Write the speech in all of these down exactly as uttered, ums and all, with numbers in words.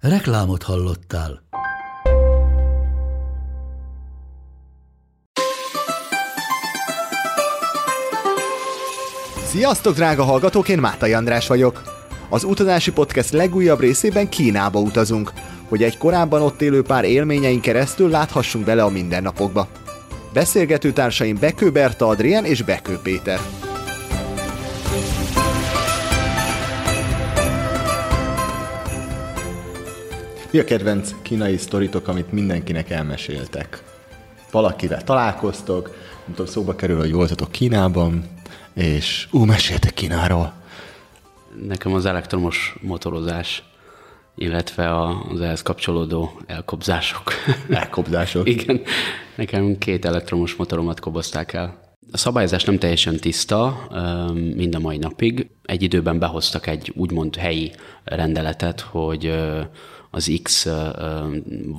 Reklámot hallottál. Sziasztok, drága hallgatók! Én Mátai András vagyok. Az utazási podcast legújabb részében Kínába utazunk, hogy egy korábban ott élő pár élményein keresztül láthassunk bele a mindennapokba. Beszélgető társaim Bekő Berta Adrienn és Bekő Péter. Mi a kedvenc kínai sztoritok, amit mindenkinek elmeséltek? Valakivel találkoztok, nem tudom, szóba kerül, hogy voltatok Kínában, és ú, meséltek Kínáról. Nekem az elektromos motorozás, illetve az ehhez kapcsolódó elkobzások. Elkobzások? Igen. Nekem két elektromos motoromat kobozták el. A szabályozás nem teljesen tiszta, mind a mai napig. Egy időben behoztak egy úgymond helyi rendeletet, hogy az X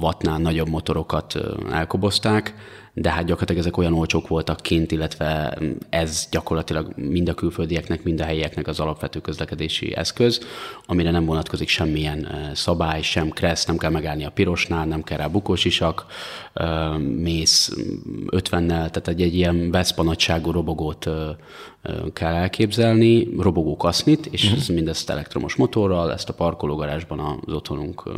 wattnál nagyobb motorokat elkobozták, de hát gyakorlatilag ezek olyan olcsók voltak kint, illetve ez gyakorlatilag mind a külföldieknek, mind a helyieknek az alapvető közlekedési eszköz, amire nem vonatkozik semmilyen szabály, sem kressz, nem kell megállni a pirosnál, nem kell rá bukósisak, mész ötvennel, tehát egy, egy ilyen Vespa nagyságú robogót kell elképzelni, robogó kasznit, és mm. mindezt elektromos motorral, ezt a parkológarázsban az otthonunk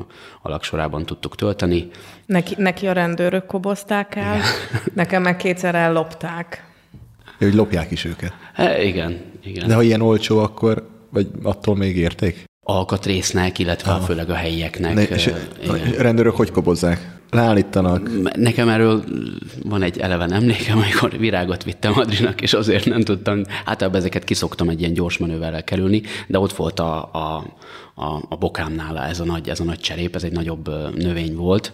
alagsorában tudtuk tölteni. Neki, neki a rendőrök kobozták el, igen. Nekem meg kétszer ellopták. Ja, hogy lopják is őket. E, igen, igen. De ha ilyen olcsó, akkor vagy attól még érték? Alkatrésznek, illetve ah. főleg a helyieknek. Ne, és a rendőrök hogy kobozzák? Leállítanak. Nekem erről van egy eleven emlékem, amikor virágot vittem Adrinak, és azért nem tudtam, általában ezeket kiszoktam egy ilyen gyors menővel kerülni, de ott volt a, a, a, a bokámnál ez a, nagy, ez a nagy cserép, ez egy nagyobb növény volt,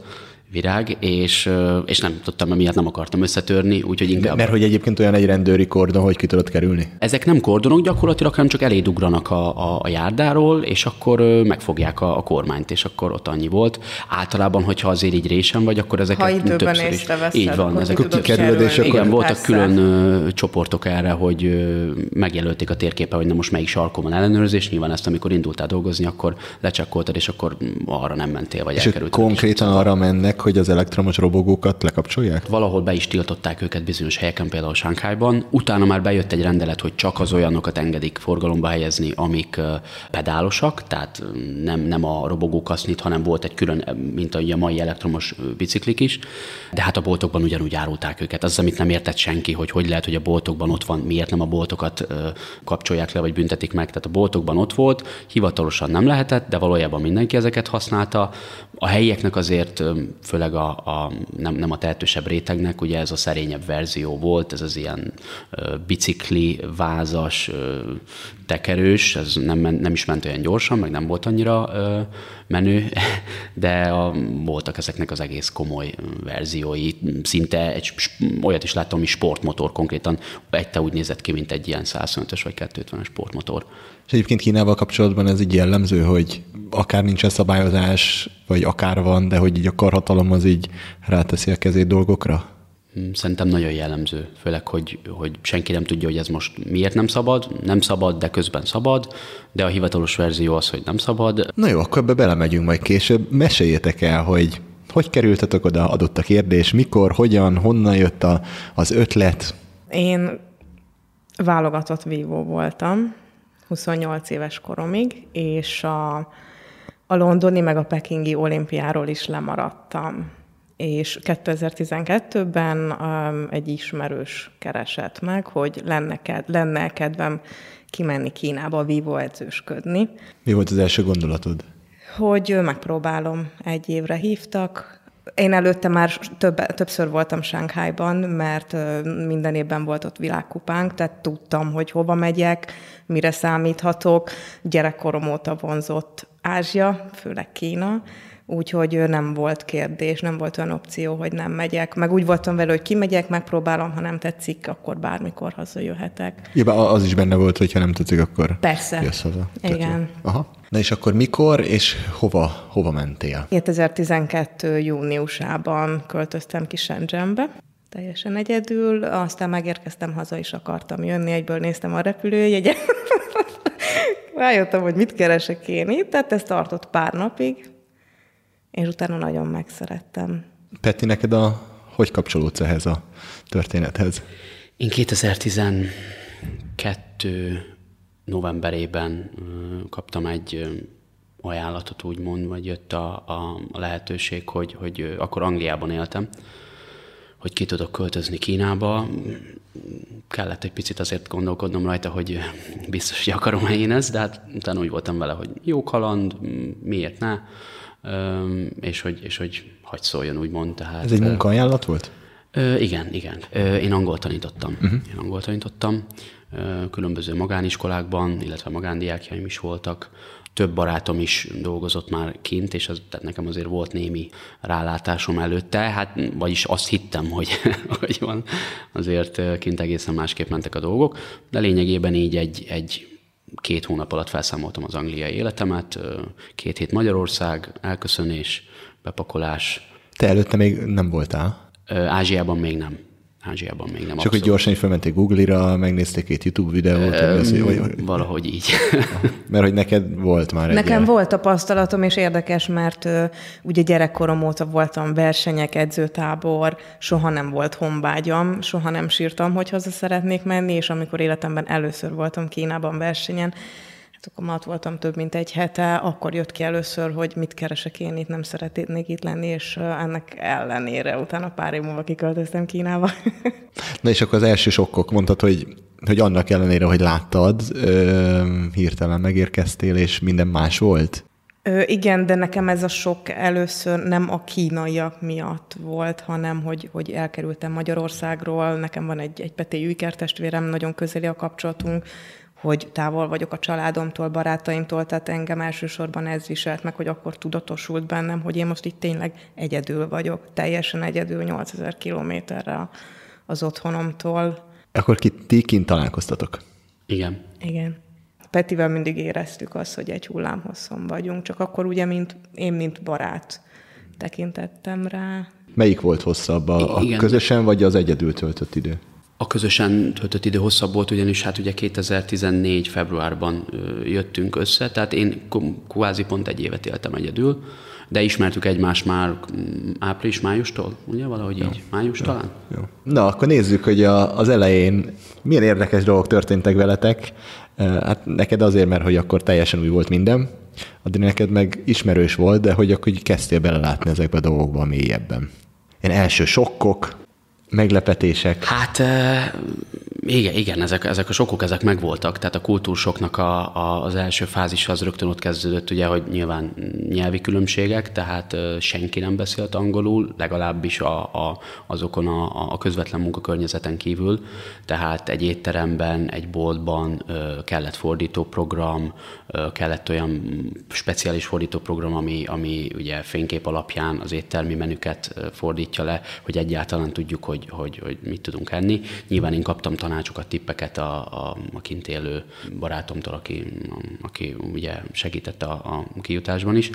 virág, és, és nem tudtam, emiatt nem akartam összetörni, úgyhogy inkább... Mert hogy egyébként olyan egy rendőri kordon, hogy ki tudod kerülni? Ezek nem kordonok gyakorlatilag, hanem csak elédugranak a, a, a járdáról, és akkor megfogják a, a kormányt, és akkor ott annyi volt. Általában, hogyha azért így résen vagy, akkor ezeket többször is... Ha időben észreveszed, így van, ezek ki kerülöd, és akkor... Igen, voltak külön ö, csoportok erre, hogy ö, megjelölték a térképen, hogy na most melyik sarkon van ellenőrzés, nyilván ezt, amikor indultál dolgozni, akkor lecsekkoltad, és akkor arra nem mentél, vagy elkerülted. Konkrétan arra mennek, hogy az elektromos robogókat lekapcsolják? Valahol be is tiltották őket bizonyos helyeken, például Shanghaiban. Utána már bejött egy rendelet, hogy csak az olyanokat engedik forgalomba helyezni, amik pedálosak, tehát nem, nem a robogókasznit, hanem volt egy külön, mint a, ugye, a mai elektromos biciklik is, de hát a boltokban ugyanúgy árulták őket. Az, amit nem értett senki, hogy hogy lehet, hogy a boltokban ott van, miért nem a boltokat kapcsolják le, vagy büntetik meg. Tehát a boltokban ott volt, hivatalosan nem lehetett, de valójában mindenki ezeket használta. A helyieknek azért, főleg a, a, nem, nem a tehetősebb rétegnek, ugye ez a szerényebb verzió volt, ez az ilyen ö, bicikli, vázas, ö, tekerős, ez nem, nem is ment olyan gyorsan, meg nem volt annyira ö, menő, de a, voltak ezeknek az egész komoly verziói, szinte egy, olyat is láttam, ami sportmotor konkrétan, egyte úgy nézett ki, mint egy ilyen százötös vagy kétszázötvenes sportmotor. És egyébként Kínával kapcsolatban ez így jellemző, hogy akár nincsen szabályozás, vagy akár van, de hogy így a karhatalom az így ráteszi a kezét dolgokra? Szerintem nagyon jellemző, főleg, hogy, hogy senki nem tudja, hogy ez most miért nem szabad, nem szabad, de közben szabad, de a hivatalos verzió az, hogy nem szabad. Na jó, akkor ebbe belemegyünk majd később. Meséljétek el, hogy hogy kerültetek oda, adott a kérdés, mikor, hogyan, honnan jött a, az ötlet? Én válogatott vívó voltam huszonnyolc éves koromig, és a, a londoni meg a pekingi olimpiáról is lemaradtam. És kétezer-tizenkettőben um, egy ismerős keresett meg, hogy lenne, ked- lenne kedvem kimenni Kínába vívóedzősködni. Mi volt az első gondolatod? Hogy megpróbálom. Egy évre hívtak, Én előtte már több, többször voltam Shanghaiban, mert minden évben volt ott világkupánk, tehát tudtam, hogy hova megyek, mire számíthatok. Gyerekkorom óta vonzott Ázsia, főleg Kína, úgyhogy nem volt kérdés, nem volt olyan opció, hogy nem megyek. Meg úgy voltam vele, hogy kimegyek, megpróbálom, ha nem tetszik, akkor bármikor hazajöhetek. Ja, az is benne volt, hogyha nem tetszik, akkor persze. Jössz haza. Igen. Tehát, aha. Na és akkor mikor és hova, hova mentél? kétezer-tizenkettő júniusában költöztem ki Shenzhenbe, teljesen egyedül, aztán megérkeztem haza, is akartam jönni, egyből néztem a repülőjegyet. Rájöttem, hogy mit keresek én itt, tehát ez tartott pár napig, és utána nagyon megszerettem. Peti, neked a, hogy kapcsolódsz ehhez a történethez? Én kétezer-tizenkettő novemberében kaptam egy ajánlatot, úgymond, vagy jött a, a lehetőség, hogy, hogy akkor Angliában éltem, hogy ki tudok költözni Kínába. Kellett egy picit azért gondolkodnom rajta, hogy biztos, hogy akarom-e én ezt, de hát utána úgy voltam vele, hogy jó kaland, miért ne, és hogy, és hogy hagy szóljon, úgymond. Tehát, ez egy munkaajánlat volt? Igen, igen. Én angol tanítottam. Uh-huh. Én angol tanítottam. Különböző magániskolákban, illetve magándiákjaim is voltak. Több barátom is dolgozott már kint, és az, tehát nekem azért volt némi rálátásom előtte, hát, vagyis azt hittem, hogy, hogy van. Azért kint egészen másképp mentek a dolgok, de lényegében így egy, egy két hónap alatt felszámoltam az angliai életemet, két hét Magyarország, elköszönés, bepakolás. Te előtte még nem voltál? Ázsiában még nem. Ázsiában még nem. Csak hogy gyorsan így felmenték Google-ra, megnézték két YouTube videót. Ö, az, hogy... Valahogy így. Mert hogy neked volt már egy Nekem ilyen. Volt tapasztalatom, és érdekes, mert uh, ugye gyerekkorom óta voltam versenyek, edzőtábor, soha nem volt honvágyam, soha nem sírtam, hogy haza szeretnék menni, és amikor életemben először voltam Kínában versenyen, hát akkor ott voltam több mint egy hete, akkor jött ki először, hogy mit keresek én itt, nem szeretnék itt lenni, és ennek ellenére utána pár év múlva kiköltöztem Kínába. Na és akkor az első sokkok, mondtad, hogy, hogy annak ellenére, hogy láttad, hirtelen megérkeztél, és minden más volt? Igen, de nekem ez a sok először nem a kínaiak miatt volt, hanem hogy, hogy elkerültem Magyarországról, nekem van egy, egy petélyű ikertestvérem, nagyon közeli a kapcsolatunk, hogy távol vagyok a családomtól, barátaimtól, tehát engem elsősorban ez viselt meg, hogy akkor tudatosult bennem, hogy én most itt tényleg egyedül vagyok, teljesen egyedül, nyolcezer kilométerre az otthonomtól. Akkor ki, ti kint találkoztatok? Igen. Igen. Petivel mindig éreztük azt, hogy egy hullámhosszon vagyunk, csak akkor ugye mint, én, mint barát tekintettem rá. Melyik volt hosszabb? A, a közösen vagy az egyedül töltött idő? A közösen töltött idő hosszabb volt, ugyanis hát ugye kétezer-tizennégy februárban jöttünk össze, tehát én kvázi pont egy évet éltem egyedül, de ismertük egymást már április, májustól, ugye valahogy jó, így, május jó, talán? Jó. Na, akkor nézzük, hogy a, az elején milyen érdekes dolgok történtek veletek. Hát neked azért, mert hogy akkor teljesen új volt minden, addig neked meg ismerős volt, de hogy akkor kezdtél belelátni ezekbe a dolgokba mélyebben. Én első sokkok, meglepetések. Hát igen, igen ezek, ezek a sokok, ezek megvoltak, tehát a kultúrsoknak a, a, az első fázis az rögtön ott kezdődött, ugye, hogy nyilván nyelvi különbségek, tehát senki nem beszélt angolul, legalábbis a, a, azokon a, a közvetlen munkakörnyezeten kívül, tehát egy étteremben, egy boltban kellett fordítóprogram, kellett olyan speciális fordítóprogram, ami, ami ugye fénykép alapján az éttermi menüket fordítja le, hogy egyáltalán tudjuk, hogy Hogy, hogy, hogy mit tudunk enni. Nyilván én kaptam tanácsokat, tippeket a, a, a kint élő barátomtól, aki, aki ugye segített a, a kijutásban is,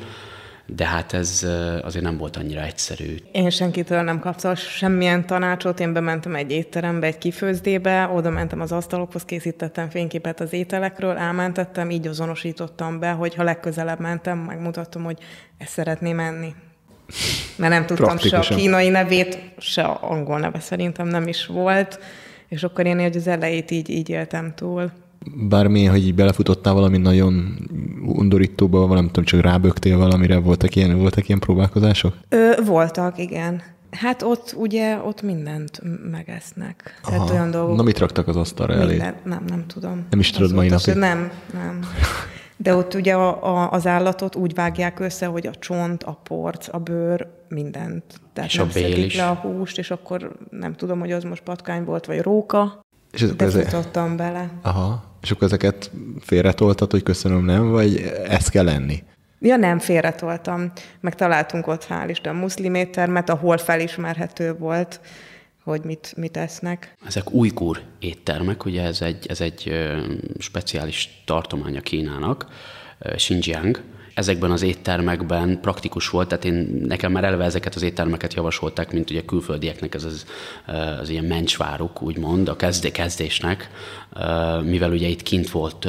de hát ez azért nem volt annyira egyszerű. Én senkitől nem kaptam semmilyen tanácsot, én bementem egy étterembe, egy kifőzdébe, oda mentem az asztalokhoz, készítettem fényképet az ételekről, elmentettem, így azonosítottam be, hogy ha legközelebb mentem, megmutattam, hogy ezt szeretném enni. Mert nem tudtam se a kínai nevét, se a angol neve szerintem nem is volt, és akkor én hogy az elejét így, így éltem túl. Bármi, hogy így belefutottál valami nagyon undorítóba, nem tudom, csak ráböktél valamire, voltak ilyen, voltak ilyen próbálkozások? Ö, voltak, igen. Hát ott ugye, ott mindent megesznek. Aha. Tehát olyan dolgok... Na mit raktak az asztalra elé? Nem, nem tudom. Nem is tudod mai napig? Nem, nem. De ott ugye a, a, az állatot úgy vágják össze, hogy a csont, a porc, a bőr, mindent. Tehát és nem a bél is. Le a húst, és akkor nem tudom, hogy az most patkány volt, vagy róka, és de futottam bele. Aha. És akkor ezeket félretoltad, hogy köszönöm, nem? Vagy ezt kell enni? Ja, nem, félretoltam. Meg találtunk ott, hál' Isten, muszlim éttermet, ahol felismerhető volt, hogy mit, mit esznek. Ezek ujgur éttermek, ugye ez egy, ez egy speciális tartománya Kínának, Xinjiang. Ezekben az éttermekben praktikus volt, tehát én, nekem már eleve ezeket az éttermeket javasolták, mint ugye a külföldieknek ez az, az ilyen mencsváruk, úgymond, a kezdésnek, mivel ugye itt kint volt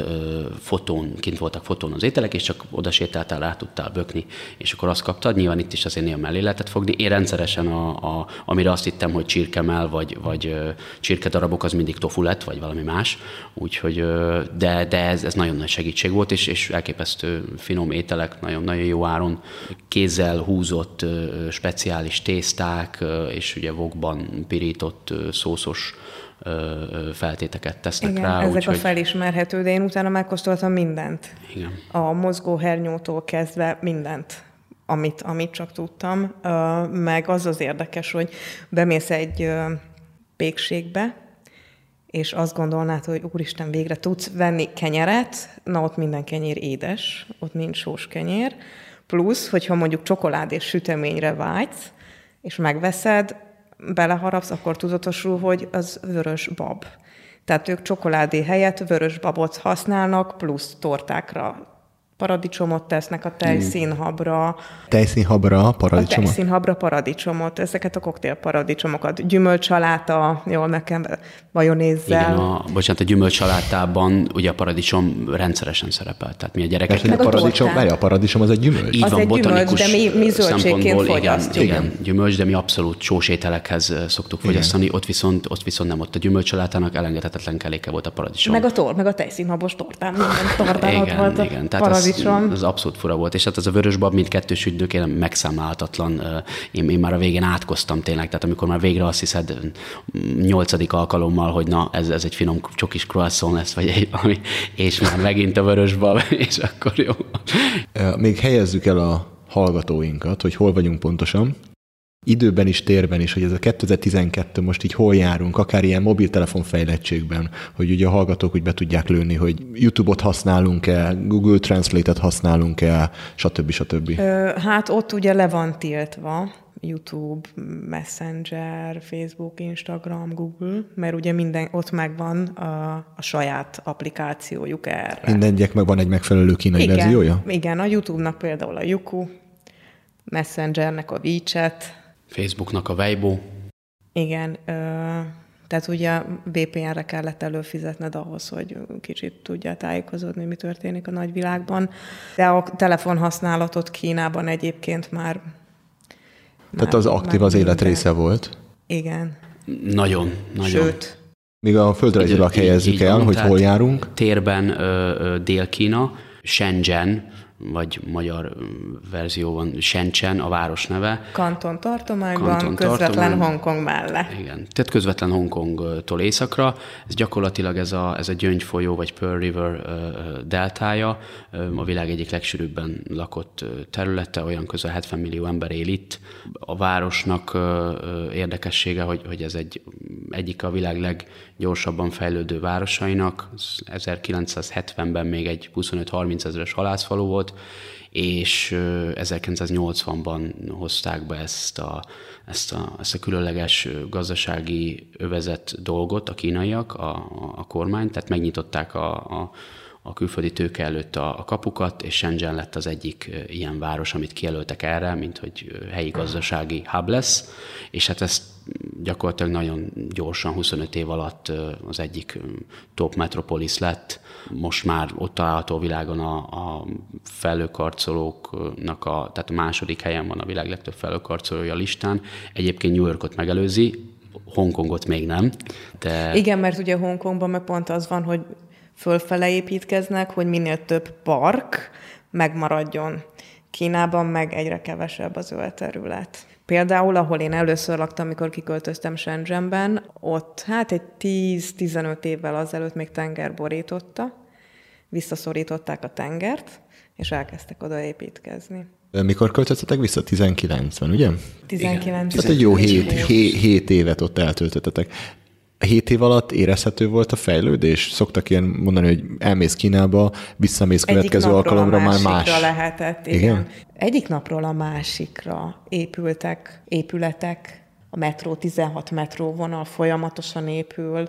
fotón, kint voltak fotón az ételek, és csak oda sétáltál, rá tudtál bökni, és akkor azt kaptad, nyilván itt is azért néha mellé lehetett fogni. Én rendszeresen, a, a, amire azt hittem, hogy csirkemell, vagy, vagy csirkedarabok, az mindig tofu lett, vagy valami más, úgyhogy, de, de ez, ez nagyon nagy segítség volt, és, és elképesztő finom étel, nagyon-nagyon jó áron, kézzel húzott ö, speciális tészták, ö, és ugye vokban pirított ö, szószos ö, feltéteket tesznek. Igen, rá. Ezek úgy, a hogy... felismerhető, de én utána megkóstoltam mindent. Igen. A mozgóhernyótól kezdve mindent, amit, amit csak tudtam. Ö, meg az az érdekes, hogy bemész egy ö, pékségbe, és azt gondolnád, hogy úristen, végre tudsz venni kenyeret, na ott minden kenyér édes, ott nincs sós kenyér, plusz, hogyha mondjuk csokoládés süteményre vágysz, és megveszed, beleharapsz, akkor tudatosul, hogy az vörös bab. Tehát ők csokoládé helyett vörös babot használnak, plusz tortákra paradicsomot tesznek, a tejszínhabra. Tejszínhabra, paradicsomot? A tejszínhabra, paradicsomot. Ezeket a koktélparadicsomokat. Gyümölcsaláta, jól nekem, majonézzel. Igen, a, bocsánat, a gyümölcsalátában ugye a paradicsom rendszeresen szerepel. Tehát mi a gyerekek... Meg a paradicsom, várj, a paradicsom az egy gyümölcs. Így az van, egy botanikus gyümölcs, de mi, mi zöldségként fogyasztjuk. Igen, igen, gyümölcs, de mi abszolút sós ételekhez szoktuk fogyasztani. Ott viszont, ott viszont nem, ott a gyümölcsalátának elengedhetetlen keléke volt a paradicsom. Meg a tor, meg a tejszínhabos tortán, minden tortán ott volt a paradicsom. Az abszolút fura volt. És hát ez a vörösbab mindkettős ügynökén megszámálhatatlan. Én, én már a végén átkoztam tényleg. Tehát amikor már végre azt hiszed nyolcadik alkalommal, hogy na, ez, ez egy finom csokis croissant lesz, vagy egy valami, és már megint a vörösbab, és akkor jó. Még helyezzük el a hallgatóinkat, hogy hol vagyunk pontosan. Időben is, térben is, hogy ez a kétezer-tizenkettő most így hol járunk, akár ilyen mobiltelefon fejlettségben, hogy ugye a hallgatók úgy be tudják lőni, hogy YouTube-ot használunk-e, Google Translate-et használunk-e, stb. Stb. Hát ott ugye le van tiltva YouTube, Messenger, Facebook, Instagram, Google, mert ugye minden, ott megvan a, a saját applikációjuk erre. Mindennek megvan egy megfelelő kínai igen, verziója? Igen, a YouTube-nak például a Yuku, Messengernek a WeChat, Facebooknak a Weibo. Igen, tehát ugye vé pé en-re kellett előfizetned ahhoz, hogy kicsit tudjál tájékozódni, mi történik a nagyvilágban. De a telefonhasználatot Kínában egyébként már... Tehát már, az aktív az élet része volt? Igen. Nagyon, nagyon. Sőt. Még a földrajzilag helyezzük el, hogy hol járunk. Térben Dél-Kína, Shenzhen, vagy magyar verzióban Shenzhen, a város neve. Kanton tartományban, Kanton közvetlen tartomány. Hongkong mellett. Igen, tehát közvetlen Hongkongtól északra. Ez gyakorlatilag ez a, ez a Gyöngyfolyó, vagy Pearl River deltája, a világ egyik legsűrűbben lakott területe, olyan közel hetven millió ember él itt. A városnak érdekessége, hogy, hogy ez egy egyik a világ leggyorsabban fejlődő városainak. ezerkilencszázhetvenben még egy huszonöt-harminc ezres halászfalu volt, és ezerkilencszáznyolcvanban hozták be ezt a, ezt a, ezt a különleges gazdasági övezet dolgot a kínaiak, a, a kormány, tehát megnyitották a, a, a külföldi tőke előtt a, a kapukat, és Shenzhen lett az egyik ilyen város, amit kijelöltek erre, mint hogy helyi gazdasági hub lesz, és hát ezt gyakorlatilag nagyon gyorsan, huszonöt év alatt az egyik top metropolis lett. Most már ott található a világon a, a felhőkarcolóknak, a, tehát a második helyen van a világ legtöbb felhőkarcolója listán. Egyébként New Yorkot megelőzi, Hongkongot még nem. De... Igen, mert ugye Hongkongban meg pont az van, hogy fölfele építkeznek, hogy minél több park megmaradjon. Kínában meg egyre kevesebb a zöld terület. Például, ahol én először laktam, amikor kiköltöztem Shenzhenben, ott hát egy tíz-tizenöt évvel azelőtt még tenger borította, visszaszorították a tengert, és elkezdtek oda építkezni. Mikor költöztetek vissza? tizenkilencben, ugye? tizenkilencben. Tehát egy jó hét évet ott eltöltöttetek. hét év alatt érezhető volt a fejlődés? Szoktak ilyen mondani, hogy elmész Kínába, visszamész következő alkalomra már más. Lehetett, igen. Igen? Egyik napról a másikra épültek épületek, a metró, tizenhat metróvonal folyamatosan épül,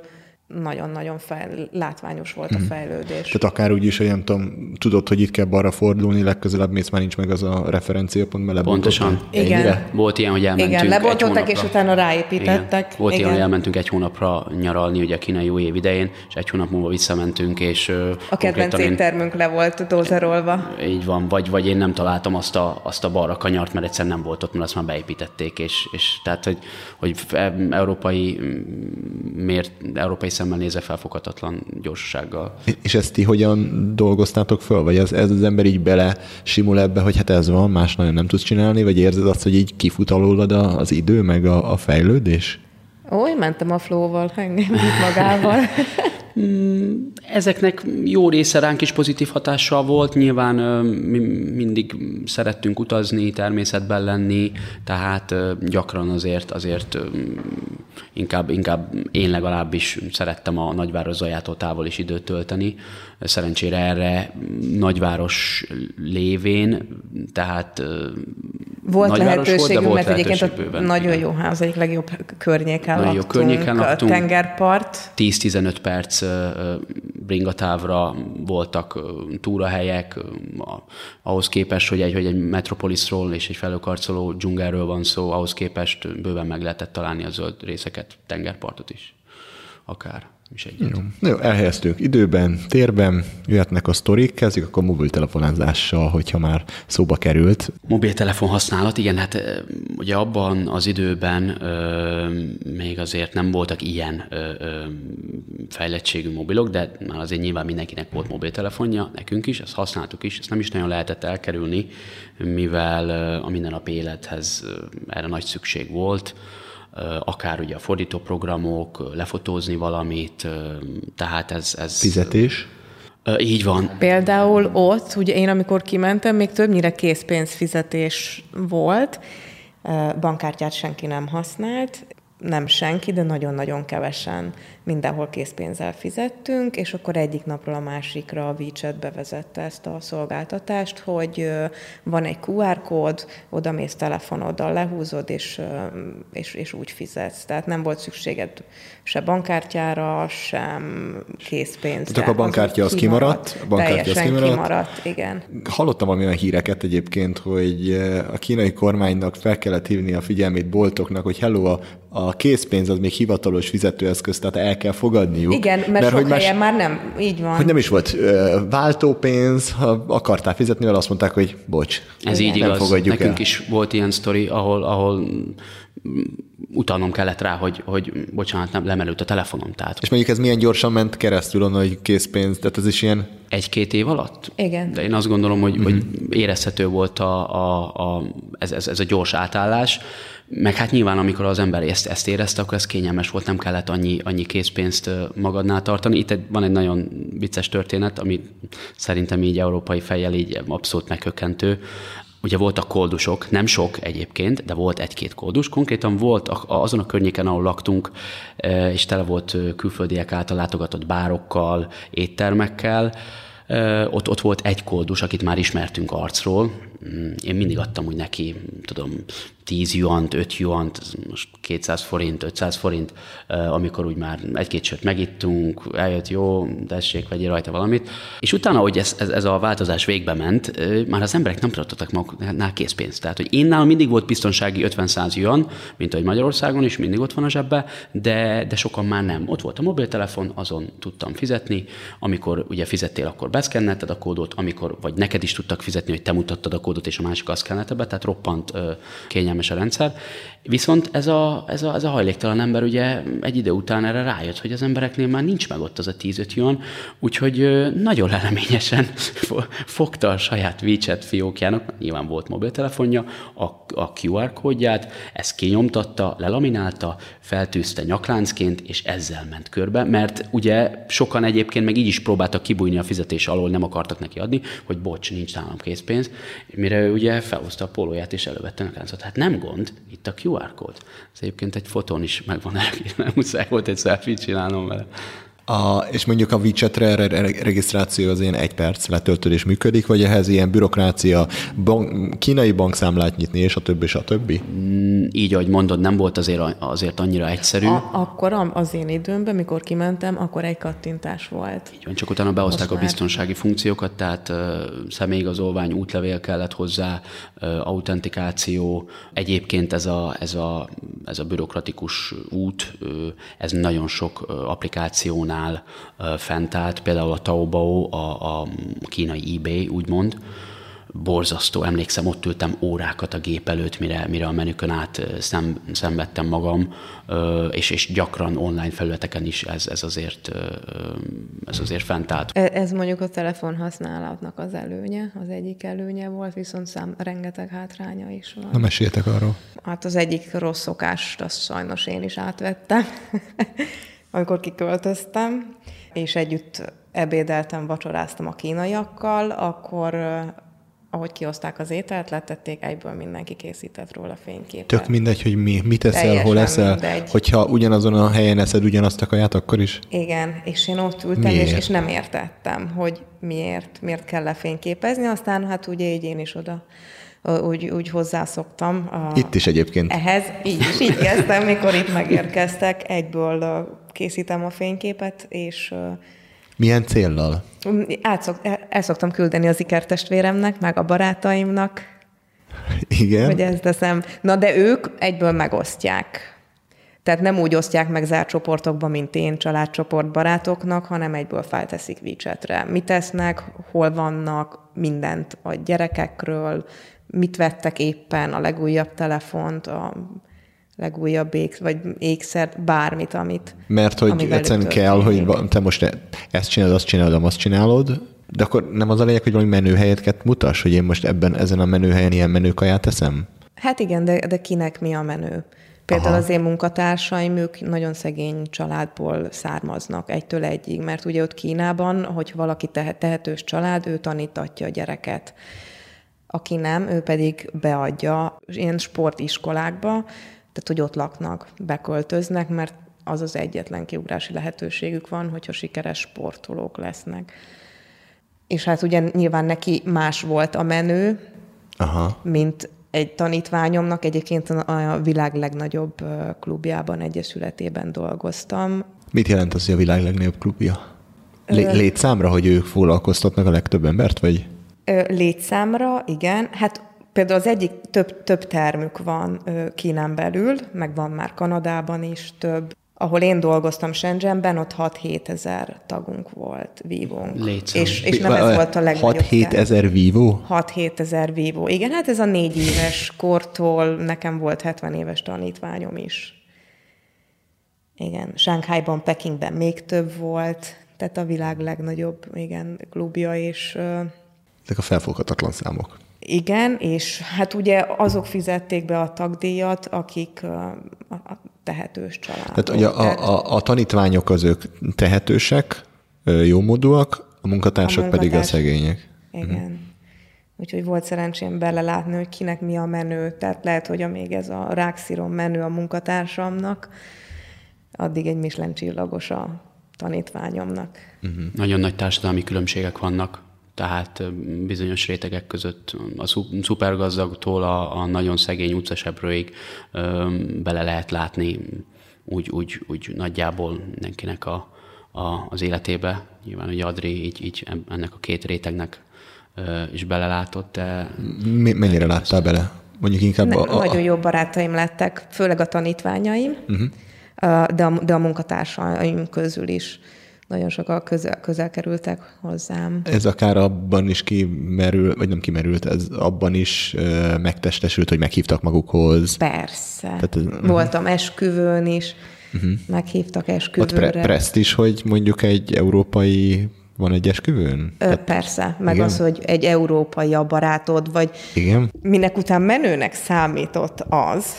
nagyon-nagyon fel, látványos volt a fejlődés. Tehát akár úgy is, hogy nem tudom, tudod, hogy itt kell balra fordulni, legközelebb mész, már nincs meg az a referenciapont, mert pontosan. Igen. Ennyire? Volt ilyen, hogy elmentünk igen, lebontották, és utána ráépítettek. Igen. Volt igen. Ilyen, hogy elmentünk egy hónapra nyaralni, ugye a kínai új év idején, és egy hónap múlva visszamentünk, és... A kedvenc éttermünk én... le volt dózerolva. Így van, vagy, vagy én nem találtam azt a, azt a balra kanyart, mert egyszer nem volt ott, mert azt már beépítették, és, és tehát, hogy, hogy európai mért, európai szemmel nézve felfoghatatlan gyorsasággal. És ezt ti hogyan dolgoztátok föl? Vagy ez, ez az ember így bele simul ebbe, hogy hát ez van, más nagyon nem tudsz csinálni, vagy érzed azt, hogy így kifut alólad az idő, meg a, a fejlődés? Ó, én mentem a flow-val, engem itt magával. Ezeknek jó része ránk is pozitív hatással volt. Nyilván mi mindig szerettünk utazni, természetben lenni, tehát gyakran azért, azért inkább, inkább én legalábbis szerettem a nagyváros zajától távol is időt tölteni. Szerencsére erre nagyváros lévén, tehát volt lehetőségünk, volt, mert lehetőség egyébként bőven, nagyon igen. Jó ház, az egyik legjobb környéken nagyon laktunk, jó környéken laktunk, a tengerpart. tíz-tizenöt perc bringatávra voltak túrahelyek, ahhoz képest, hogy egy, hogy egy metropoliszról és egy felőkarcoló dzsungelről van szó, ahhoz képest bőven meg lehetett találni a zöld részeket, tengerpartot is, akár. Jó. Jó, elhelyeztünk időben, térben, jöhetnek a sztorik, kezdjük akkor mobiltelefonázással, hogyha már szóba került. Mobiltelefon használat, igen, hát ugye abban az időben ö, még azért nem voltak ilyen ö, ö, fejlettségű mobilok, de már azért nyilván mindenkinek volt mobiltelefonja, nekünk is, ezt használtuk is, ezt nem is nagyon lehetett elkerülni, mivel a mindennapi élethez erre nagy szükség volt, akár ugye a fordítóprogramok, lefotózni valamit, tehát ez... ez fizetés? Így van. Például ott, ugye én amikor kimentem, még többnyire készpénzfizetés volt, bankkártyát senki nem használt, nem senki, de nagyon-nagyon kevesen mindenhol készpénzzel fizettünk, és akkor egyik napról a másikra a WeChat bevezette ezt a szolgáltatást, hogy van egy kú er kód, oda mész telefonoddal, lehúzod, és, és, és úgy fizetsz. Tehát nem volt szükséged se bankkártyára, sem készpénzre. Tehát a bankkártya az, az kimaradt? A bankkártya teljesen az kimaradt. kimaradt, igen. Hallottam olyan híreket egyébként, hogy a kínai kormánynak fel kellett hívni a figyelmét boltoknak, hogy hello, a A készpénz az még hivatalos fizetőeszköz, tehát el kell fogadniuk. Igen, mert, mert sok helyen más, már nem, így van. Hogy nem is volt ö, váltópénz, ha akartál fizetni, mert azt mondták, hogy bocs, ez így nem igaz. Fogadjuk Nekünk el. Is volt ilyen sztori, ahol, ahol utalnom kellett rá, hogy, hogy bocsánat, nem lemerült a telefonom. Tehát. És mondjuk ez milyen gyorsan ment keresztül onnan, hogy készpénz, tehát ez is ilyen... Egy-két év alatt? Igen. De én azt gondolom, hogy, mm-hmm. hogy érezhető volt a, a, a, ez, ez, ez a gyors átállás. Meg hát nyilván, amikor az ember ezt, ezt érezte, akkor ez kényelmes volt, nem kellett annyi, annyi készpénzt magadnál tartani. Itt egy, van egy nagyon vicces történet, ami szerintem így európai fejjel így abszolút meghökkentő. Ugye voltak koldusok, nem sok egyébként, de volt egy-két koldus. Konkrétan volt azon a környéken, ahol laktunk, és tele volt külföldiek által látogatott bárokkal, éttermekkel. Ott, ott volt egy koldus, akit már ismertünk arcról. Én mindig adtam úgy neki, tudom, tíz juant, öt juant, most kétszáz forint, ötszáz forint, amikor úgy már egy-két sört megittunk, eljött, jó, tessék, vegyél rajta valamit. És utána, hogy ez, ez, ez a változás végbe ment, már az emberek nem tartottak maguknál készpénzt. Tehát, hogy én nálam mindig volt biztonsági ötven-száz juan, mint ahogy Magyarországon is, mindig ott van a zsebbe, de, de sokan már nem. Ott volt a mobiltelefon, azon tudtam fizetni. Amikor ugye fizettél, akkor beszkennelted a kódot, amikor, vagy neked is tudtak fizetni, hogy te mutattad a kódot, kódot, és a másik azt kellene be, tehát roppant kényelmes a rendszer. Viszont ez a, ez, a, ez a hajléktalan ember ugye egy idő után erre rájött, hogy az embereknél már nincs meg ott az a tíz-öt yuan, úgyhogy nagyon leleményesen fogta a saját WeChat fiókjának, nyilván volt mobiltelefonja, a, a kú er kódját, ezt kinyomtatta, lelaminálta, feltűzte nyakláncként, és ezzel ment körbe, mert ugye sokan egyébként meg így is próbáltak kibújni a fizetés alól, nem akartak neki adni, hogy bocs, nincs nálam készpénz, mire ő ugye felhozta a pólóját és elővette a nyakláncot. Hát nem gond, itt a kú er kód. Ez egyébként egy fotón is megvan elég, nem muszáj volt egy selfie-t csinálnom vele. A, és mondjuk a WeChat-re regisztráció az ilyen egy perc letöltődés működik, vagy ehhez ilyen bürokrácia, bank, kínai bankszámlát nyitni, és a többi, és a többi? Mm, így, ahogy mondod, nem volt azért, azért annyira egyszerű. A, akkor az én időmben, mikor kimentem, akkor egy kattintás volt. Így van, csak utána behozták most a biztonsági már funkciókat, tehát uh, személyigazolvány, útlevél kellett hozzá, uh, autentikáció. Egyébként ez a, ez a, ez a bürokratikus út, uh, ez nagyon sok uh, applikációnál fent állt, például a Taobao, a, a kínai eBay, úgymond. Borzasztó, emlékszem, ott ültem órákat a gép előtt, mire, mire a menükön át szem, szenvedtem magam, és, és gyakran online felületeken is ez, ez, azért, ez azért fent állt. Ez mondjuk a telefonhasználatnak az előnye, az egyik előnye volt, viszont szám, rengeteg hátránya is van. Na, meséltek arról. Hát az egyik rossz szokást, azt sajnos én is átvettem. Amikor kiköltöztem, és együtt ebédeltem, vacsoráztam a kínaiakkal, akkor ahogy kioszták az ételt, letették, egyből mindenki készített róla fényképet. Tök mindegy, hogy mi, mit eszel, teljesen hol eszel, mindegy. Hogyha ugyanazon a helyen eszed ugyanazt a kaját, akkor is? Igen, és én ott ültem, és, és nem értettem, hogy miért, miért kell lefényképezni, aztán hát ugye így én is oda Úgy, úgy hozzászoktam. A, itt is egyébként. Ehhez így is, így kezdtem, mikor itt megérkeztek, egyből készítem a fényképet, és... Milyen céllal? Átszok, el szoktam küldeni az ikertestvéremnek, meg a barátaimnak. Igen. Hogy ezt teszem. Na, de ők egyből megosztják. Tehát nem úgy osztják meg zárt csoportokba, mint én, családcsoport barátoknak, hanem egyből felteszik WeChat-re. Mit esznek, hol vannak, mindent a gyerekekről, mit vettek éppen, a legújabb telefont, a legújabb ég, vagy ékszert, bármit, amit... Mert hogy egyszerűen kell, hogy te most ezt csinálod, azt csinálod, azt csinálod, de akkor nem az a lényeg, hogy valami menőhelyet kell mutass, hogy én most ebben, ezen a menőhelyen ilyen menőkaját teszem? Hát igen, de, de kinek mi a menő? Például Aha. az én munkatársaim, ők nagyon szegény családból származnak egytől egyig, mert ugye ott Kínában, hogy valaki tehetős család, ő tanítatja a gyereket. Aki nem, ő pedig beadja ilyen sportiskolákba, tehát hogy ott laknak, beköltöznek, mert az az egyetlen kiugrási lehetőségük van, hogyha sikeres sportolók lesznek. És hát ugye nyilván neki más volt a menő, Aha. mint egy tanítványomnak, egyébként a világ legnagyobb klubjában, egyesületében dolgoztam. Mit jelent az, hogy a világ legnagyobb klubja? L- létszámra, hogy ők foglalkoztatnak a legtöbb embert, vagy? Létszámra, igen. Hát például az egyik több, több termük van Kínán belül, meg van már Kanadában is több. Ahol én dolgoztam Shenzhenben, ott hat-hét ezer tagunk volt, vívónk. És, és nem ez volt a legnagyobb. hat-hét ezer vívó? hat-hét ezer vívó. Igen, hát ez a négy éves kortól, nekem volt hetven éves tanítványom is. Igen, Shanghaiban, Pekingben még több volt, tehát a világ legnagyobb, igen, klubja és... Ezek a felfoghatatlan számok. Igen, és hát ugye azok fizették be a tagdíjat, akik a tehetős családok. Tehát ugye a, a, a tanítványok az ők tehetősek, jómódúak, a munkatársak a munkatárs... pedig a szegények. Igen. Uh-huh. Úgyhogy volt szerencsém belelátni, hogy kinek mi a menő. Tehát lehet, hogy amíg ez a rákszírom menő a munkatársamnak, addig egy Michelin csillagos a tanítványomnak. Uh-huh. Nagyon nagy társadalmi különbségek vannak. Tehát bizonyos rétegek között a szupergazdagtól a, a nagyon szegény utcaseprőig bele lehet látni úgy, úgy, úgy nagyjából mindenkinek a, a, az életébe. Nyilván, hogy Adri így, így ennek a két rétegnek ö, is belelátott. De Mi, mennyire láttál bele? Mondjuk inkább ne, a, a... Nagyon jó barátaim lettek, főleg a tanítványaim, uh-huh. de, a, de a munkatársaim közül is. nagyon sokkal közel, közel kerültek hozzám. Ez akár abban is kimerül, vagy nem kimerült, ez abban is ö, megtestesült, hogy meghívtak magukhoz. Persze. Tehát, uh-huh. Voltam esküvőn is, uh-huh. meghívtak esküvőre. Ott pre- preszt is, hogy mondjuk egy európai... Van egy esküvőn? Ö, Tehát, persze. Meg igen? az, hogy egy európai a barátod, vagy igen? minek után menőnek számított az,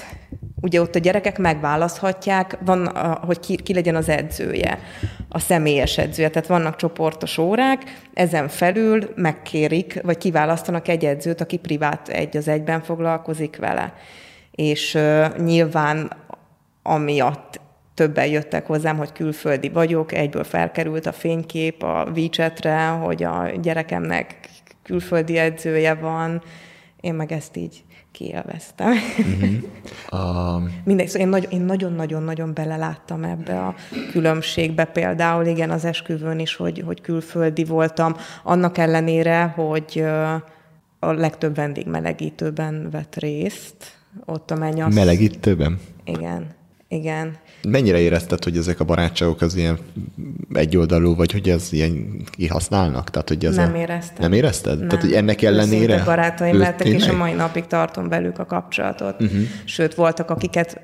ugye ott a gyerekek megválaszthatják, van, hogy ki, ki legyen az edzője, a személyes edzője. Tehát vannak csoportos órák, ezen felül megkérik, vagy kiválasztanak egy edzőt, aki privát egy az egyben foglalkozik vele. És ö, nyilván amiatt többen jöttek hozzám, hogy külföldi vagyok, egyből felkerült a fénykép a WeChat-re, hogy a gyerekemnek külföldi edzője van. Én meg ezt így kielveztem. Uh-huh. A... Mindegy, szóval én, nagy, én nagyon-nagyon-nagyon beleláttam ebbe a különbségbe. Például igen, az esküvőn is, hogy, hogy külföldi voltam. Annak ellenére, hogy a legtöbb vendég melegítőben vett részt. Ott a mennyasz... Melegítőben? Igen. Igen. Mennyire érezted, hogy ezek a barátságok az ilyen egyoldalú, vagy hogy ez ilyen kihasználnak? Tehát, hogy ez nem a... éreztem. Nem érezted? Nem. Tehát, hogy ennek ellenére? Őszinte barátaim lettek, és a mai napig tartom velük a kapcsolatot. Uh-huh. Sőt, voltak, akiket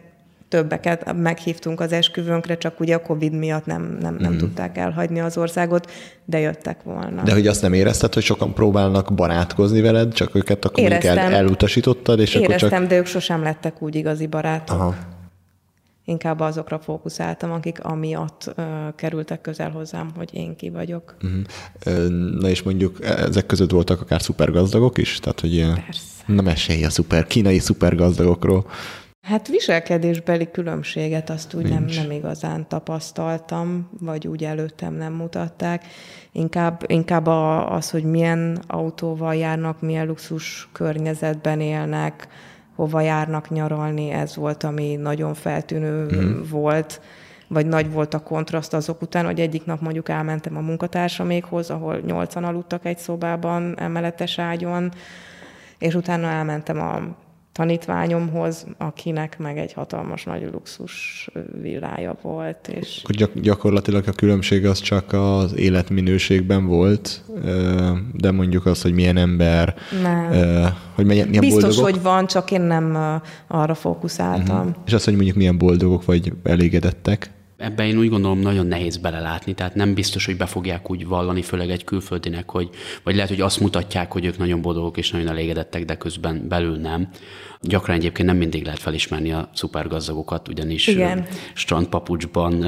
többeket meghívtunk az esküvőnkre, csak ugye a Covid miatt nem, nem, nem mm. tudták elhagyni az országot, de jöttek volna. De hogy azt nem érezted, hogy sokan próbálnak barátkozni veled, csak őket akkor el, elutasítottad? És éreztem, akkor csak... de ők sosem lettek úgy igazi barátok. Aha. Inkább azokra fókuszáltam, akik amiatt ö, kerültek közel hozzám, hogy én ki vagyok. Uh-huh. Na és mondjuk ezek között voltak akár szupergazdagok is? Tehát, hogy ilyen... Persze. Na mesélj a szuper, kínai szupergazdagokról. Hát viselkedésbeli különbséget azt úgy nem, nem igazán tapasztaltam, vagy úgy előttem nem mutatták. Inkább, inkább a, az, hogy milyen autóval járnak, milyen luxus környezetben élnek, hova járnak nyaralni, ez volt, ami nagyon feltűnő mm. volt, vagy nagy volt a kontraszt azok után, hogy egyik nap mondjuk elmentem a munkatársamékhoz, ahol nyolcan aludtak egy szobában, emeletes ágyon, és utána elmentem a tanítványomhoz, akinek meg egy hatalmas nagy luxus villája volt. És... Gyak- gyakorlatilag a különbség az csak az életminőségben volt, de mondjuk az, hogy milyen ember, nem. hogy milyen boldogok. Biztos, hogy van, csak én nem arra fókuszáltam. Uh-huh. És az, hogy mondjuk milyen boldogok vagy elégedettek? Ebben én úgy gondolom, nagyon nehéz belelátni, tehát nem biztos, hogy be fogják úgy vallani, főleg egy külföldinek, hogy, vagy lehet, hogy azt mutatják, hogy ők nagyon boldogok és nagyon elégedettek, de közben belül nem. Gyakran egyébként nem mindig lehet felismerni a szupergazdagokat, ugyanis igen. strandpapucsban,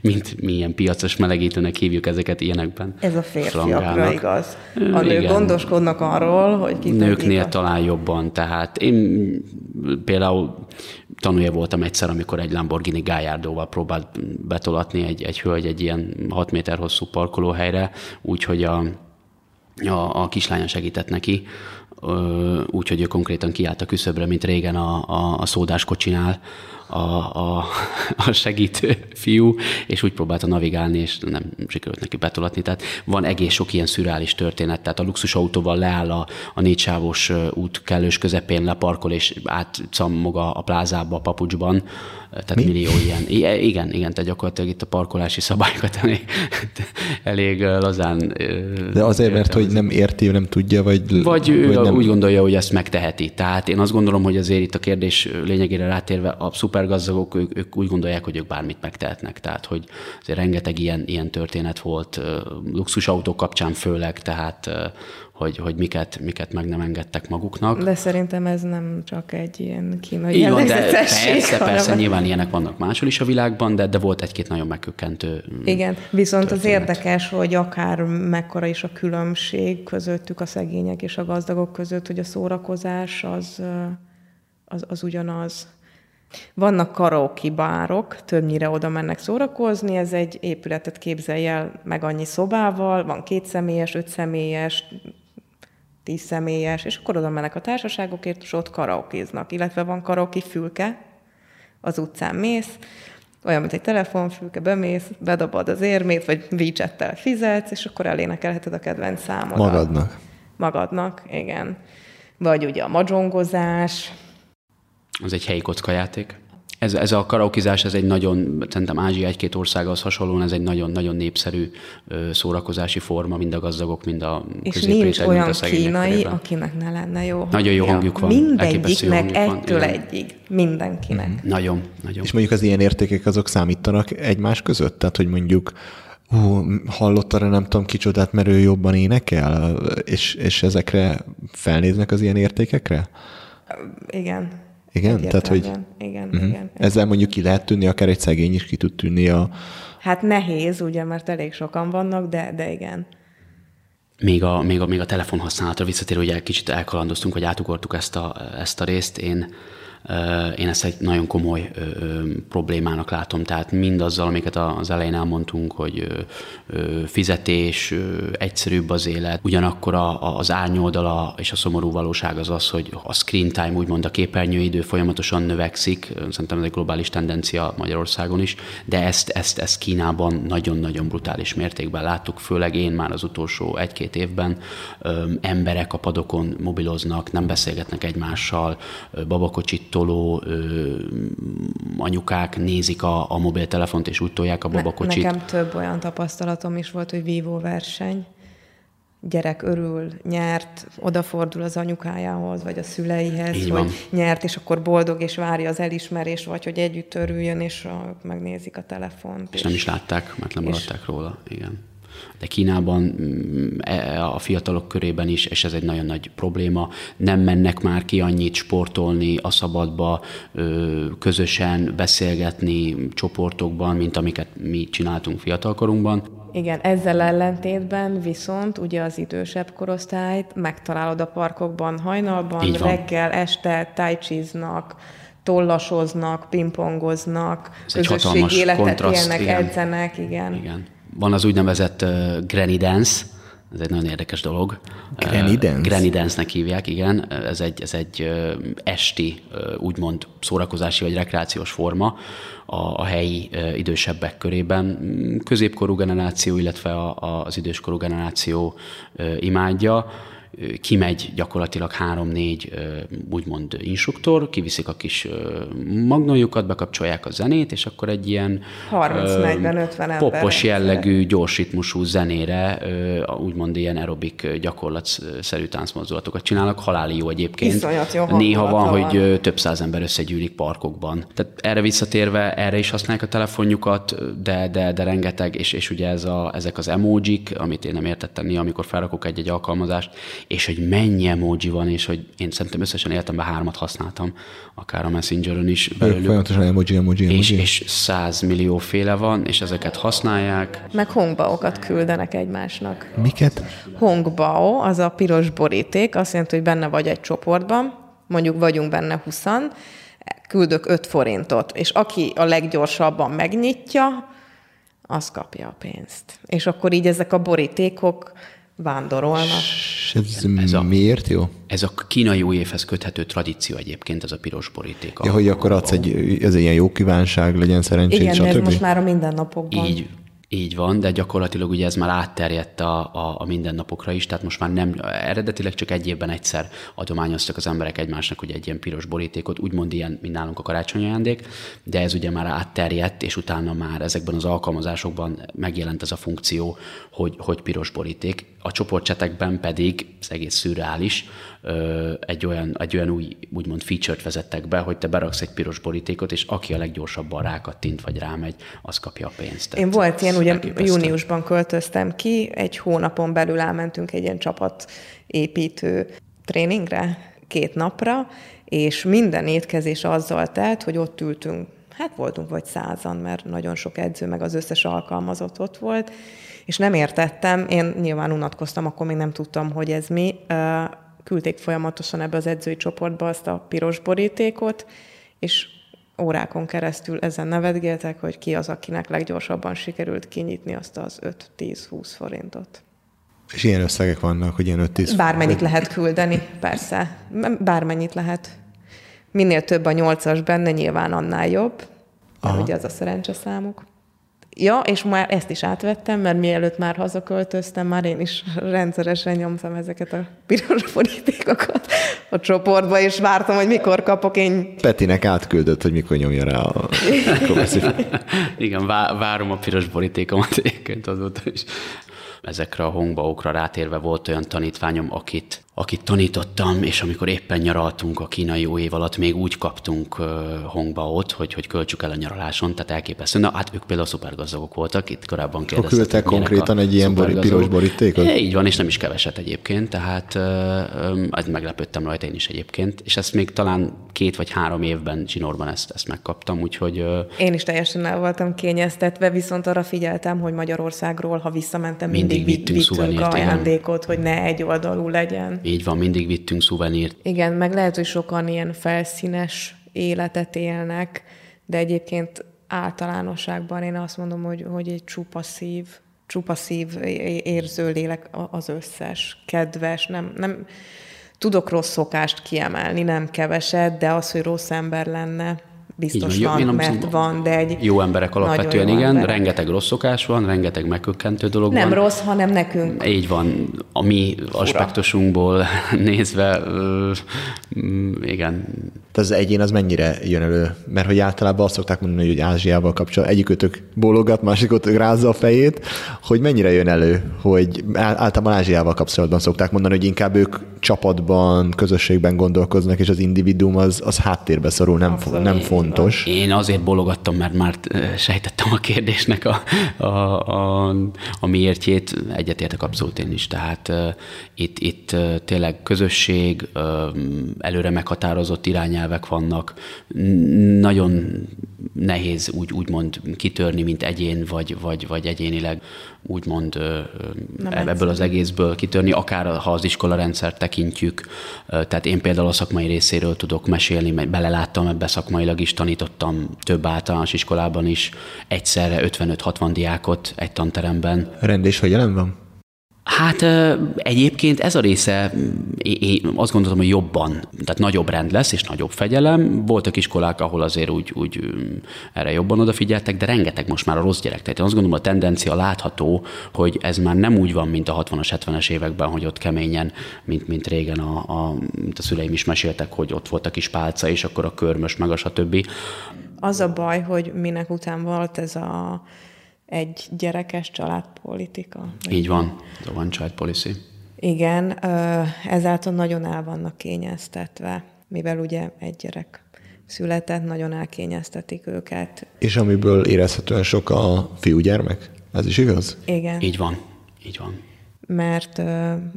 mint milyen piacos melegítőnek hívjuk ezeket, ilyenekben. Ez a férfiakra igaz. A nők igen. gondoskodnak arról, hogy ki nőknél a... talán jobban, tehát én például tanulja voltam egyszer, amikor egy Lamborghini gályárdóval próbált betolatni egy, egy hölgy egy ilyen hat méter hosszú parkolóhelyre, úgyhogy a, a, a kislánya segített neki, úgyhogy ő konkrétan kiállt a küszöbre, mint régen a, a, a szódás kocsinál a, a, a segítő fiú, és úgy próbálta navigálni, és nem sikerült neki betolatni. Tehát van egész sok ilyen szürreális történet. Tehát a luxusautóval leáll a, a négysávos út kellős közepén, leparkol, és átcammog a, a plázába, a papucsban. Tehát mi? Millió ilyen. I- igen, igen, tehát gyakorlatilag itt a parkolási szabályokat elég, elég lazán... De azért, mert hogy nem érti, nem tudja, vagy... Vagy ő vagy nem... úgy gondolja, hogy ezt megteheti. Tehát én azt gondolom, hogy azért itt a kérdés lényegére rátérve a szupergazdagok, ők, ők úgy gondolják, hogy ők bármit megtehetnek. Tehát, hogy azért rengeteg ilyen, ilyen történet volt, luxusautó kapcsán főleg, tehát... Hogy, hogy miket, miket meg nem engedtek maguknak. De szerintem ez nem csak egy ilyen kínai jellegzetesség. Persze, persze, nyilván ilyenek vannak máshol is a világban, de, de volt egy-két nagyon megkökkentő igen, viszont történet. Az érdekes, hogy akár mekkora is a különbség közöttük, a szegények és a gazdagok között, hogy a szórakozás az, az, az ugyanaz. Vannak karaoke bárok, többnyire oda mennek szórakozni, ez egy épületet képzelj el meg annyi szobával, van kétszemélyes, ötszemélyes, tízszemélyes, és akkor oda mennek a társaságokért, és ott karaokéznak. Illetve van karaoke fülke, az utcán mész, olyan, mint egy telefonfülke, bemész, bedobod az érmét, vagy WeChat-tel fizetsz, és akkor elénekelheted a kedvenc számodat. Magadnak. Magadnak, igen. Vagy ugye a mahjongozás. Az egy helyi kockajáték. Ez, ez a karaokizás, ez egy nagyon, szerintem Ázsia egy-két országához hasonlóan, ez egy nagyon-nagyon népszerű szórakozási forma, mind a gazdagok, mind a középréteg, mind a szegények. És nincs olyan kínai, körében, akinek ne lenne jó hangja. Nagyon jó hangjuk van. Mindegyiknek, egytől egyig. Mindenkinek. Mm-hmm. Nagyon, nagyon. És mondjuk az ilyen értékek azok számítanak egymás között? Tehát, hogy mondjuk hú, hallottad-e nem tudom kicsodát, mert ő jobban énekel, és, és ezekre felnéznek az ilyen értékekre? Igen. Igen? Tehát, hogy... Igen, igen, uh-huh. igen. Ezzel mondjuk ki lehet tűnni, akár egy szegény is ki tud tűnni a... Hát nehéz, ugye, mert elég sokan vannak, de, de igen. Még a, még a, még a telefonhasználatra visszatérő, hogy egy kicsit elkalandoztunk, hogy átugortuk ezt a, ezt a részt. Én, én ezt egy nagyon komoly problémának látom. Tehát mindazzal, amiket az elején elmondtunk, hogy fizetés, egyszerűbb az élet. Ugyanakkor az árnyoldala és a szomorú valóság az az, hogy a screen time, úgymond a képernyőidő folyamatosan növekszik. Szerintem ez egy globális tendencia Magyarországon is, de ezt, ezt, ezt Kínában nagyon-nagyon brutális mértékben láttuk. Főleg én már az utolsó egy-két évben emberek a padokon mobiloznak, nem beszélgetnek egymással, babakocsit toló ö, anyukák nézik a, a mobiltelefont, és úgy tolják a babakocsit. Ne, nekem több olyan tapasztalatom is volt, hogy vívó verseny. Gyerek örül, nyert, odafordul az anyukájához, vagy a szüleihez, így hogy van. Nyert, és akkor boldog, és várja az elismerés, vagy hogy együtt örüljön, és megnézik a telefont. És, és nem is látták, mert lemaradták és... róla. Igen. De Kínában a fiatalok körében is, és ez egy nagyon nagy probléma, nem mennek már ki annyit sportolni a szabadba, közösen beszélgetni csoportokban, mint amiket mi csináltunk fiatalkorunkban. Igen, ezzel ellentétben viszont ugye az idősebb korosztályt megtalálod a parkokban hajnalban, reggel, este tájcsiznak, tollasoznak, pingpongoznak, közösségi életet élnek, igen. edzenek, igen. igen. Van az úgynevezett uh, granny dance, ez egy nagyon érdekes dolog. Granny dance? Uh, granny dance-nek hívják, igen. Ez egy, ez egy uh, esti, uh, úgymond szórakozási vagy rekreációs forma a, a helyi uh, idősebbek körében. Középkorú generáció, illetve a, a, az időskorú generáció uh, imádja. Kimegy gyakorlatilag három-négy úgymond instruktor, kiviszik a kis magnoljukat, bekapcsolják a zenét, és akkor egy ilyen harminc negyven ötven popos jellegű, gyors ritmusú zenére úgymond ilyen aerobik gyakorlatszerű táncmozdulatokat csinálnak. Haláli jó egyébként. Néha van, van, hogy több száz ember összegyűlik parkokban. Tehát erre visszatérve, erre is használják a telefonjukat, de, de, de rengeteg, és, és ugye ez a, ezek az emojik, amit én nem értettem néha, amikor felrakok egy-egy alkalmazást, és hogy mennyi emoji van, és hogy én szerintem összesen életemben hármat használtam, akár a Messengeren is belőlük. Folyamatosan emoji, emoji, emoji. És, és százmillió féle van, és ezeket használják. Meg hongbaokat küldenek egymásnak. Miket? Hongbao, az a piros boríték, azt jelenti, hogy benne vagy egy csoportban, mondjuk vagyunk benne huszan, küldök öt forintot, és aki a leggyorsabban megnyitja, az kapja a pénzt. És akkor így ezek a borítékok vándorolnak. Ez, ez a, miért jó? Ez a kínai új évhez köthető tradíció egyébként, ez a piros boríték. Ja, hogy akkor adsz egy, ez egy ilyen jó kívánság, legyen szerencsét, igen, stb. Ez most már a mindennapokban. Így, így van, de gyakorlatilag ugye ez már átterjedt a, a, a mindennapokra is, tehát most már nem, eredetileg csak egy évben egyszer adományoztak az emberek egymásnak ugye egy ilyen piros borítékot, úgymond ilyen, mint nálunk a karácsonyi ajándék, de ez ugye már átterjedt, és utána már ezekben az alkalmazásokban megjelent ez a funkció, hogy, hogy piros boríték. A csoportcsetekben pedig, ez egész szürreális, egy olyan, egy olyan új, úgymond feature-t vezettek be, hogy te beraksz egy piros borítékot, és aki a leggyorsabban rákattint, vagy rámegy, az kapja a pénzt. Én volt ilyen, ugye júniusban költöztem ki, egy hónapon belül elmentünk egy ilyen csapatépítő tréningre, két napra, és minden étkezés azzal telt, hogy ott ültünk, hát voltunk vagy százan, mert nagyon sok edző, meg az összes alkalmazott ott volt, és nem értettem, én nyilván unatkoztam, akkor még nem tudtam, hogy ez mi. Küldték folyamatosan ebbe az edzői csoportba azt a piros borítékot, és órákon keresztül ezen nevetgéltek, hogy ki az, akinek leggyorsabban sikerült kinyitni azt az öt tíz húsz forintot. És ilyen összegek vannak, hogy ilyen öt tíz bármennyit lehet küldeni, persze. Bármennyit lehet. Minél több a nyolcas benne, nyilván annál jobb. Mert ugye az a szerencseszámuk. Ja, és már ezt is átvettem, mert mielőtt már hazaköltöztem, már én is rendszeresen nyomtam ezeket a piros borítékokat, a csoportba, és vártam, hogy mikor kapok én. Petinek átküldött, hogy mikor nyomja rá a igen, várom a piros borítékomat egyébként azóta is. Ezekre a hongbaokra rátérve volt olyan tanítványom, akit, akit tanítottam, és amikor éppen nyaraltunk a kínai új év alatt, még úgy kaptunk uh, hongbaot, hogy, hogy költsük el a nyaraláson, tehát elképesztő. Na, hát ők például szupergazdagok voltak, itt korábban kérdeztetek. Küldtek konkrétan egy ilyen bori, piros borítékot? É, így van, és nem is keveset egyébként, tehát uh, meglepődtem rajta én is egyébként, és ezt még talán két vagy három évben zsinórban ezt, ezt megkaptam, úgyhogy... Uh, én is teljesen el voltam kényeztetve, viszont arra figyeltem, hogy Magyarországról, ha visszamentem, mindig vittünk, vittünk ajándékot, hogy ne egy oldalú legyen. Így van, mindig vittünk szuvenírt. Igen, meg lehet, hogy sokan ilyen felszínes életet élnek, de egyébként általánosságban én azt mondom, hogy, hogy egy csupa szív, csupa szív érző lélek az összes, kedves, nem, nem tudok rossz szokást kiemelni, nem keveset, de az, hogy rossz ember lenne, biztos van, van mert van, de egy jó emberek alapvetően, jó igen, emberek. Rengeteg rossz szokás van, rengeteg megkökkentő dolog nem van. Nem rossz, hanem nekünk. Így van, a mi fura aspektusunkból nézve, igen. Tehát az egyén az mennyire jön elő? Mert hogy általában azt szokták mondani, hogy Ázsiával kapcsolatban egyikőtök bólogat, másikőtök rázza a fejét, hogy mennyire jön elő, hogy általában Ázsiával kapcsolatban szokták mondani, hogy inkább ők csapatban, közösségben gondolkoznak, és az individuum az, az háttérbe szorul, nem, fo- nem font. Pontos. Én azért bologattam, mert már sejtettem a kérdésnek a, a, a, a miértjét, egyetértek abszolút én is. Tehát uh, itt, itt uh, tényleg közösség, uh, előre meghatározott irányelvek vannak, nagyon nehéz úgy, úgymond kitörni, mint egyén, vagy, vagy, vagy egyénileg úgymond uh, ebből az egészből kitörni, akár ha az iskolarendszert tekintjük. Uh, tehát én például a szakmai részéről tudok mesélni, mert beleláttam ebbe szakmailag is, tanítottam több általános iskolában is egyszerre ötvenöt-hatvan diákot egy tanteremben. Rendés, hogy jelen van? Hát egyébként ez a része, én azt gondolom, hogy jobban, tehát nagyobb rend lesz, és nagyobb fegyelem. Voltak iskolák, ahol azért úgy, úgy erre jobban odafigyeltek, de rengeteg most már a rossz gyerek. Tehát én azt gondolom, a tendencia látható, hogy ez már nem úgy van, mint a hatvanas, hetvenes években, hogy ott keményen, mint, mint régen a, a, mint a szüleim is meséltek, hogy ott volt a kis pálca, és akkor a körmös, meg a stb. Az a baj, hogy minek után volt ez a... egy gyerekes családpolitika. Így van, the one child policy. Igen, ezáltal nagyon el vannak kényeztetve, mivel ugye egy gyerek született, nagyon elkényeztetik őket. És amiből érezhetően sok a fiúgyermek? Ez is igaz? Igen. Így van, így van. Mert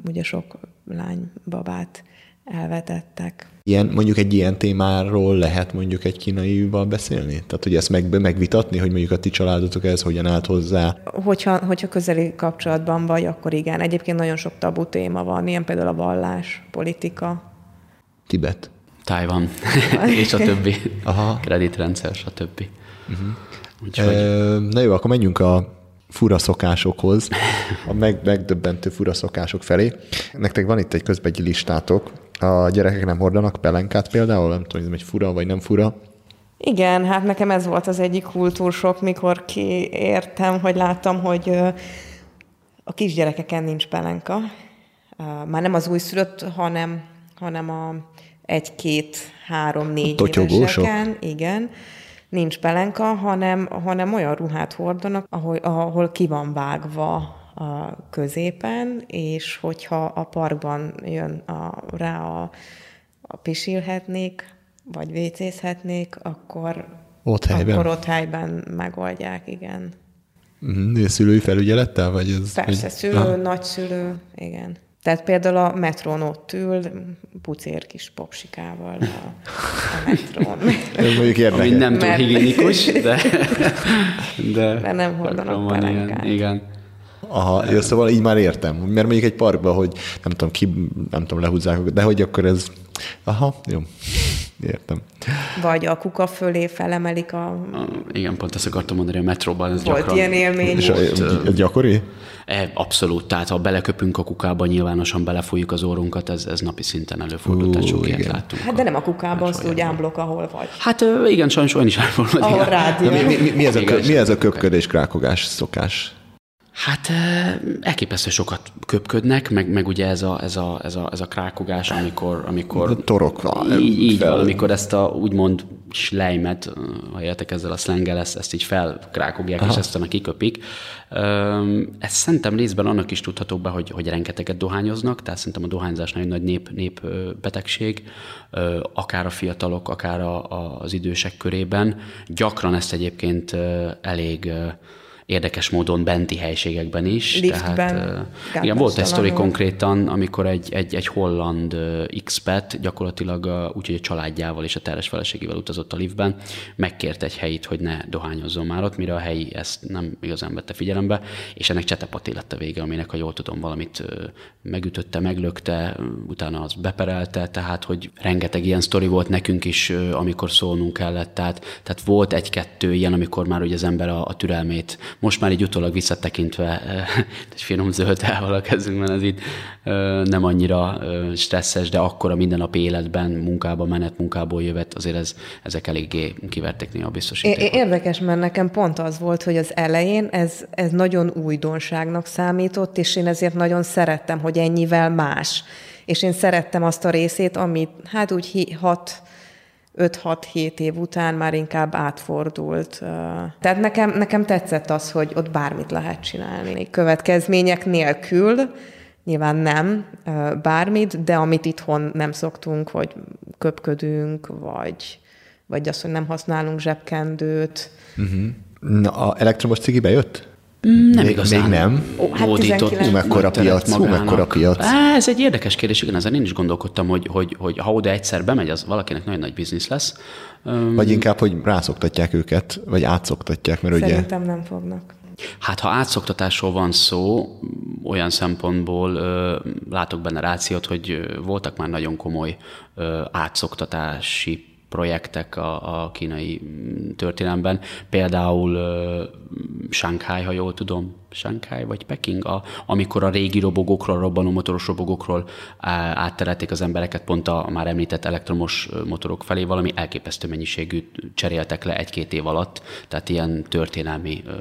ugye sok lánybabát elvetettek. Ilyen, mondjuk egy ilyen témáról lehet mondjuk egy kínaival beszélni? Tehát, hogy ezt meg, megvitatni, hogy mondjuk a ti családotok ehhez hogyan állt hozzá? Hogyha, hogyha közeli kapcsolatban vagy, akkor igen. Egyébként nagyon sok tabu téma van, ilyen például a vallás, politika. Tibet. Tájvan, és a többi. Aha. Kreditrendszer, és a többi. Uh-huh. Úgyhogy... e, na jó, akkor menjünk a fura szokásokhoz, a meg, megdöbbentő fura szokások felé. Nektek van itt egy közben egy listátok. A gyerekek nem hordanak pelenkát például? Nem tudom, ez egy fura vagy nem fura. Igen, hát nekem ez volt az egyik kultúrsok, mikor kiértem, hogy láttam, hogy a kisgyerekeken nincs pelenka. Már nem az újszülött, hanem, hanem a egy-két, három-négy éveseken. Igen. Nincs pelenka, hanem, hanem olyan ruhát hordanak, ahol, ahol ki van vágva a középen, és hogyha a parkban jön a, rá a, a pisilhetnék, vagy vécézhetnék, akkor ott helyben, akkor ott helyben megoldják, igen. Mm, szülői felügyelettel? Vagy ez, persze, vagy... szülő, ah. nagyszülő, igen. Tehát például a metrón ott ül, pucér kis popsikával a, a metrón. Ez mondjuk érdekes. Ami nem túl higiénikus, de... de, de nem hordanak pelenkát. Igen. Aha, jó, szóval így már értem. Mert mondjuk egy parkban, hogy nem tudom, ki, nem tudom, lehúzzák, de hogy akkor ez... Aha, jó. Értem. Vagy a kuka fölé felemelik a... a igen, pont ezt akartam mondani, a metróban ez volt gyakran... Volt ilyen élmény. És ez gyakori? E, abszolút. Tehát ha beleköpünk a kukába, nyilvánosan belefújjuk az orrunkat, ez, ez napi szinten előfordult, tehát sok ilyet láttunk. Hát de nem a kukába, azt úgy ámblok, ahol vagy. Hát igen, sajnos olyan is ámblok. Ahol rád jön. Mi ez a köpködés, krákogás szokás? Hát elképesztő sokat köpködnek, meg, meg ugye ez a, ez, a, ez, a, ez a krákogás, amikor... amikor a torokra. Így, így van, amikor ezt a úgymond slejmet, ha éltek ezzel a szlenggel, ezt, ezt így felkrákogják, aha, és ezt annak kiköpik. Ez szerintem részben annak is tudható be, hogy, hogy rengeteget dohányoznak, tehát szerintem a dohányzás nagyon nagy nép, nép betegség, akár a fiatalok, akár a, az idősek körében. Gyakran ezt egyébként elég... érdekes módon benti helyiségekben is. Liftben. Tehát, igen, volt egy sztori konkrétan, amikor egy, egy, egy holland expat gyakorlatilag úgy, hogy a családjával és a terhes feleségével utazott a liftben, megkért egy helyit, hogy ne dohányozzon már ott, mire a helyi ezt nem igazán vette figyelembe, és ennek csetepati lett a vége, aminek, ha jól tudom, valamit megütötte, meglökte, utána az beperelte, tehát hogy rengeteg ilyen sztori volt nekünk is, amikor szólnunk kellett. Tehát, tehát volt egy-kettő ilyen, amikor már ugye az ember a, a türelmét most már így utólag visszatekintve egy finom zöld távol a kezünkben, ez itt nem annyira stresszes, de akkora mindennapi életben, munkába menet, munkából jövet, azért ez, ezek eléggé kiverték néha a biztosítékot. Érdekes, mert nekem pont az volt, hogy az elején ez, ez nagyon újdonságnak számított, és én ezért nagyon szerettem, hogy ennyivel más. És én szerettem azt a részét, amit hát úgy hat... öt-hat-hét év után már inkább átfordult. Tehát nekem, nekem tetszett az, hogy ott bármit lehet csinálni. Következmények nélkül, nyilván nem bármit, de amit itthon nem szoktunk, vagy köpködünk, vagy, vagy azt, hogy nem használunk zsebkendőt. Uh-huh. Na, a elektromos cigi bejött? Nem még, igazán. Még nem. Ó, hát tizenkilenc. Mekkora piac, mekkora piac. Ez egy érdekes kérdés, igen, ezen én is gondolkodtam, hogy, hogy, hogy ha oda egyszer bemegy, az valakinek nagyon nagy biznisz lesz. Vagy inkább, hogy rászoktatják őket, vagy átszoktatják, mert szerintem ugye... Szerintem nem fognak. Hát, ha átszoktatásról van szó, olyan szempontból ö, látok benne rációt, hogy voltak már nagyon komoly ö, átszoktatási projektek a, a kínai történelemben. Például uh, Shanghai, ha jól tudom, Shanghai vagy Peking, a, amikor a régi robogokról, robbanó motoros robogokról átterelték az embereket pont a már említett elektromos motorok felé, valami elképesztő mennyiségű cseréltek le egy-két év alatt, tehát ilyen történelmi uh,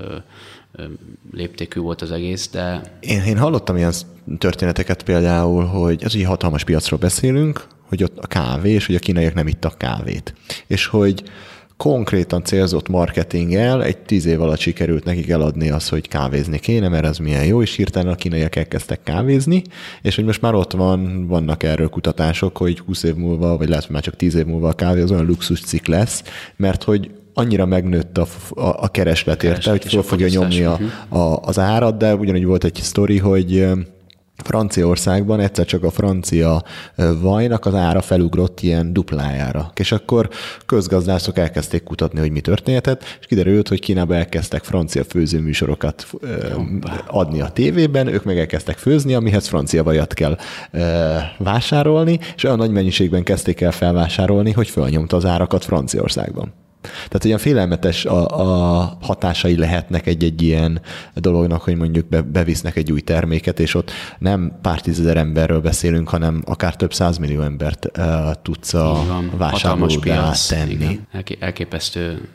léptékű volt az egész, de... Én, én hallottam ilyen történeteket például, hogy az ugye hatalmas piacról beszélünk, hogy ott a kávé, és hogy a kínaiak nem ittak kávét. És hogy konkrétan célzott marketinggel egy tíz év alatt sikerült nekik eladni azt, hogy kávézni kéne, mert ez milyen jó, és hirtelen a kínaiak elkezdtek kávézni, és hogy most már ott van, vannak erről kutatások, hogy húsz év múlva, vagy lehet, hogy már csak tíz év múlva a kávé az olyan luxuscikk lesz, mert hogy annyira megnőtt a, a, a kereslet érte, hogy fel fogja nyomni a, a, az árat, de ugyanúgy volt egy sztori, hogy Franciaországban egyszer csak a francia vajnak az ára felugrott ilyen duplájára. És akkor közgazdászok elkezdték kutatni, hogy mi történhetett, és kiderült, hogy Kínában elkezdtek francia főzőműsorokat adni a tévében, ők meg elkezdtek főzni, amihez francia vajat kell vásárolni, és olyan nagy mennyiségben kezdték el felvásárolni, hogy felnyomta az árakat Franciaországban. Tehát olyan félelmetes a, a hatásai lehetnek egy-egy ilyen dolognak, hogy mondjuk be, bevisznek egy új terméket, és ott nem pár tízezer emberről beszélünk, hanem akár több százmillió embert uh, tudsz a vásárlóvá tenni. Igen. Elké- elképesztő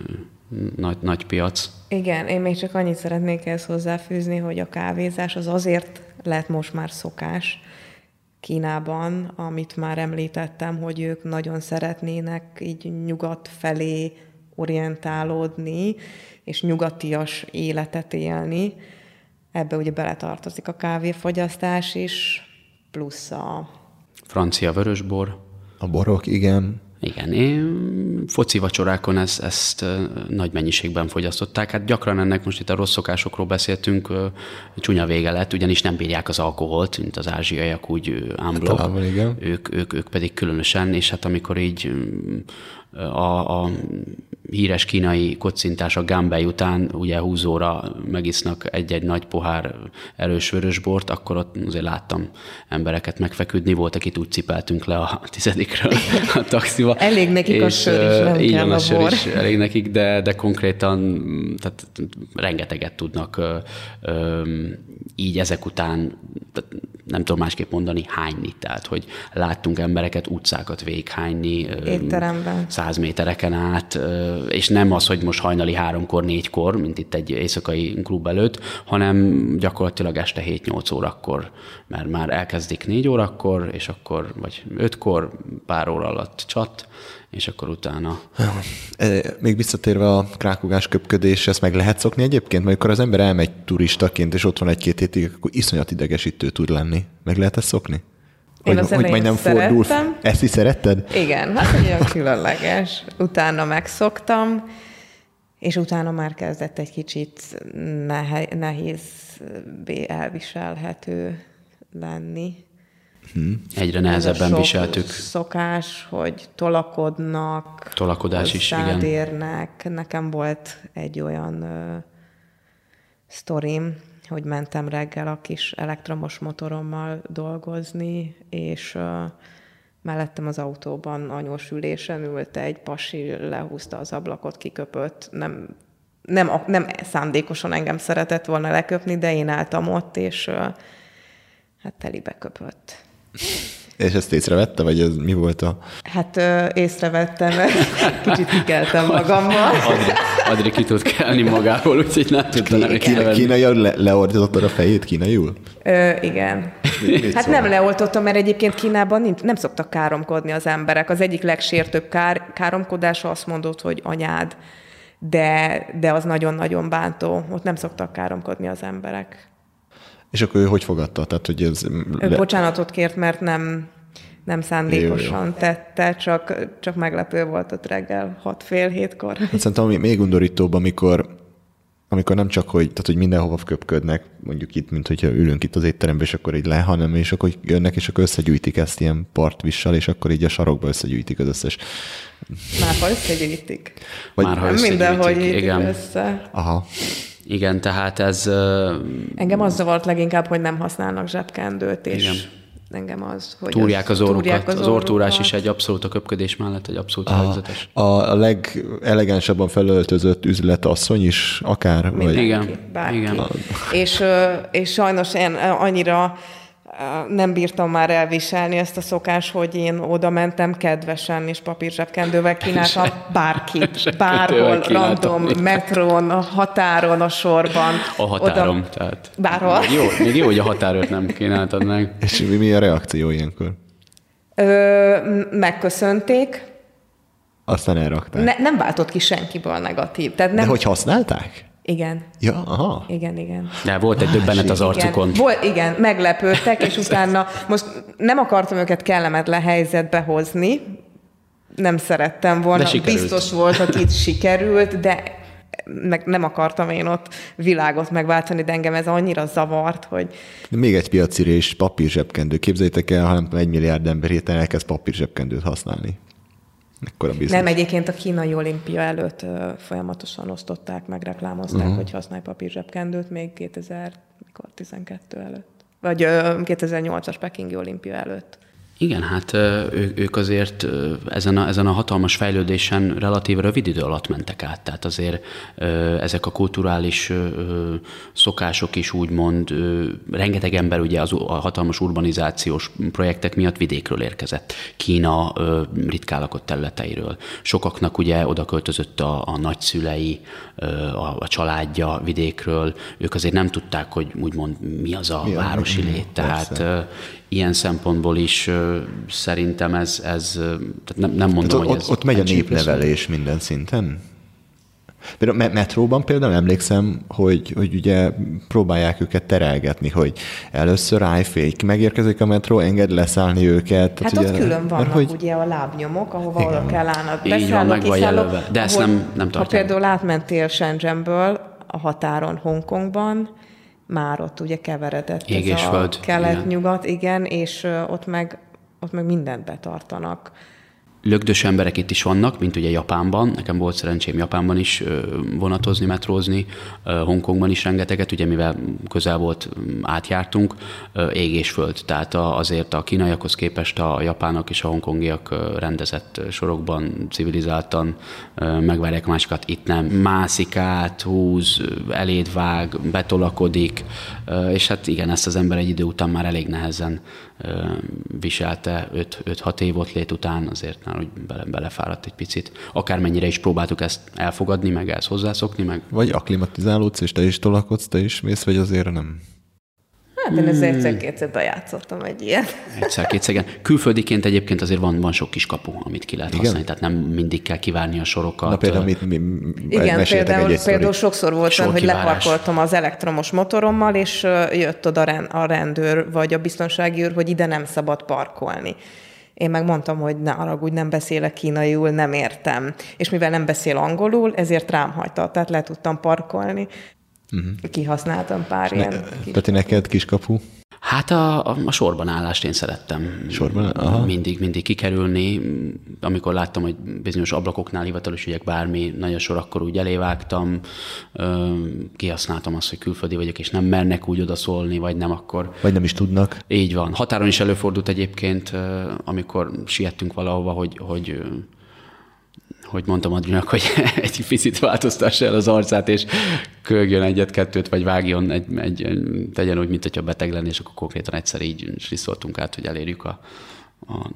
nagy, nagy piac. Igen, én még csak annyit szeretnék ezt hozzáfűzni, hogy a kávézás az azért lett most már szokás Kínában, amit már említettem, hogy ők nagyon szeretnének így nyugat felé orientálódni, és nyugatias életet élni. Ebbe ugye beletartozik a kávéfogyasztás is, plusz a... francia vörösbor. A borok, igen. Igen, én foci vacsorákon ezt, ezt nagy mennyiségben fogyasztották. Hát gyakran ennek most itt a rossz szokásokról beszéltünk, csúnya vége lett, ugyanis nem bírják az alkoholt, mint az ázsiaiak úgy ámblok. Hát, ők, ők, ők pedig különösen, és hát amikor így a, a híres kínai kocintás a Ganbei után ugye húsz óra megisznak egy-egy nagy pohár erős vörösbort, akkor ott azért láttam embereket megfeküdni, volt, akit úgy cipeltünk le a tizedikről a taxiba. Elég nekik és a sör is, nem kell a, a sör is elég nekik, de, de konkrétan tehát rengeteget tudnak így ezek után, tehát nem tudom másképp mondani, hányni. Tehát, hogy láttunk embereket utcákat véghányni, étteremben, száz métereken át, és nem az, hogy most hajnali háromkor, négykor, mint itt egy éjszakai klub előtt, hanem gyakorlatilag este hét-nyolc órakor, mert már elkezdik négy órakor, és akkor, vagy ötkor, pár óra alatt csat, és akkor utána. Még visszatérve a krákogás, köpködés, ezt meg lehet szokni egyébként? Mert akkor az ember elmegy turistaként, és ott van egy-két hétig, akkor iszonyat idegesítő tud lenni. Meg lehet ezt szokni? Én hogy, az hogy elején fordul. Ezt is szeretted? Igen, hát egy olyan különleges. Utána megszoktam, és utána már kezdett egy kicsit nehe- nehéz elviselhető lenni. Hmm. Egyre nehezebben viseltük. Szokás, hogy tolakodnak, tolakodás is, igen. Nekem volt egy olyan ö, sztorim, hogy mentem reggel a kis elektromos motorommal dolgozni, és ö, mellettem az autóban anyós ülésen ült egy pasi, lehúzta az ablakot, kiköpött, nem, nem, nem szándékosan engem szeretett volna leköpni, de én álltam ott, és ö, hát telibe köpött. És ezt észrevette, vagy ez mi volt a... Hát ö, észrevettem, mert kicsit kikeltem magammal. Adri, Adri ki tud kelni magából, úgyhogy nem tudta nem észrevenni. Kínaiul le, leoltottad a fejét kínaiul? Ö, igen. Hát nem leoltottam, mert egyébként Kínában nincs, nem szoktak káromkodni az emberek. Az egyik legsértőbb kár, káromkodása azt mondott, hogy anyád, de, de az nagyon-nagyon bántó. Ott nem szoktak káromkodni az emberek. És akkor ő hogy fogadta? Tehát, hogy ez ő le... bocsánatot kért, mert nem, nem szándékosan jó, jó. tette, csak, csak meglepő volt ott reggel hat fél hétkor. Hát szerintem még undorítóbb, amikor, amikor nem csak, hogy, tehát, hogy mindenhova köpködnek, mondjuk itt, mint hogyha ülünk itt az étteremben, és akkor így le, hanem és akkor jönnek, és akkor összegyűjtik ezt ilyen partvissal, és akkor így a sarokba összegyűjtik az összes... Márha összegyűjtik. Vagy Márha összegyűjtik, mindenhogy igen. Össze. Aha. Igen, tehát ez... Engem az zavart leginkább, hogy nem használnak zsebkendőt, és igen. Engem az, hogy... Túrják az orrukat. Az, az orrtúrás is egy abszolút a köpködés mellett, egy abszolút helyzetes. A, a legelegánságban felöltözött üzletasszony is akár... Mindenki, vagy... Igen. Bárki. Igen. És, és sajnos én annyira nem bírtam már elviselni ezt a szokás, hogy én oda mentem kedvesen, és papírzsebkendővel kínáltam bárkit, bárhol, random, metrón, a határon, a sorban. A határom, oda, tehát. Bárhol. Még jó, még jó, hogy a határot nem kínáltad meg. És mi, mi a reakció ilyenkor? Ö, megköszönték. Aztán elrakták. Ne, nem váltott ki senkiből negatív. Tehát nem... De hogy használták? Igen. Ja, aha. Igen, igen. De volt egy döbbenet az arcukon. Igen, volt, igen, meglepődtek, és utána most nem akartam őket kellemetlen helyzetbe hozni, nem szerettem volna, biztos volt, hogy itt sikerült, de meg nem akartam én ott világot megváltani, de engem ez annyira zavart, hogy... De még egy piacirés, papírzsebkendő. Képzeljétek el, ha nem tudom, egy milliárd ember héten elkezd papírzsebkendőt használni. Nem, egyébként a kínai olimpia előtt ö, folyamatosan osztották, meg reklámozták, uh-huh. hogy használj papírzsebkendőt még kétezer-tizenkettő előtt. Vagy ö, kétezer-nyolcas pekingi olimpia előtt. Igen, hát ő, ők azért ezen a, ezen a hatalmas fejlődésen relatív rövid idő alatt mentek át, tehát azért ezek a kulturális szokások is úgymond, rengeteg ember ugye az, a hatalmas urbanizációs projektek miatt vidékről érkezett, Kína ritkán lakott területeiről. Sokaknak ugye oda költözött a, a nagyszülei, a, a családja vidékről, ők azért nem tudták, hogy úgymond mi az a mi városi a, lét, tehát... Persze. Ilyen szempontból is ö, szerintem ez, ez tehát nem, nem mondom, tehát hogy ott, ez... Ott megy a népnevelés minden szinten? Például metróban például emlékszem, hogy, hogy ugye próbálják őket terelgetni, hogy először állj fék, megérkezik a metró, engedd leszállni őket. Hát ott ugye, külön vannak hogy... ugye a lábnyomok, ahova igen. oda kell állnod. Így van, meg van jelölve. De ezt nem, nem tartják. Ha például átmentél Shenzhenből a határon Hongkongban, már ott ugye keveredett ég ez a kelet-nyugat, igen, és ott meg, ott meg mindent betartanak. lögdös emberek itt is vannak, mint ugye Japánban. Nekem volt szerencsém Japánban is vonatozni, metrózni, Hongkongban is rengeteget, ugye mivel közel volt, átjártunk, ég és föld. Tehát azért a kínaiakhoz képest a japánok és a hongkongiak rendezett sorokban, civilizáltan megvárják másikat, itt nem. Mászik át, húz, eléd vág, betolakodik, és hát igen, ezt az ember egy idő után már elég nehezen viselte, öt-hat év ott lét után azért már úgy bele, belefáradt egy picit. Akármennyire is próbáltuk ezt elfogadni, meg ezt hozzászokni, meg... Vagy aklimatizálódsz, és te is tolakodsz, te is mész, vagy azért nem? Hát én ezért egyszer-kétszer bejátszottam egy ilyen. Egyszer-kétszer, igen. Külföldiként egyébként azért van, van sok kis kapu, amit ki lehet igen? használni, tehát nem mindig kell kivárni a sorokat. Na például mit mi, igen, például, egy például sokszor volt, Sor hogy kivárás. Leparkoltam az elektromos motorommal, és jött oda a rendőr, vagy a biztonsági őr, hogy ide nem szabad parkolni. Én megmondtam, hogy ne haragudj, nem beszélek kínaiul, nem értem. És mivel nem beszél angolul, ezért rám hagyta, tehát le tudtam parkolni. Uh-huh. Kihasználtam pár ne, ilyen. Peti, neked kiskapu? Hát a, a, a sorban állást én szerettem. Sorban? Aha. Mindig, mindig kikerülni. Amikor láttam, hogy bizonyos ablakoknál hivatalos ügyek bármi, nagy a sor, akkor úgy elévágtam. Kihasználtam azt, hogy külföldi vagyok, és nem mernek úgy odaszólni, vagy nem akkor. Vagy nem is tudnak. Így van. Határon is előfordult egyébként, amikor siettünk valahova, hogy... hogy hogy mondtam Adrinak, hogy egy picit változtassa el az arcát, és kölyögjön egyet-kettőt, vagy vágjon, egy, egy, tegyen úgy, mint hogyha beteg lenni, és akkor konkrétan egyszer így sliszoltunk át, hogy elérjük a,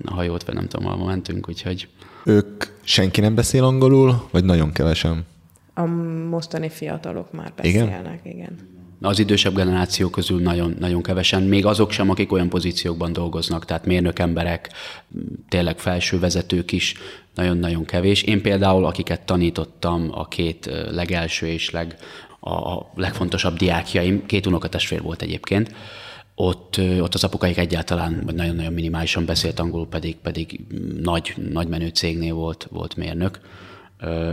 a hajót, vagy nem tudom, ahol mentünk, úgyhogy... Ők senki nem beszél angolul, vagy nagyon kevesen? A mostani fiatalok már beszélnek, igen. igen. Az idősebb generáció közül nagyon, nagyon kevesen, még azok sem, akik olyan pozíciókban dolgoznak, tehát mérnök emberek, tényleg felső vezetők is, nagyon-nagyon kevés. Én például, akiket tanítottam, a két legelső és leg, a legfontosabb diákjaim, két unokatestvér volt egyébként, Ott, ott az apukáik egyáltalán, vagy nagyon-nagyon minimálisan beszélt angolul, pedig, pedig nagy, nagy menő cégnél volt, volt mérnök.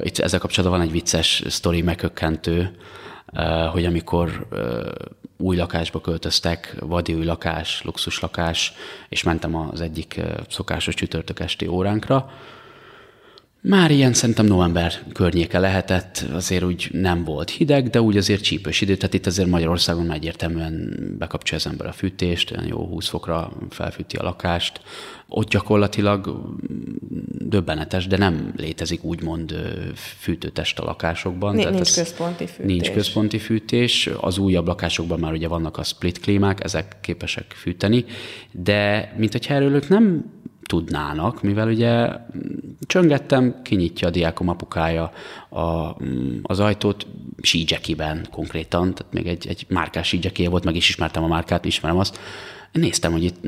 Itt ezzel kapcsolatban van egy vicces sztori, megkökkentő, hogy amikor új lakásba költöztek, vadi új lakás, luxus lakás, és mentem az egyik szokásos csütörtök esti óránkra. Már ilyen szerintem november környéke lehetett, azért úgy nem volt hideg, de úgy azért csípős idő, tehát itt azért Magyarországon már egyértelműen bekapcsolja az ember a fűtést, jó húsz fokra felfűti a lakást. Ott gyakorlatilag döbbenetes, de nem létezik úgymond fűtőtest a lakásokban. Nincs, nincs központi fűtés. Nincs központi fűtés. Az újabb lakásokban már ugye vannak a split klímák, ezek képesek fűteni, de mint hogyha erről ők nem tudnának, mivel ugye csöngettem, kinyitja a diákom apukája a, az ajtót sígyekiben konkrétan, tehát még egy, egy márkás sígyekije volt, meg is ismertem a márkát, ismerem azt. Néztem, hogy itt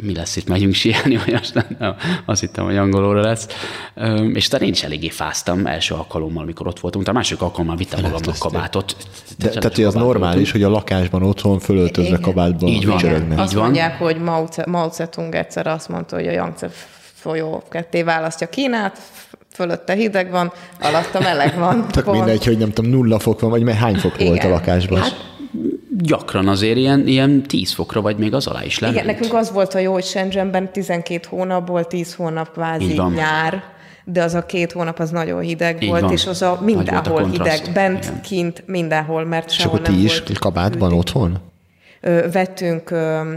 mi lesz, itt megyünk síelni, vagy aztán nem, azt hittem, hogy angolóra lesz. És talán én is eléggé fáztam első alkalommal, amikor ott voltunk, de a másik alkalommal vittem magamnak kabátot. De, tehát, hogy az normális, hogy a lakásban otthon fölöltözve kabátban csörögnek. Azt mondják, hogy Mao Tse-tung egyszer azt mondta, hogy a Yangtze folyó ketté választja Kínát, fölötte hideg van, alatta meleg van. Tök mindegy, hogy nem tudom, nulla fok van, vagy hány fok volt a lakásban. Gyakran azért ilyen, ilyen tíz fokra, vagy még az alá is lement. Igen, nekünk az volt a jó, hogy Shenzhenben tizenkét hónapból tíz hónap kvázi nyár, de az a két hónap az nagyon hideg Így volt, van. És az a mindenhol a hideg, bent, igen. kint, mindenhol, mert sehol nem volt. És akkor ti is kabátban hűdég. Otthon? Ö, vettünk... Ö,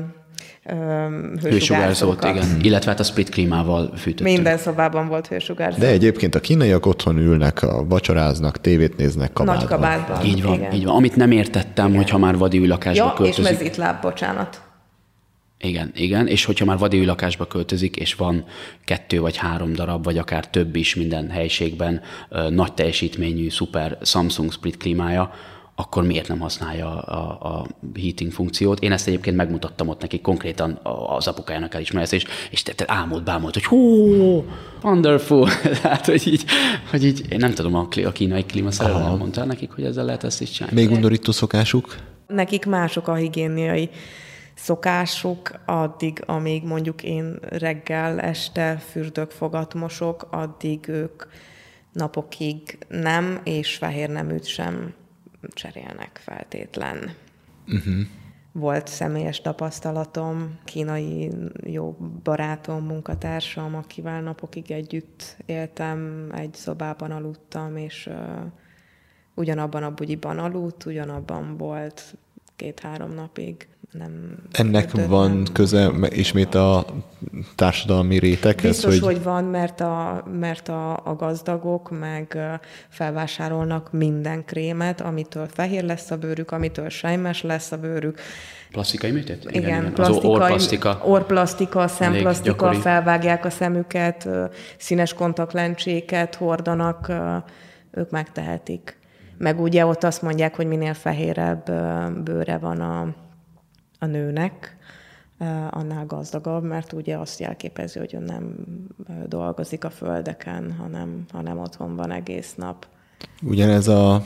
hősugárzót, igen. Illetve hát a split klímával fűtöttünk. Minden szobában volt hősugárzó. De egyébként a kínaiak otthon ülnek, a vacsoráznak, tévét néznek kabátban. Nagy kabátban. Így van, igen. így van. Amit nem értettem, igen. hogyha már vadi ülakásba ja, költözik. Ja, és mezítláb, bocsánat. Igen, igen, és hogyha már vadi lakásba költözik, és van kettő vagy három darab, vagy akár több is minden helyiségben nagy teljesítményű, szuper Samsung split klímája, akkor miért nem használja a, a heating funkciót. Én ezt egyébként megmutattam ott neki, konkrétan az apukájának elismerés, és, és te, te ámolt, bámolt, hogy hú, wonderful, hát, hogy így, hogy így, én nem tudom, a kínai klímaszerelően mondtál nekik, hogy ezzel lehet ezt is csinálni. Még undorító szokásuk? Nekik mások a higiéniai szokásuk, addig, amíg mondjuk én reggel, este fürdök, fogat mosok, addig ők napokig nem, és fehér neműt sem cserélnek feltétlen. Uh-huh. Volt személyes tapasztalatom, kínai jó barátom, munkatársam, akivel napokig együtt éltem, egy szobában aludtam, és uh, ugyanabban a bugyiban aludt, ugyanabban volt két-három napig. Nem Ennek ötöttem. Van köze ismét a társadalmi réteghez? Biztos, hogy, hogy van, mert, a, mert a, a gazdagok meg felvásárolnak minden krémet, amitől fehér lesz a bőrük, amitől sejmes lesz a bőrük. Plastikai műtét? Igen, igen, igen. Az orplasztika. Orplasztika, szemplasztika, felvágják a szemüket, színes kontaktlencséket hordanak, ők megtehetik. Meg ugye ott azt mondják, hogy minél fehérebb bőre van a a nőnek, annál gazdagabb, mert ugye azt jelképezi, hogy ő nem dolgozik a földeken, hanem, hanem otthon van egész nap. Ugyanez a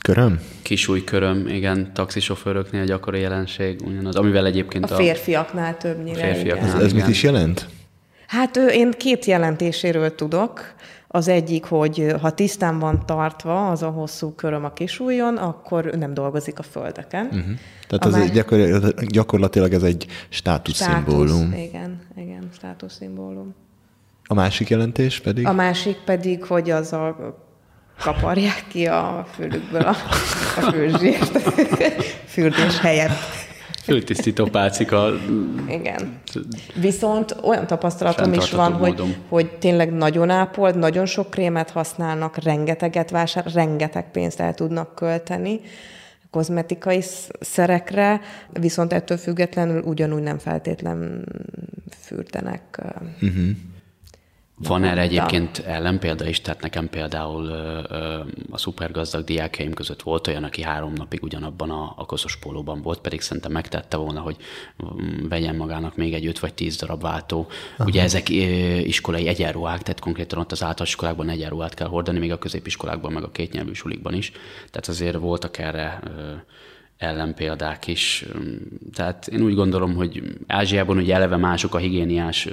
köröm? Kisújköröm, igen, taxisofőröknél gyakori jelenség, ugyanaz, amivel egyébként a... A férfiaknál többnyire, férfiaknál, igen. Ez mit is jelent? Hát én két jelentéséről tudok. Az egyik, hogy ha tisztán van tartva az a hosszú köröm a kisujjon, akkor nem dolgozik a földeken. Uh-huh. Tehát ez más... gyakor... gyakorlatilag ez egy státuszszimbólum. Igen, igen, státuszszimbólum. A másik jelentés pedig? A másik pedig, hogy az a kaparják ki a fülükből a, a fülzsírt. Fürdés helyett. Főtisztító pácika. Igen. Viszont olyan tapasztalatom is van, hogy, hogy tényleg nagyon ápolt, nagyon sok krémet használnak, rengeteget vásár, rengeteg pénzt el tudnak költeni kozmetikai szerekre, viszont ettől függetlenül ugyanúgy nem feltétlen fürdenek. Uh-huh. Van erre egyébként ellenpélda is, tehát nekem például a szupergazdag diákjaim között volt olyan, aki három napig ugyanabban a, a koszos pólóban volt, pedig szerintem megtette volna, hogy vegyen magának még egy öt vagy tíz darab váltó. Aha. Ugye ezek iskolai egyenruhák, tehát konkrétan ott az általános iskolákban egyenruhát kell hordani, még a középiskolákban, meg a kétnyelvű sulikban is. Tehát azért voltak erre ellenpéldák is. Tehát én úgy gondolom, hogy Ázsiában ugye eleve mások a higiéniás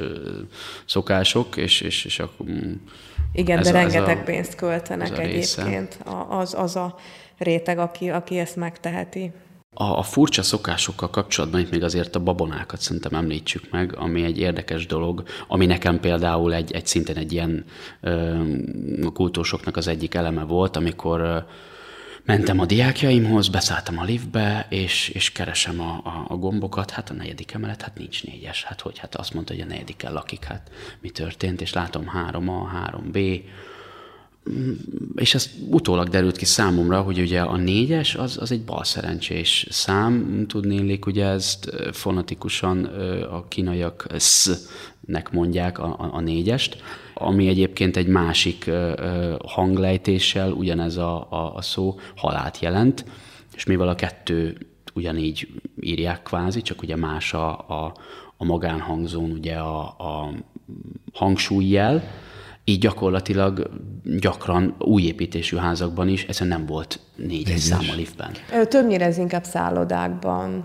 szokások, és, és, és akkor... Igen, de a, rengeteg a, pénzt költenek egyébként. A, az, az a réteg, aki, aki ezt megteheti. A, a furcsa szokásokkal kapcsolatban itt még azért a babonákat szerintem említsük meg, ami egy érdekes dolog, ami nekem például egy, egy szintén egy ilyen ö, kultúrsoknak az egyik eleme volt, amikor... Ö, mentem a diákjaimhoz, beszálltam a liftbe, és, és keresem a, a, a gombokat, hát a negyedik emelet, hát nincs négyes, hát hogy, hát azt mondta, hogy a negyediken lakik, hát mi történt, és látom három A, három B, és ez utólag derült ki számomra, hogy ugye a négyes az, az egy balszerencsés szám, tudnélik, ugye ezt fonetikusan a kínaiak sz-nek mondják a, a, a négyest, ami egyébként egy másik hanglejtéssel, ugyanez a, a, a szó halált jelent, és mivel a kettő ugyanígy írják kvázi, csak ugye más a, a, a magánhangzón ugye a, a hangsúlyjel, így gyakorlatilag gyakran új építésű házakban is egyszerűen nem volt négyes szám a liftben. Többnyire ez inkább szállodákban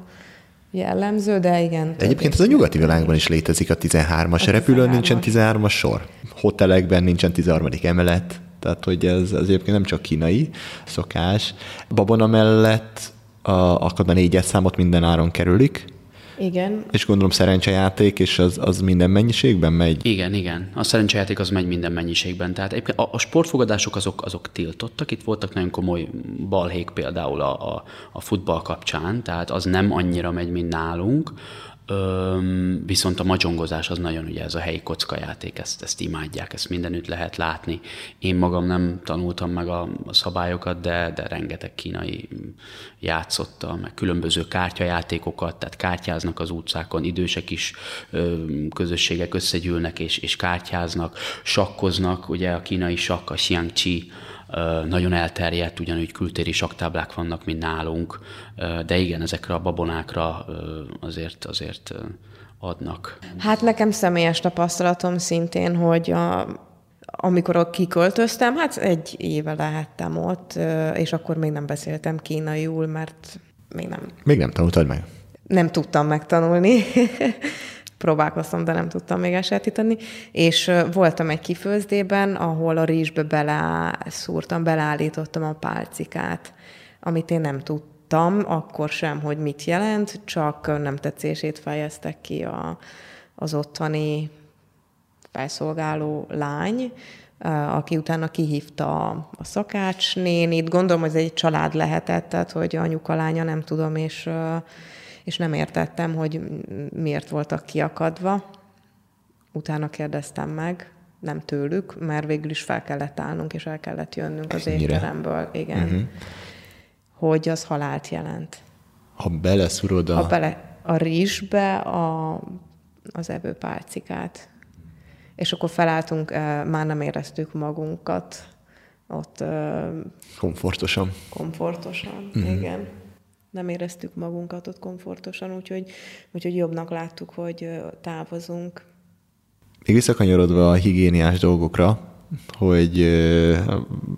jellemző, de igen. Egyébként ez a nyugati világban is létezik a tizenhármas. A repülőn tizenhármas. Nincsen tizenhármas sor. Hotelekben nincsen tizenharmadik emelet. Tehát, hogy ez az egyébként nem csak kínai szokás. Babona mellett a, akkor a négyes számot minden áron kerülik. Igen. És gondolom szerencsejáték, és az, az minden mennyiségben megy? Igen, igen. A szerencsejáték az megy minden mennyiségben. Tehát egyébként a, a sportfogadások azok, azok tiltottak. Itt voltak nagyon komoly balhék például a, a, a futball kapcsán, tehát az nem annyira megy, mint nálunk. Öm, viszont a macsongozás az nagyon, ugye ez a helyi kockajáték, ezt, ezt imádják, ezt mindenütt lehet látni. Én magam nem tanultam meg a, a szabályokat, de, de rengeteg kínai játszotta, meg különböző kártyajátékokat, tehát kártyáznak az utcákon, idősek is ö, közösségek összegyűlnek és, és kártyáznak, sakkoznak, ugye a kínai sakk, a Xiangqi, nagyon elterjedt, ugyanúgy kültéri saktáblák vannak, mint nálunk, de igen, ezekre a babonákra azért, azért adnak. Hát nekem személyes tapasztalatom szintén, hogy a, amikor kiköltöztem, hát egy éve lehettem ott, és akkor még nem beszéltem kínaiul, mert még nem. Még nem tanultad meg? Nem tudtam megtanulni. Próbálkoztam, de nem tudtam még elsajátítani, és voltam egy kifőzdében, ahol a rizsbe beleszúrtam, beleállítottam a pálcikát, amit én nem tudtam. tudtam akkor sem, hogy mit jelent, csak nem tetszését fejeztek ki a, az ottani felszolgáló lány, aki utána kihívta a szakácsnénit. Gondolom, hogy ez egy család lehetett, tehát hogy anyuka, lánya, nem tudom, és, és nem értettem, hogy miért voltak kiakadva. Utána kérdeztem meg, nem tőlük, mert végül is fel kellett állnunk, és el kellett jönnünk az étteremből. Igen. Uh-huh. Hogy az halált jelent. Ha beleszúrod a... Ha bele, a rizsbe a, az evőpálcikát. És akkor felálltunk, már nem éreztük magunkat ott... Komfortosan. Komfortosan, mm-hmm. igen. Nem éreztük magunkat ott komfortosan, úgyhogy, úgyhogy jobbnak láttuk, hogy távozunk. Még visszakanyarodva a higiéniás dolgokra, hogy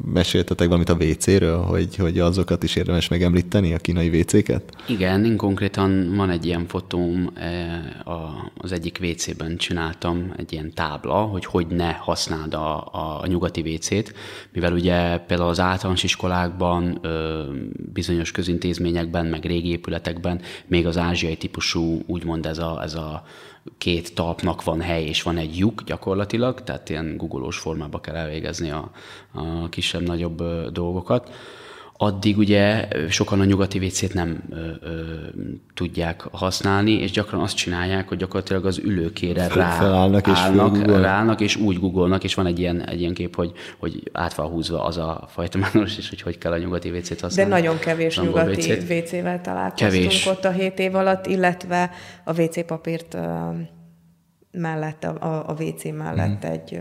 meséltetek valamit a vé céről, hogy, hogy azokat is érdemes megemlíteni, a kínai vé céket? Igen, én konkrétan van egy ilyen fotóm, az egyik vé cében csináltam egy ilyen tábla, hogy hogy ne használd a, a nyugati vé cét, mivel ugye például az általános iskolákban, bizonyos közintézményekben, meg régi épületekben még az ázsiai típusú, úgymond ez a, ez a két talpnak van hely, és van egy lyuk gyakorlatilag, tehát ilyen guggolós formába kell elvégezni a, a kisebb-nagyobb dolgokat. Addig ugye sokan a nyugati vé cét nem ö, ö, tudják használni, és gyakran azt csinálják, hogy gyakorlatilag az ülőkére ráállnak, és, állnak, és úgy guggolnak, és van egy ilyen, egy ilyen kép, hogy, hogy át van húzva az a fajta manus, és hogy hogy kell a nyugati vé cét használni. De nagyon kevés nyugati vé cével találkoztunk kevés. Ott a hét év alatt, illetve a vé cé papírt mellett, a, a vé cé mellett hmm. egy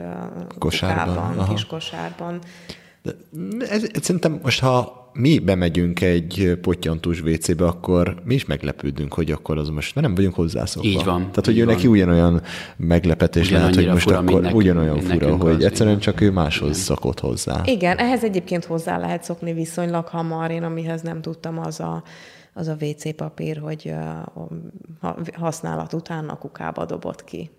kosárban, kis kosárban. De ez, ez szerintem most, ha mi bemegyünk egy pottyantús vé cébe, akkor mi is meglepődünk, hogy akkor az most, mert nem vagyunk hozzászokva. Így van. Tehát, hogy ő neki ugyanolyan meglepetés lehet, hogy most akkor ugyanolyan fura, hogy egyszerűen csak ő máshoz szokott hozzá. Igen, ehhez egyébként hozzá lehet szokni viszonylag hamar. Én amihez nem tudtam, az a, az a vé cé papír, hogy használat után a kukába dobott ki,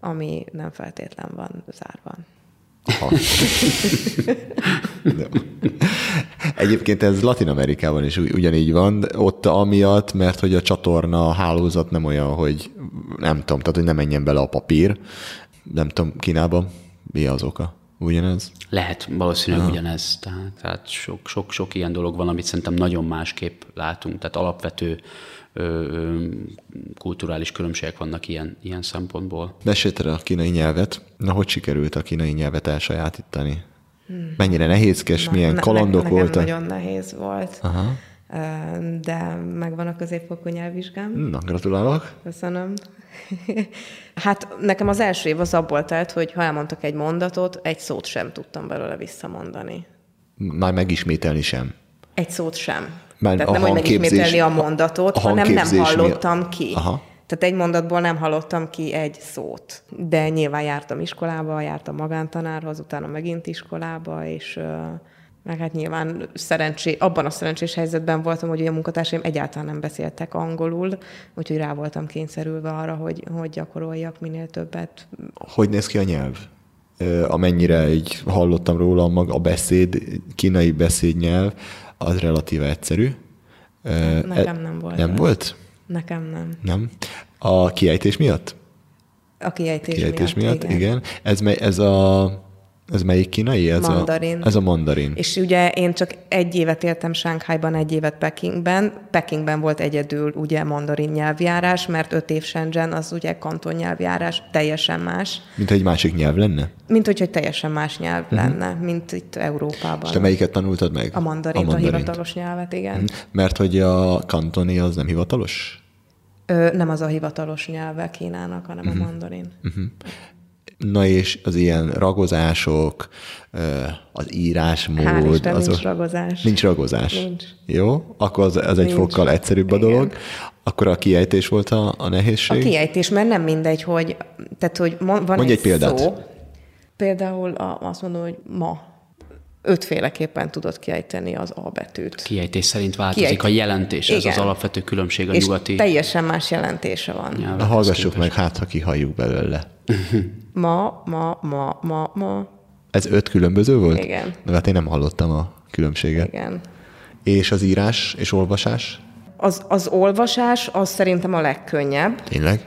ami nem feltétlen van zárban. Egyébként ez Latin-Amerikában is ugyanígy van, ott amiatt, mert hogy a csatorna, a hálózat nem olyan, hogy nem tudom, tehát hogy nem menjen bele a papír. Nem tudom, Kínában mi az oka? Ugyanez? Lehet, valószínűleg Aha. ugyanez. Tehát, tehát sok, sok, sok ilyen dolog van, amit szerintem nagyon másképp látunk. Tehát alapvető ö, ö, kulturális különbségek vannak ilyen, ilyen szempontból. Mesélted a kínai nyelvet. Na, hogy sikerült a kínai nyelvet elsajátítani? Hmm. Mennyire nehézkes, Na, milyen ne, kalandok ne, voltak? Nagyon nehéz volt, Aha. de megvan a középfokú nyelvvizsgám. Na, gratulálok. Köszönöm. Hát nekem az első év az abból telt, hogy ha elmondtak egy mondatot, egy szót sem tudtam belőle visszamondani. Már megismételni sem? Egy szót sem. Már Tehát nem, hogy megismételni a mondatot, a hanem nem hallottam mi? ki. Aha. Tehát egy mondatból nem hallottam ki egy szót. De nyilván jártam iskolába, jártam magántanárhoz, utána megint iskolába, és... Meg hát nyilván szerencsé, abban a szerencsés helyzetben voltam, hogy a munkatársaim egyáltalán nem beszéltek angolul, úgyhogy rá voltam kényszerülve arra, hogy, hogy gyakoroljak minél többet. Hogy néz ki a nyelv? Amennyire így hallottam róla, maga a beszéd, kínai beszédnyelv, az relatíve egyszerű. Nekem nem volt. Nem ez. volt? Nekem nem. Nem? A kiejtés miatt? A kiejtés, a kiejtés miatt, miatt, igen. igen. Ez, ez a... Ez melyik kínai? Ez mandarin. A, ez a mandarin. És ugye én csak egy évet éltem Shanghaiban, egy évet Pekingben. Pekingben volt egyedül ugye mandarin nyelvjárás, mert öt év Shenzhen az ugye kanton nyelvjárás, teljesen más. Mint egy másik nyelv lenne? Mint hogy, hogy teljesen más nyelv uh-huh. lenne, mint itt Európában. És te melyiket tanultad meg? A mandarint, a, mandarint. a hivatalos nyelvet, igen. Uh-huh. Mert hogy a kantoni az nem hivatalos? Ö, nem az a hivatalos nyelve Kínának, hanem uh-huh. a mandarin. Uh-huh. Na és az ilyen ragozások, az írásmód... Hál' Isten, azok... nincs ragozás. Nincs ragozás. Nincs. Jó, akkor az, az egy nincs. fokkal egyszerűbb a Igen. dolog. Akkor a kiejtés volt a, a nehézség? A kiejtés, mert nem mindegy, hogy... Tehát, hogy van Mondj egy, egy példát. Szó. Például azt mondom, hogy ma. Ötféleképpen tudod kiejteni az A betűt. Kiejtés szerint változik Kiejt... a jelentés. Igen. Ez az alapvető különbség a és nyugati... És teljesen más jelentése van. Ja, Na, hallgassuk meg, hát ha kihalljuk belőle. Ma, ma, ma, ma, ma. Ez öt különböző volt? Igen. De hát én nem hallottam a különbséget. Igen. És az írás és olvasás? Az, az olvasás, az szerintem a legkönnyebb. Tényleg?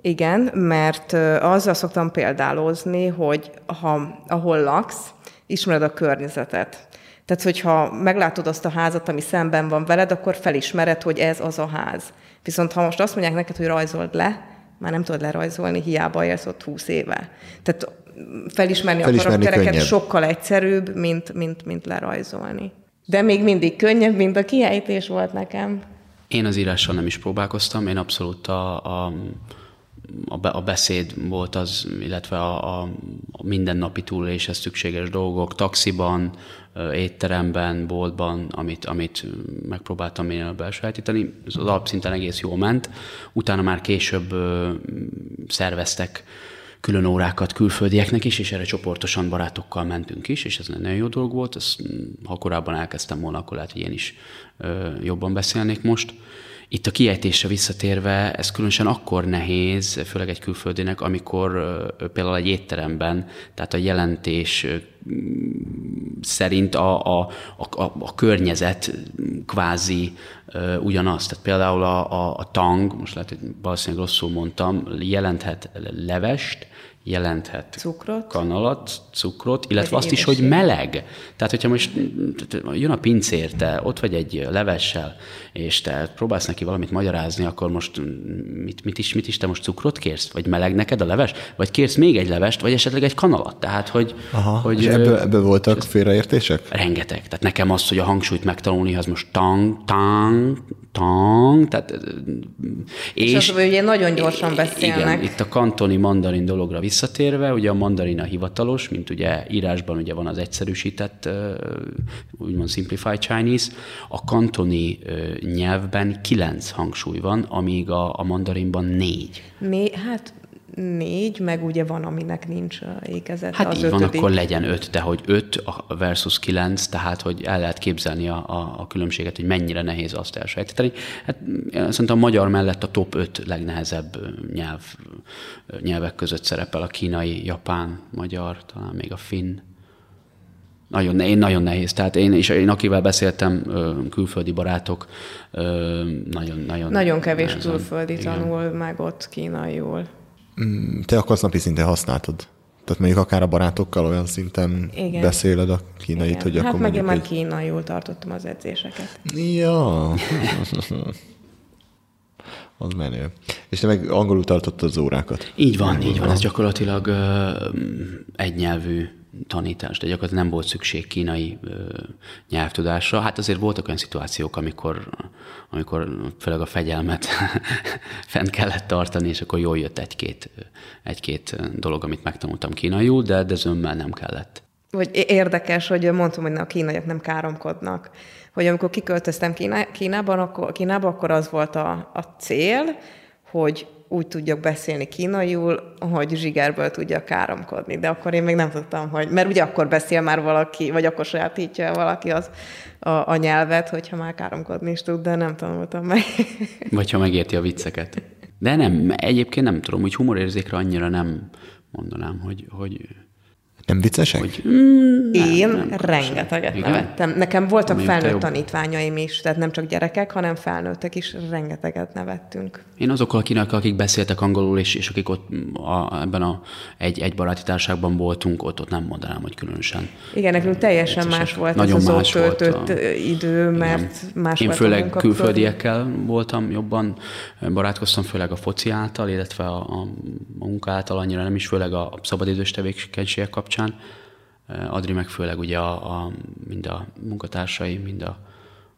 Igen, mert azzal szoktam példálozni, hogy ha, ahol laksz, ismered a környezetet. Tehát, hogyha meglátod azt a házat, ami szemben van veled, akkor felismered, hogy ez az a ház. Viszont ha most azt mondják neked, hogy rajzold le, már nem tudod lerajzolni, hiába élsz ott húsz éve. Tehát felismerni, felismerni a karaktereket könnyebb. Sokkal egyszerűbb, mint, mint, mint lerajzolni. De még mindig könnyebb, mint a kiejtés volt nekem. Én az írással nem is próbálkoztam, én abszolút a, a, a beszéd volt az, illetve a, a mindennapi túléléshez szükséges dolgok, taxiban, étteremben, boltban, amit, amit megpróbáltam én előbb elsajátítani. Az alapszinten egész jól ment. Utána már később szerveztek külön órákat külföldieknek is, és erre csoportosan barátokkal mentünk is, és ez nagyon jó dolog volt. Ezt, ha korábban elkezdtem volna, akkor lehet, hogy én is ö, jobban beszélnék most. Itt a kiejtésre visszatérve, ez különösen akkor nehéz, főleg egy külföldinek, amikor ö, például egy étteremben, tehát a jelentés ö, szerint a, a, a, a, a környezet kvázi ö, ugyanaz. Tehát például a, a, a tang, most lehet, hogy valószínűleg rosszul mondtam, jelenthet levest, jelenthet cukrot. Kanalat, cukrot, illetve azt is, hogy meleg. Tehát, hogyha most jön a pincér, te ott vagy egy levessel, és te próbálsz neki valamit magyarázni, akkor most mit, mit, is, mit is te most cukrot kérsz? Vagy meleg neked a leves? Vagy kérsz még egy levest, vagy esetleg egy kanalat? Tehát, hogy... Aha, hogy és ebből, ebből voltak félreértések? Rengeteg. Tehát nekem az, hogy a hangsúlyt megtanulni, az most tang, tang, tang, tehát... És, és az, hogy ugye nagyon gyorsan beszélnek. Igen, itt a kantoni mandarin dologra visszatérve, ugye a mandarin a hivatalos, mint ugye írásban ugye van az egyszerűsített, úgymond simplified Chinese, a kantoni nyelvben kilenc hangsúly van, amíg a, a mandarinban négy. Né, hát... négy, meg ugye van, aminek nincs ékezete. Hát az így ötödik. Van, akkor legyen öt, de hogy öt versus kilenc, tehát hogy el lehet képzelni a, a, a különbséget, hogy mennyire nehéz azt elsajátítani. Hát szerintem a magyar mellett a top öt legnehezebb nyelv, nyelvek között szerepel a kínai, japán, magyar, talán még a finn. Nagyon, én nagyon nehéz. Tehát én, és én akivel beszéltem, külföldi barátok, nagyon... Nagyon, nagyon kevés nehezen. Külföldi tanul, igen. Meg ott kínaiul. Te akkor napi szinten használtad. Tehát mondjuk akár a barátokkal olyan szinten igen. Beszéled a kínait, igen. Hogy hát akkor meg én már egy... kínaiul tartottam az edzéseket. Ja. Az menő. És te meg angolul tartottad az órákat. Így van, angolul. Így van. Ez gyakorlatilag ö, egynyelvű tanítás, de gyakorlatilag nem volt szükség kínai ö, nyelvtudásra. Hát azért voltak olyan szituációk, amikor, amikor főleg a fegyelmet fent kellett tartani, és akkor jól jött egy-két, egy-két dolog, amit megtanultam kínaiul, de, de zömmel nem kellett. Hogy érdekes, hogy mondtam, hogy a kínaiak nem káromkodnak. Hogy amikor kiköltöztem Kína, Kínában, akkor, Kínába, akkor az volt a, a cél, hogy úgy tudjak beszélni kínaiul, hogy zsigerből tudjak káromkodni. De akkor én még nem tudtam, hogy... Mert ugye akkor beszél már valaki, vagy akkor sajátítja valaki az a, a nyelvet, hogyha már káromkodni is tud, de nem tanultam meg. Vagy ha megérti a vicceket. De nem, egyébként nem tudom, hogy humorérzékre annyira nem mondanám, hogy... hogy... Nem viccesek? Hogy, mm, én nem, nem rengeteget nevettem. Nekem voltak Amelyik felnőtt tanítványaim is, tehát nem csak gyerekek, hanem felnőttek is, rengeteget nevettünk. Én azokkal, akinek, akik beszéltek angolul, és, és akik ott a, ebben a, egy, egy baráti társaságban voltunk, ott, ott nem mondanám, hogy különösen. Igen, nekünk teljesen viccesek. Más volt Nagyon az az ott töltött a... idő, mert igen. Más én volt. Én főleg külföldiekkel voltam, jobban barátkoztam, főleg a foci által, illetve a, a munka által annyira nem is, főleg a szabadidős tevékenységek kapcsán. Adri meg főleg ugye a, a, mind a munkatársai, mind a,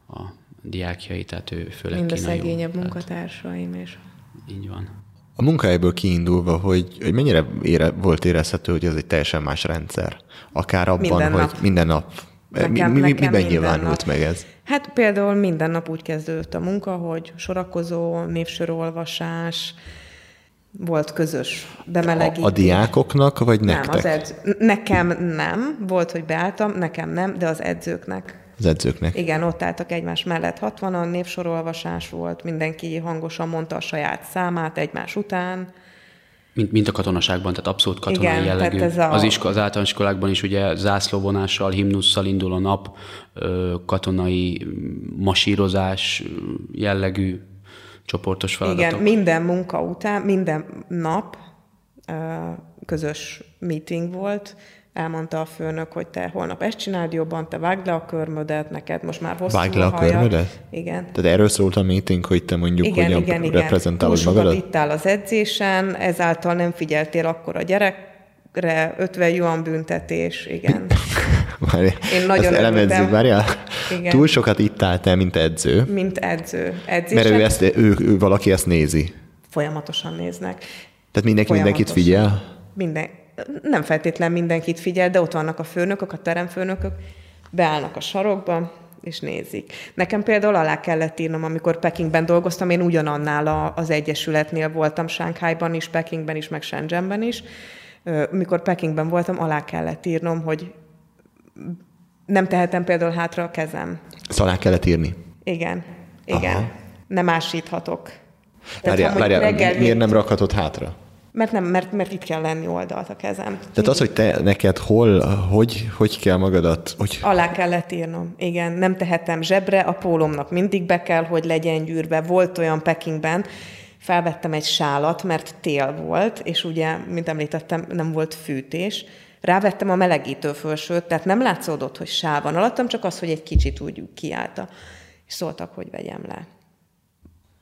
a diákjai, tehát ő főleg mind a szegényebb munkatársaim is. Így van. A munkájából kiindulva, hogy, hogy mennyire ére, volt érezhető, hogy ez egy teljesen más rendszer? Akár abban, minden hogy nap. minden nap. Nekem, mi, mi, mi, miben nyilvánult meg ez? Hát például minden nap úgy kezdődött a munka, hogy sorakozó, névsorolvasás, volt közös bemelegítés. A, a diákoknak, vagy nektek? Nem, az edz... Nekem nem. Volt, hogy beálltam, nekem nem, de az edzőknek. Az edzőknek. Igen, ott álltak egymás mellett hatvanan, névsorolvasás volt, mindenki hangosan mondta a saját számát egymás után, Mint, mint a katonaságban, tehát abszolút katonai igen, jellegű. Tehát ez a... az, isko, az általános iskolákban is ugye zászlóvonással, himnusszal indul a nap, katonai masírozás jellegű csoportos feladatok. Igen, minden munka után, minden nap közös meeting volt. Elmondta a főnök, hogy te holnap ezt csináld jobban, te vágd le a körmödet, neked most már hosszú vágd le a haja. Körmödet? Igen. Tehát erről szólt a meeting, hogy te mondjuk, igen, hogyan igen, reprezentálod igen. magadat? Igen, itt áll az edzésen, ezáltal nem figyeltél akkor a gyerekre, ötven yuan büntetés, igen. Várjál, én nagyon elemedző, várjál. Túl sokat itt álltál, mint edző. Mint edző. Edzésen? Mert ő, ezt, ő, ő valaki ezt nézi. Folyamatosan néznek. Tehát mindenki mindenkit figyel? Mindenki. Nem feltétlen mindenkit figyel, de ott vannak a főnökök, a teremfőnökök, beállnak a sarokba, és nézik. Nekem például alá kellett írnom, amikor Pekingben dolgoztam, én ugyanannál az egyesületnél voltam, Shanghaiban is, Pekingben is, meg Shenzhenben is. Amikor Pekingben voltam, alá kellett írnom, hogy nem tehetem például hátra a kezem. Ezt alá kellett írni? Igen. Igen. Aha. Nem ásíthatok. Várjál, várjá, reggel... miért nem rakhatod hátra? Mert, nem, mert, mert itt kell lenni oldalt a kezem. Tehát az, hogy te neked hol, hogy, hogy kell magadat... Hogy... Alá kellett írnom. Igen, nem tehetem zsebre, a pólomnak mindig be kell, hogy legyen gyűrve. Volt olyan Pekingben, felvettem egy sálat, mert tél volt, és ugye, mint említettem, nem volt fűtés. Rávettem a melegítő fölsőt, tehát nem látszódott, hogy sál van alattam, csak az, hogy egy kicsit úgy kiállta. És szóltak, hogy vegyem le.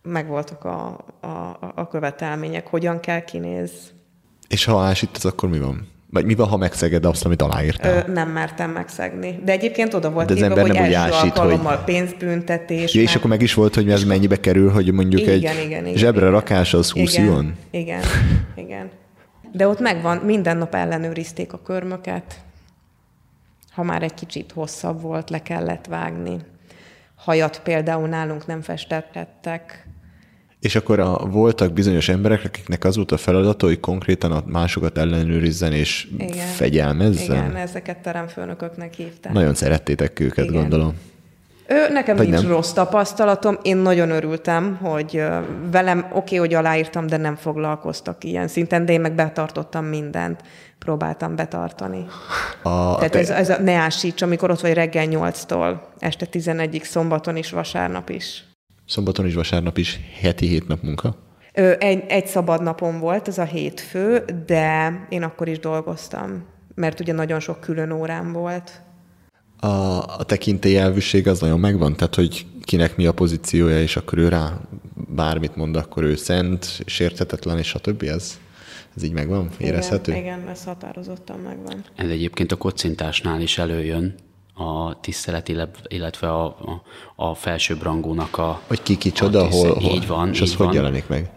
Megvoltak a, a, a követelmények, hogyan kell kinéz. És ha ásítasz, akkor mi van? Vagy mi van, ha megszeged azt, amit aláírtál? Ö, nem mertem megszegni. De egyébként oda volt írva, hogy első ásít, alkalommal hogy... pénzbüntetés. Ja, és akkor meg is volt, hogy ez mennyibe kerül, hogy mondjuk igen, egy igen, igen, zsebre igen. rakás az húsz yuan? Igen, igen. De ott megvan, minden nap ellenőrizték a körmöket. Ha már egy kicsit hosszabb volt, le kellett vágni. Hajat például nálunk nem festethettek. És akkor a, voltak bizonyos emberek, akiknek az volt a feladata, hogy konkrétan a másokat ellenőrizzen és igen, fegyelmezzen? Igen, ezeket teremfőnököknek hívták. Nagyon szerettétek őket, igen. gondolom. Ő, nekem Vagy nincs nem? rossz tapasztalatom. Én nagyon örültem, hogy velem oké, hogy aláírtam, de nem foglalkoztak ilyen szinten, de én meg betartottam mindent. Próbáltam betartani. A, Tehát te... ez, ez a ne ásíts, amikor ott vagy reggel nyolctól, este tizenegyig, szombaton is, vasárnap is. Szombaton is, vasárnap is heti hét nap munka? Ö, egy, egy szabad napom volt, az a hétfő, de én akkor is dolgoztam, mert ugye nagyon sok külön órám volt. A, a tekintélyelvűség az nagyon megvan, tehát hogy kinek mi a pozíciója, és akkor ő rá bármit mond, akkor ő szent, sérthetetlen, és a többi, ez, ez így megvan? Érezhető? Igen, igen, ez határozottan megvan. Ez egyébként a kocintásnál is előjön a tisztelet, illetve a, a, a felsőbb rangúnak a... Hogy ki kicsoda, hol, hol, így van, és az hogy jelenik meg?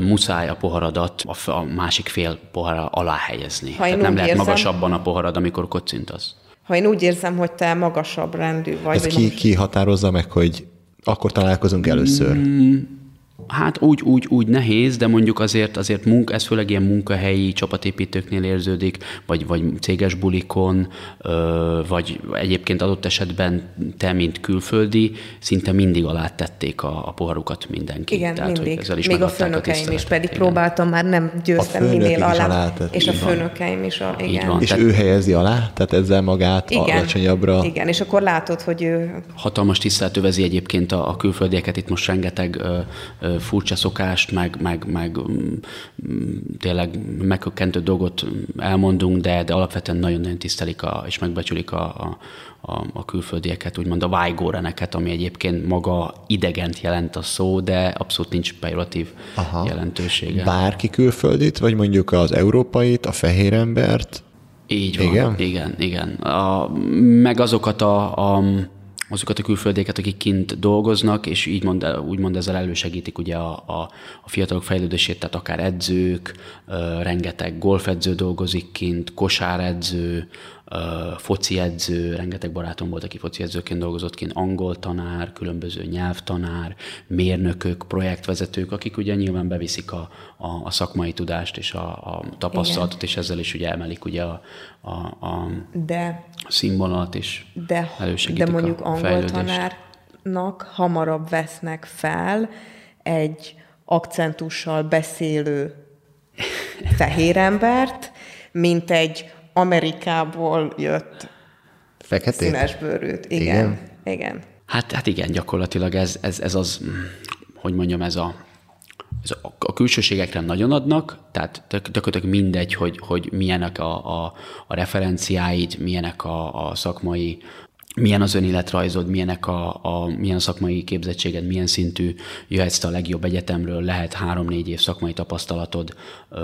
Muszáj a poharadat a másik fél pohara alá helyezni. Ha tehát nem lehet érzem, magasabban a poharad, amikor kocintasz. Ha én úgy érzem, hogy te magasabb rendű vagy. Ez ki, ki határozza meg, hogy akkor találkozunk először? Hát úgy, úgy, úgy nehéz, de mondjuk azért, azért munka, ez főleg ilyen munkahelyi csapatépítőknél érződik, vagy, vagy céges bulikon, vagy egyébként adott esetben te, mint külföldi, szinte mindig alá tették a, a poharukat mindenki. Igen, tehát, mindig. Ezzel is még a főnökeim a is, pedig igen. próbáltam, már nem győztem minél alá. alá tett, és a főnökeim is. A, igen. Van, és tehát, ő helyezi alá, tehát ezzel magát igen, alacsonyabbra. Igen, és akkor látod, hogy ő... Hatalmas tisztelet övezi egyébként a, a külföldieket, itt most rengeteg ö, ö, furcsa szokást, meg, meg, meg tényleg megkökkentő dolgot elmondunk, de, de alapvetően nagyon-nagyon tisztelik a, és megbecsülik a, a, a külföldieket, úgymond a vájgóreneket, ami egyébként maga idegent jelent a szó, de abszolút nincs pejoratív Aha. jelentősége. Bárki külföldit, vagy mondjuk az európait, a fehér embert? Így van, igen, igen. igen. A, meg azokat a... a azokat a külföldieket, akik kint dolgoznak, és így mond, úgymond ezzel elősegítik ugye a, a, a fiatalok fejlődését, tehát akár edzők, ö, rengeteg golfedző dolgozik kint, kosáredző, ö, fociedző, rengeteg barátom volt, aki fociedzőként dolgozott kint, angol tanár, különböző nyelvtanár, mérnökök, projektvezetők, akik ugye nyilván beviszik a, a, a szakmai tudást és a, a tapasztalatot, Igen. és ezzel is ugye emelik ugye a, a, a De. színvonalat, és de, elősegítik de mondjuk a angol tanárnak hamarabb vesznek fel egy akcentussal beszélő fehér embert, mint egy Amerikából jött feketét? Színesbőrűt. Igen, igen. igen. Hát, hát igen, gyakorlatilag ez, ez, ez az, hogy mondjam, ez a, ez a, a külsőségekre nagyon adnak, tehát tökötök mindegy, hogy, hogy milyenek a, a, a referenciáid, milyenek a, a szakmai, milyen az önéletrajzod, milyenek a, a, milyen a szakmai képzettséged, milyen szintű, jöhetsz a legjobb egyetemről, lehet három-négy év szakmai tapasztalatod ö,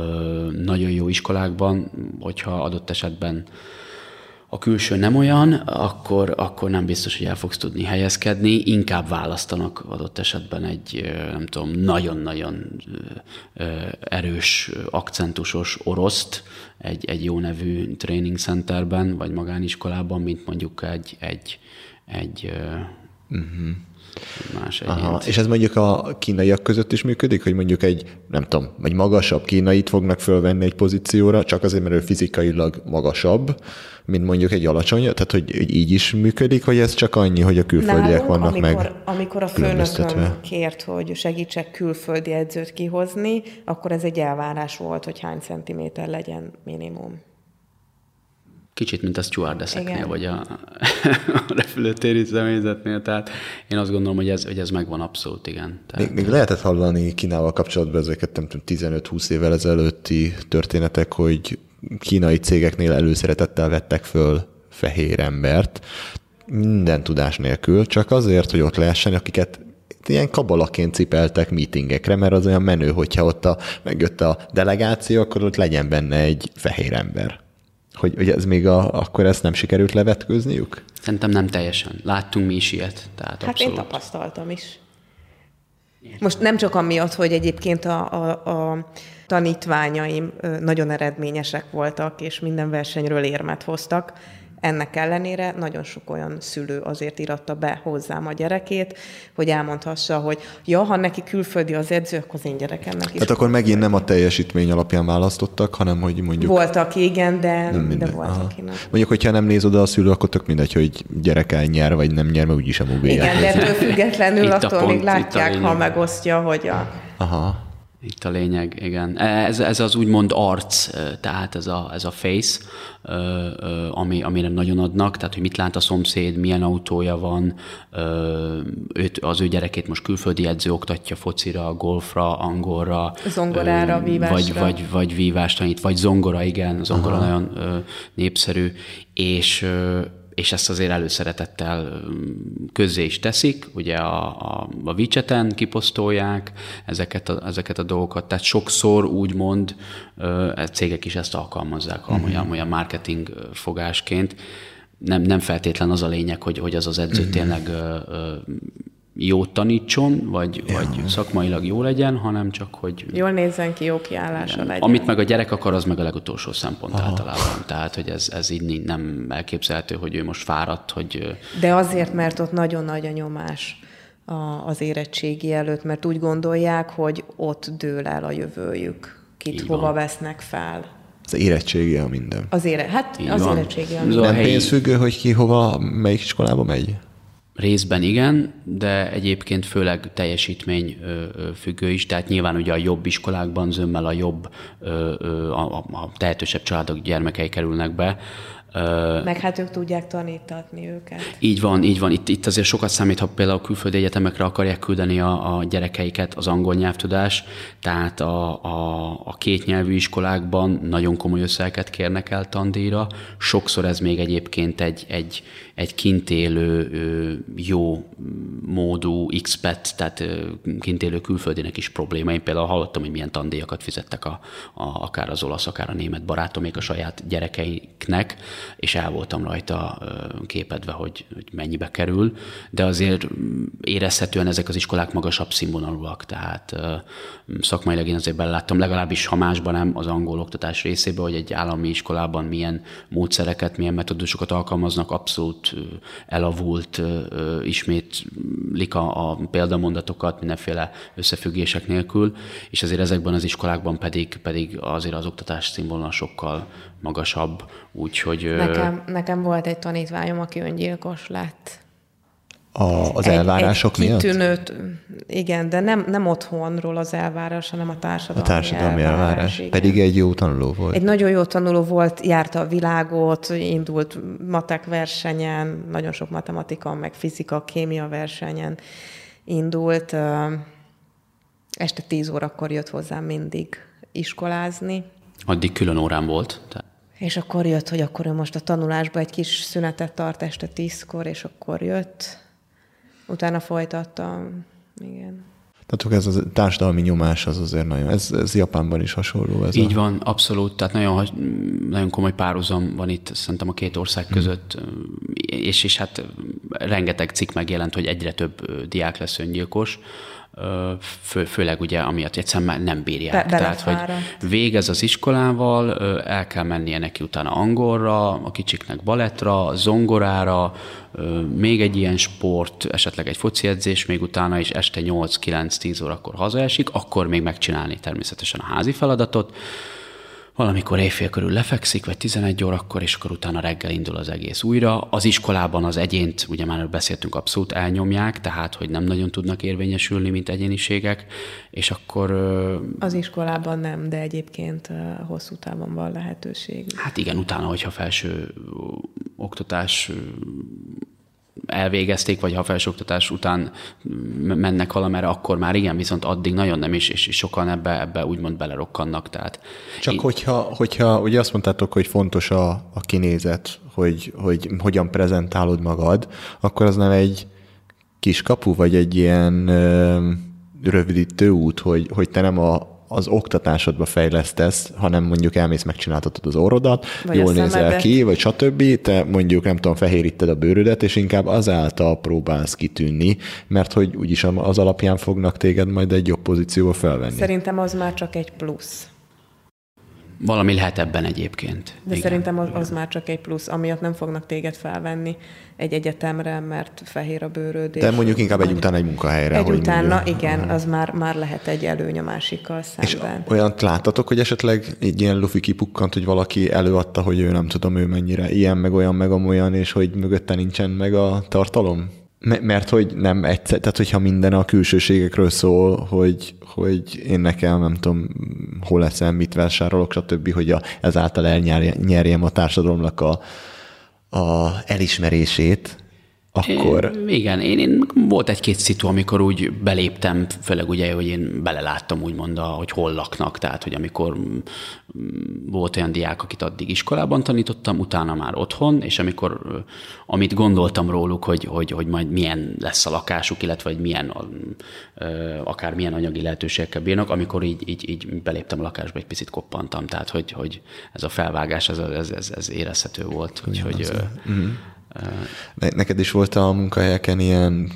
nagyon jó iskolákban, hogyha adott esetben a külső nem olyan, akkor, akkor nem biztos, hogy el fogsz tudni helyezkedni, inkább választanak adott esetben egy, nem tudom, nagyon-nagyon erős, akcentusos oroszt egy, egy jó nevű training centerben, vagy magániskolában, mint mondjuk egy, egy, egy uh-huh. más egyént. És ez mondjuk a kínaiak között is működik, hogy mondjuk egy, nem tudom, egy magasabb kínait fognak fölvenni egy pozícióra, csak azért, mert ő fizikailag magasabb, mint mondjuk egy alacsony, tehát hogy így is működik, vagy ez csak annyi, hogy a külföldiek Nálunk, vannak amikor, meg Amikor a főnököm kért, hogy segítsek külföldi edzőt kihozni, akkor ez egy elvárás volt, hogy hány centiméter legyen minimum. Kicsit, mint a stewardesseknél, vagy a, a repülőtéri személyzetnél. Tehát én azt gondolom, hogy ez, hogy ez megvan abszolút, igen. Tehát... Még, még lehetett hallani Kínával kapcsolatban ezeket, nem tudom, tizenöt-húsz évvel ezelőtti történetek, hogy kínai cégeknél előszeretettel vettek föl fehér embert, minden tudás nélkül, csak azért, hogy ott lehessen, akiket ilyen kabalaként cipeltek meetingekre, mert az olyan menő, hogyha ott a, megjött a delegáció, akkor ott legyen benne egy fehér ember. Hogy, hogy ez még a, akkor ezt nem sikerült levetkőzniük? Szerintem nem teljesen. Láttunk mi is ilyet. Tehát hát abszolút. Én tapasztaltam is. Most nem csak amiatt, hogy egyébként a, a, a tanítványaim nagyon eredményesek voltak, és minden versenyről érmet hoztak. Ennek ellenére nagyon sok olyan szülő azért íratta be hozzám a gyerekét, hogy elmondhassa, hogy ja, ha neki külföldi az edző, akkor az én gyerekemnek is. Tehát akkor megint nem a teljesítmény alapján választottak, hanem hogy mondjuk... Voltak, igen, de, de voltak. Mondjuk, hogyha nem néz oda a szülő, akkor tök mindegy, hogy gyereke nyer, vagy nem nyer, mert úgyis a mobil. Igen, de ettől függetlenül attól pont, még látják, ha megosztja, hogy a... Aha. Itt a lényeg, igen. Ez, ez az úgymond arc, tehát ez a, ez a face, ami, amire nagyon adnak, tehát hogy mit lát a szomszéd, milyen autója van, őt, az ő gyerekét most külföldi edző oktatja focira, golfra, angolra. Zongorára, vívásra. Vagy, vagy, vagy vívást tanít, vagy zongora, igen, zongora Aha. nagyon népszerű, és... és ezt azért előszeretettel közzé is teszik, ugye a, a, a WeChaten kiposztolják ezeket a, ezeket a dolgokat, tehát sokszor úgymond cégek is ezt alkalmazzák amolyan, amolyan marketing fogásként. Nem, nem feltétlen az a lényeg, hogy, hogy az az edző tényleg jót tanítson, vagy, ja. vagy szakmailag jó legyen, hanem csak, hogy... Jól nézzen ki, jó kiállása igen. legyen. Amit meg a gyerek akar, az meg a legutolsó szempont Aha. általában. Tehát, hogy ez, ez így nem elképzelhető, hogy ő most fáradt, hogy... De azért, mert ott nagyon nagy a nyomás az érettségi előtt, mert úgy gondolják, hogy ott dől el a jövőjük. Kit így hova van. Vesznek fel. Az érettségi a minden. Az ére... Hát így az érettségi a minden. Nem pénzfüggő, hogy ki hova, melyik iskolába megy? Részben igen, de egyébként főleg teljesítmény függő is, tehát nyilván ugye a jobb iskolákban zömmel a jobb, a, a tehetősebb családok gyermekei kerülnek be. Meg hát ők tudják tanítatni őket. Így van, így van. Itt, itt azért sokat számít, ha például külföldi egyetemekre akarják küldeni a, a gyerekeiket az angol nyelvtudás, tehát a, a, a kétnyelvű iskolákban nagyon komoly összegeket kérnek el tandíjra. Sokszor ez még egyébként egy, egy, egy kint élő jó módú expat, tehát kint élő külföldinek is probléma. Én például hallottam, hogy milyen tandíjakat fizettek a, a, akár az olasz, akár a német barátomék a saját gyerekeiknek, és el voltam rajta képedve, hogy, hogy mennyibe kerül, de azért érezhetően ezek az iskolák magasabb színvonalúak, tehát szakmailag én azért beleláttam, legalábbis ha másban nem az angol oktatás részében, hogy egy állami iskolában milyen módszereket, milyen metódusokat alkalmaznak, abszolút elavult, ismétlik a, a példamondatokat mindenféle összefüggések nélkül, és azért ezekben az iskolákban pedig, pedig azért az oktatás színvonal sokkal magasabb, úgyhogy... Nekem, nekem volt egy tanítványom, aki öngyilkos lett. A, az egy, elvárások egy miatt? Kitűnőt, igen, de nem, nem otthonról az elvárás, hanem a társadalmi, a társadalmi elvárás. elvárás. Pedig egy jó tanuló volt. Egy nagyon jó tanuló volt, járta a világot, indult matek versenyen, nagyon sok matematika, meg fizika, kémia versenyen indult. Este tíz órakor jött hozzám mindig iskolázni. Addig külön órán volt, tehát. És akkor jött, hogy akkor ő most a tanulásba egy kis szünetet tart este tízkor, és akkor jött. Utána folytattam. Igen. Tehát ez a társadalmi nyomás az azért nagyon, ez, ez Japánban is hasonló. Ez Így a... van, abszolút. Tehát nagyon, nagyon komoly párhuzam van itt szerintem a két ország között, hmm. és, és hát rengeteg cikk megjelent, hogy egyre több diák lesz öngyilkos. Fő, főleg ugye amiatt egyszerűen már nem bírják. Be, Tehát, fáradt. Hogy végez az iskolával, el kell mennie neki utána angolra, a kicsiknek balettra, zongorára, még egy ilyen sport, esetleg egy fociedzés, még utána is este nyolc-kilenc-tíz órakor hazaesik, akkor még megcsinálni természetesen a házi feladatot. Valamikor éjfél körül lefekszik, vagy tizenegy órakor, és akkor utána reggel indul az egész újra. Az iskolában az egyént, ugye már beszéltünk, abszolút elnyomják, tehát hogy nem nagyon tudnak érvényesülni, mint egyéniségek, és akkor... Az iskolában nem, de egyébként hosszú távon van lehetőség. Hát igen, utána, hogyha felső oktatás... elvégezték, vagy ha felsőoktatás után mennek valamerre, akkor már igen, viszont addig nagyon nem is, és sokan ebbe, ebbe úgymond belerokkannak. Tehát Csak én... hogyha, hogyha, ugye azt mondtátok, hogy fontos a, a kinézet, hogy, hogy hogyan prezentálod magad, akkor az nem egy kiskapu, vagy egy ilyen ö, rövidítő út, hogy, hogy te nem a az oktatásodba fejlesztesz, hanem mondjuk elmész, megcsináltatod az orrodat, vagy jól nézel ki, vagy stb. Te mondjuk, nem tudom, fehéríted a bőrödet, és inkább azáltal próbálsz kitűnni, mert hogy úgyis az alapján fognak téged majd egy jobb pozícióba felvenni. Szerintem az már csak egy plusz. Valami lehet ebben egyébként. De igen, szerintem az, az már csak egy plusz, amiatt nem fognak téged felvenni egy egyetemre, mert fehér a bőröd. De mondjuk inkább egy utána egy munkahelyre. Egy utána, mondja. Igen, az már, már lehet egy előny a másikkal szemben. És olyant láttatok, hogy esetleg egy ilyen lufi kipukkant, hogy valaki előadta, hogy ő nem tudom, ő mennyire ilyen, meg olyan, meg amolyan, és hogy mögötte nincsen meg a tartalom? Mert hogy nem egyszer, tehát hogyha minden a külsőségekről szól, hogy, hogy én nekem nem tudom, hol leszem, mit vásárolok, stb., hogy a, ezáltal elnyerjem a társadalomnak a, a elismerését, akkor... É, igen, én, én volt egy-két szitu, amikor úgy beléptem, főleg ugye, hogy én beleláttam úgymond, a, hogy hol laknak, tehát, hogy amikor volt olyan diák, akit addig iskolában tanítottam, utána már otthon, és amikor, amit gondoltam róluk, hogy, hogy, hogy majd milyen lesz a lakásuk, illetve hogy milyen, akár milyen anyagi lehetőségekkel bírnak, amikor így, így, így beléptem a lakásba, egy picit koppantam, tehát, hogy, hogy ez a felvágás, ez, ez, ez, ez érezhető volt, úgyhogy... Neked is volt a munkahelyeken ilyen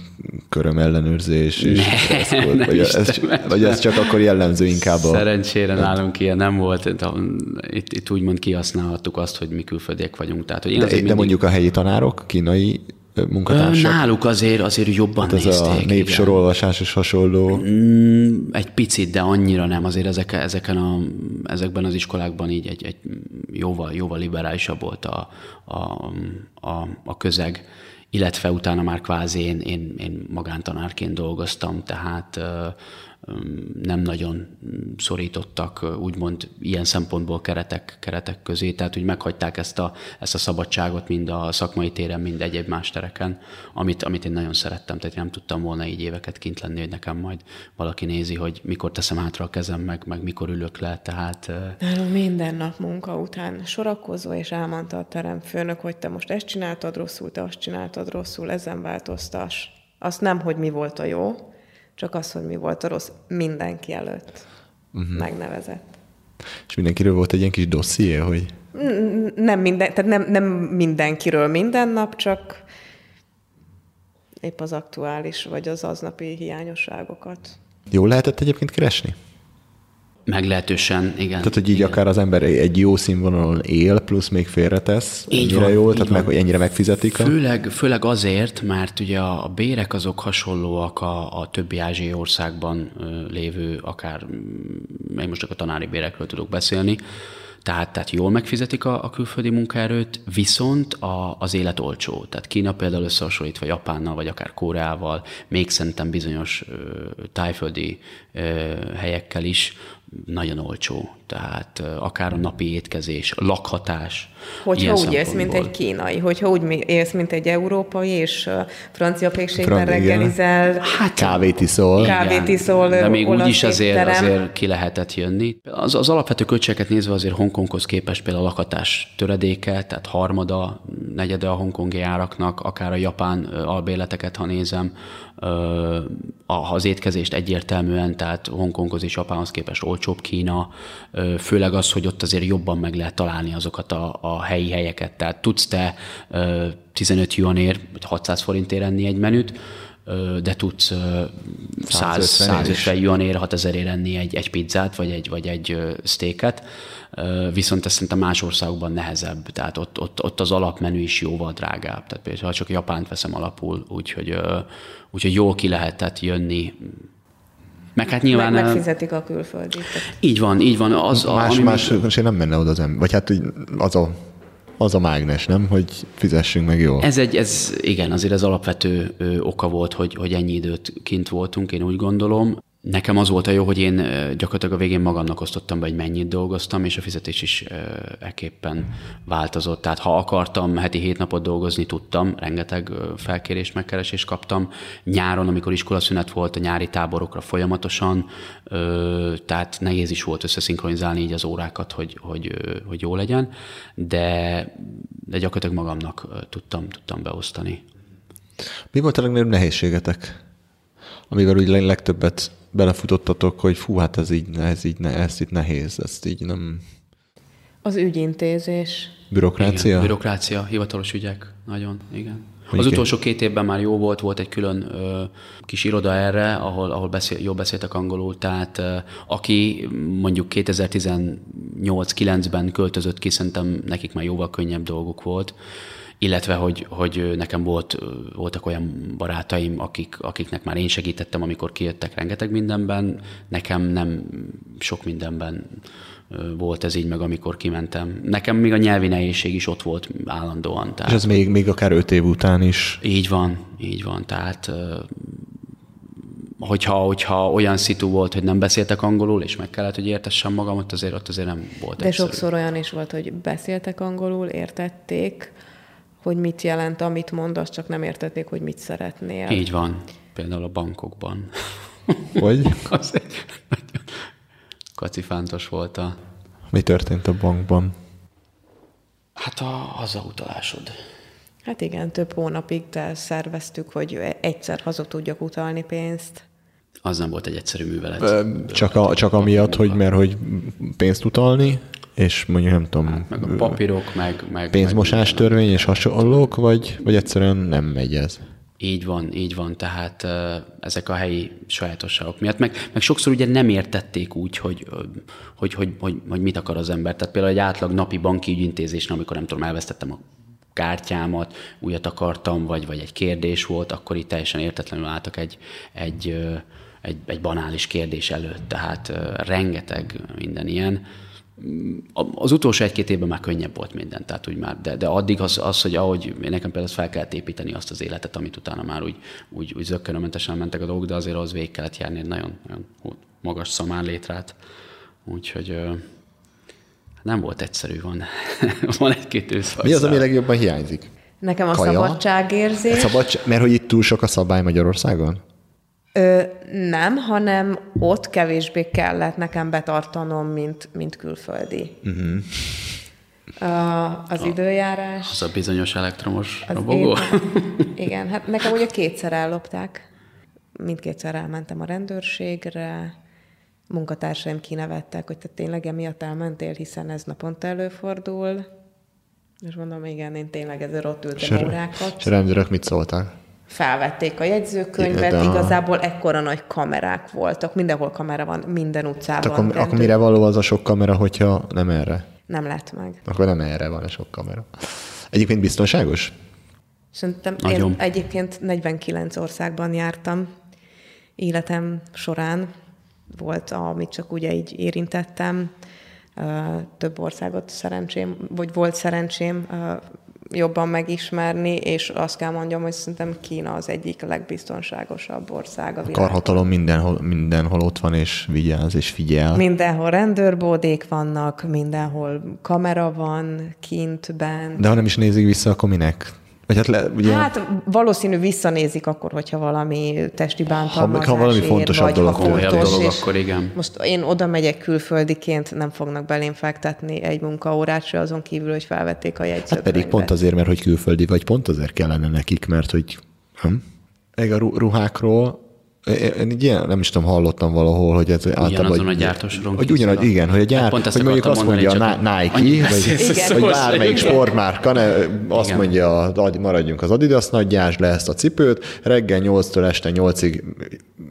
körömellenőrzés? Ne, és reszkolt, vagy, ez, vagy ez csak akkor jellemző inkább? Szerencsére a... nálunk ilyen nem volt. Itt, itt úgymond kihasználhattuk azt, hogy mi külföldiek vagyunk. Tehát, hogy én de, de mindig... mondjuk a helyi tanárok, kínai munkatársak? Náluk azért, azért jobban hát nézték. Ez a népsorolvasás is hasonló. Egy picit, de annyira nem. Azért ezek, ezeken a, ezekben az iskolákban így egy, egy jóval, jóval liberálisabb volt a, a, a, a közeg. Illetve utána már kvázi én, én, én magántanárként dolgoztam, tehát nem nagyon szorítottak, úgymond ilyen szempontból keretek, keretek közé, tehát úgy meghagyták ezt a, ezt a szabadságot mind a szakmai téren, mind egyéb más tereken, amit, amit én nagyon szerettem, tehát nem tudtam volna így éveket kint lenni, hogy nekem majd valaki nézi, hogy mikor teszem hátra a kezem, meg, meg mikor ülök le, tehát... Nálunk minden nap munka után sorakozó, és elmondta a teremfőnök, hogy te most ezt csináltad rosszul, te azt csináltad rosszul, ezen változtass. Azt nem, hogy mi volt a jó, csak az, hogy mi volt a rossz, mindenki előtt uh-huh. megnevezett. És mindenkiről volt egy ilyen kis dosszié, hogy... Nem, minden, tehát nem, nem mindenkiről minden nap, csak épp az aktuális, vagy az aznapi hiányosságokat. Jól lehetett egyébként keresni? Meglehetősen, igen. Tehát, hogy így igen. Akár az ember egy jó színvonalon él, plusz még félretesz, így ennyire van, jól, így tehát meg, hogy ennyire megfizetik. Főleg, főleg azért, mert ugye a bérek azok hasonlóak a, a többi ázsiai országban lévő, akár, én most csak a tanári bérekről tudok beszélni, Tehát, tehát jól megfizetik a, a külföldi munkaerőt, viszont a, az élet olcsó. Tehát Kína például összehasonlítva Japánnal, vagy akár Koreával, még szerintem bizonyos ö, tájföldi ö, helyekkel is nagyon olcsó. Tehát ö, akár a napi étkezés, lakhatás. Hogyha úgy élsz, mint egy kínai, hogyha úgy élsz, mint egy európai, és francia pékségben reggelizel. Hát kávét iszol. Kávét iszol. De még úgyis azért, azért ki lehetett jönni. Az, az alapvető költségeket nézve azért Hongkonghoz képest például a lakhatás töredéke, tehát harmada, negyede a hongkongi áraknak, akár a japán albérleteket, ha nézem, az étkezést egyértelműen, tehát Hongkonghoz és Japánhoz képest olcsóbb Kína, főleg az, hogy ott azért jobban meg lehet találni azokat a, a helyi helyeket. Tehát tudsz te tizenöt yuanért, vagy hatszáz forintért enni egy menüt, de tudsz száz-százötven yuanért, hatezer ért enni egy, egy pizzát, vagy egy, vagy egy sztéket, viszont ez szerintem más országokban nehezebb, tehát ott, ott, ott az alapmenü is jóval drágább. Tehát például csak Japánt veszem alapul, úgyhogy, úgyhogy jól ki lehetett jönni. Meg hát nyilván... Meg megfizetik a külföldi. Így van, így van. Az, más, a, más, még... más nem menne oda az ember, vagy hát az a... Az a mágnes, nem? Hogy fizessünk meg jól. Ez egy, ez, igen, azért az alapvető ö, oka volt, hogy, hogy ennyi időt kint voltunk, én úgy gondolom. Nekem az volt a jó, hogy én gyakorlatilag a végén magamnak osztottam be, hogy mennyit dolgoztam, és a fizetés is ö, eképpen változott. Tehát ha akartam heti hét napot dolgozni, tudtam, rengeteg felkérést, megkeresést kaptam. Nyáron, amikor iskolaszünet volt, a nyári táborokra folyamatosan, ö, tehát nehéz is volt összeszinkronizálni így az órákat, hogy, hogy, hogy jó legyen, de, de gyakorlatilag magamnak tudtam, tudtam beosztani. Mi volt a legnagyobb nehézségetek, amivel úgy legtöbbet belefutottatok, hogy fú, hát ez így, ez így, ez itt nehéz, ezt így nem... Az ügyintézés. Bürokrácia? Igen, bürokrácia, hivatalos ügyek, nagyon, igen. Hogy az igen. Utolsó két évben már jó volt, volt egy külön ö, kis iroda erre, ahol, ahol beszél, jól beszéltek angolul, tehát ö, aki mondjuk kétezer-tizennyolc-kilencben költözött ki, szerintem nekik már jóval könnyebb dolguk volt. Illetve, hogy, hogy nekem volt, voltak olyan barátaim, akik, akiknek már én segítettem, amikor kijöttek rengeteg mindenben. Nekem nem sok mindenben volt ez így, meg amikor kimentem. Nekem még a nyelvi nehézség is ott volt állandóan. Tehát... És ez még, még akár öt év után is? Így van, így van. Tehát... Hogyha, hogyha olyan szitu volt, hogy nem beszéltek angolul, és meg kellett, hogy értessem magam, ott azért, ott azért nem volt De egyszerű. Sokszor olyan is volt, hogy beszéltek angolul, értették, hogy mit jelent, amit mondasz, csak nem értették, hogy mit szeretnél. Így van. Például a bankokban. Hogy? Kacifántos volt a... Mi történt a bankban? Hát a hazautalásod. Hát igen, több hónapig szerveztük, hogy egyszer haza tudjak utalni pénzt. Az nem volt egy egyszerű művelet. Ö, csak, a, csak amiatt, hogy mert hogy pénzt utalni, és mondjuk nem tudom... Hát, meg a papírok, meg... meg pénzmosás törvény és hasonlók, vagy, vagy egyszerűen nem megy ez? Így van, így van, tehát ezek a helyi sajátosságok miatt. Meg, meg sokszor ugye nem értették úgy, hogy, hogy, hogy, hogy, hogy mit akar az ember. Tehát például egy átlag napi banki ügyintézésnél, amikor nem tudom, elvesztettem a kártyámat, újat akartam, vagy, vagy egy kérdés volt, akkor itt teljesen értetlenül álltak egy, egy, egy, egy banális kérdés előtt. Tehát rengeteg minden ilyen. Az utolsó egy-két évben már könnyebb volt minden, tehát úgy már, de, de addig az, az, hogy ahogy nekem például fel kellett építeni azt az életet, amit utána már úgy, úgy, úgy zökkenőmentesen mentek a dolgok, de azért az végig kellett járni egy nagyon, nagyon magas szamárlétrát. Úgyhogy nem volt egyszerű, van, van egy-két őszak. Mi az, ami legjobban hiányzik? Nekem a Kaja. szabadságérzés. A szabadság, mert hogy itt túl sok a szabály Magyarországon? Ö, nem, hanem ott kevésbé kellett nekem betartanom, mint, mint külföldi. Uh-huh. A, az a, időjárás. Az a bizonyos elektromos robogó. Igen, hát nekem ugye kétszer ellopták. Mindkétszer elmentem a rendőrségre. Munkatársaim kinevettek, hogy te tényleg emiatt elmentél, hiszen ez naponta előfordul. És mondom, igen, én tényleg ezért ott ültem órákat. És a rendőrök mit szóltak? Felvették a jegyzőkönyvet, de... igazából ekkora nagy kamerák voltak, mindenhol kamera van, minden utcában. Hát akkor, akkor mire való az a sok kamera, hogyha nem erre? Nem lett meg. Akkor nem erre van a sok kamera. Egyébként biztonságos? Szerintem én egyébként negyvenkilenc országban jártam életem során. Volt, amit csak ugye így érintettem. több országot szerencsém, vagy volt szerencsém jobban megismerni, és azt kell mondjam, hogy szerintem Kína az egyik legbiztonságosabb ország a világon. A karhatalom mindenhol, mindenhol ott van, és vigyáz, és figyel. Mindenhol rendőrbódék vannak, mindenhol kamera van, kint, bent. De ha nem is nézik vissza, akkor minek? Vagy hát, le, ugye... hát valószínű visszanézik akkor, hogyha valami testi bántalmazás. Ha, ha valami fontosabb ér, dolog, fontos, dolog akkor igen. Most én oda megyek külföldiként, nem fognak belém fektetni egy munkaórát se azon kívül, hogy felvették a jegyzőkönyvet. Hát pedig pont azért, mert hogy külföldi vagy, pont azért kellene nekik, mert hogy hm? Egy a ruhákról, én ilyen, nem is tudom, hallottam valahol, hogy ez általában... Ugyanazon a gyártósoron. Hogy ugyanaz, igen, hogy a gyár... Pont hogy mondjuk azt mondja a Nike, vagy bármelyik sportmárka, ne, azt igen. mondja, maradjunk az Adidasnak, gyártsd le ezt a cipőt, reggel nyolctól este nyolcig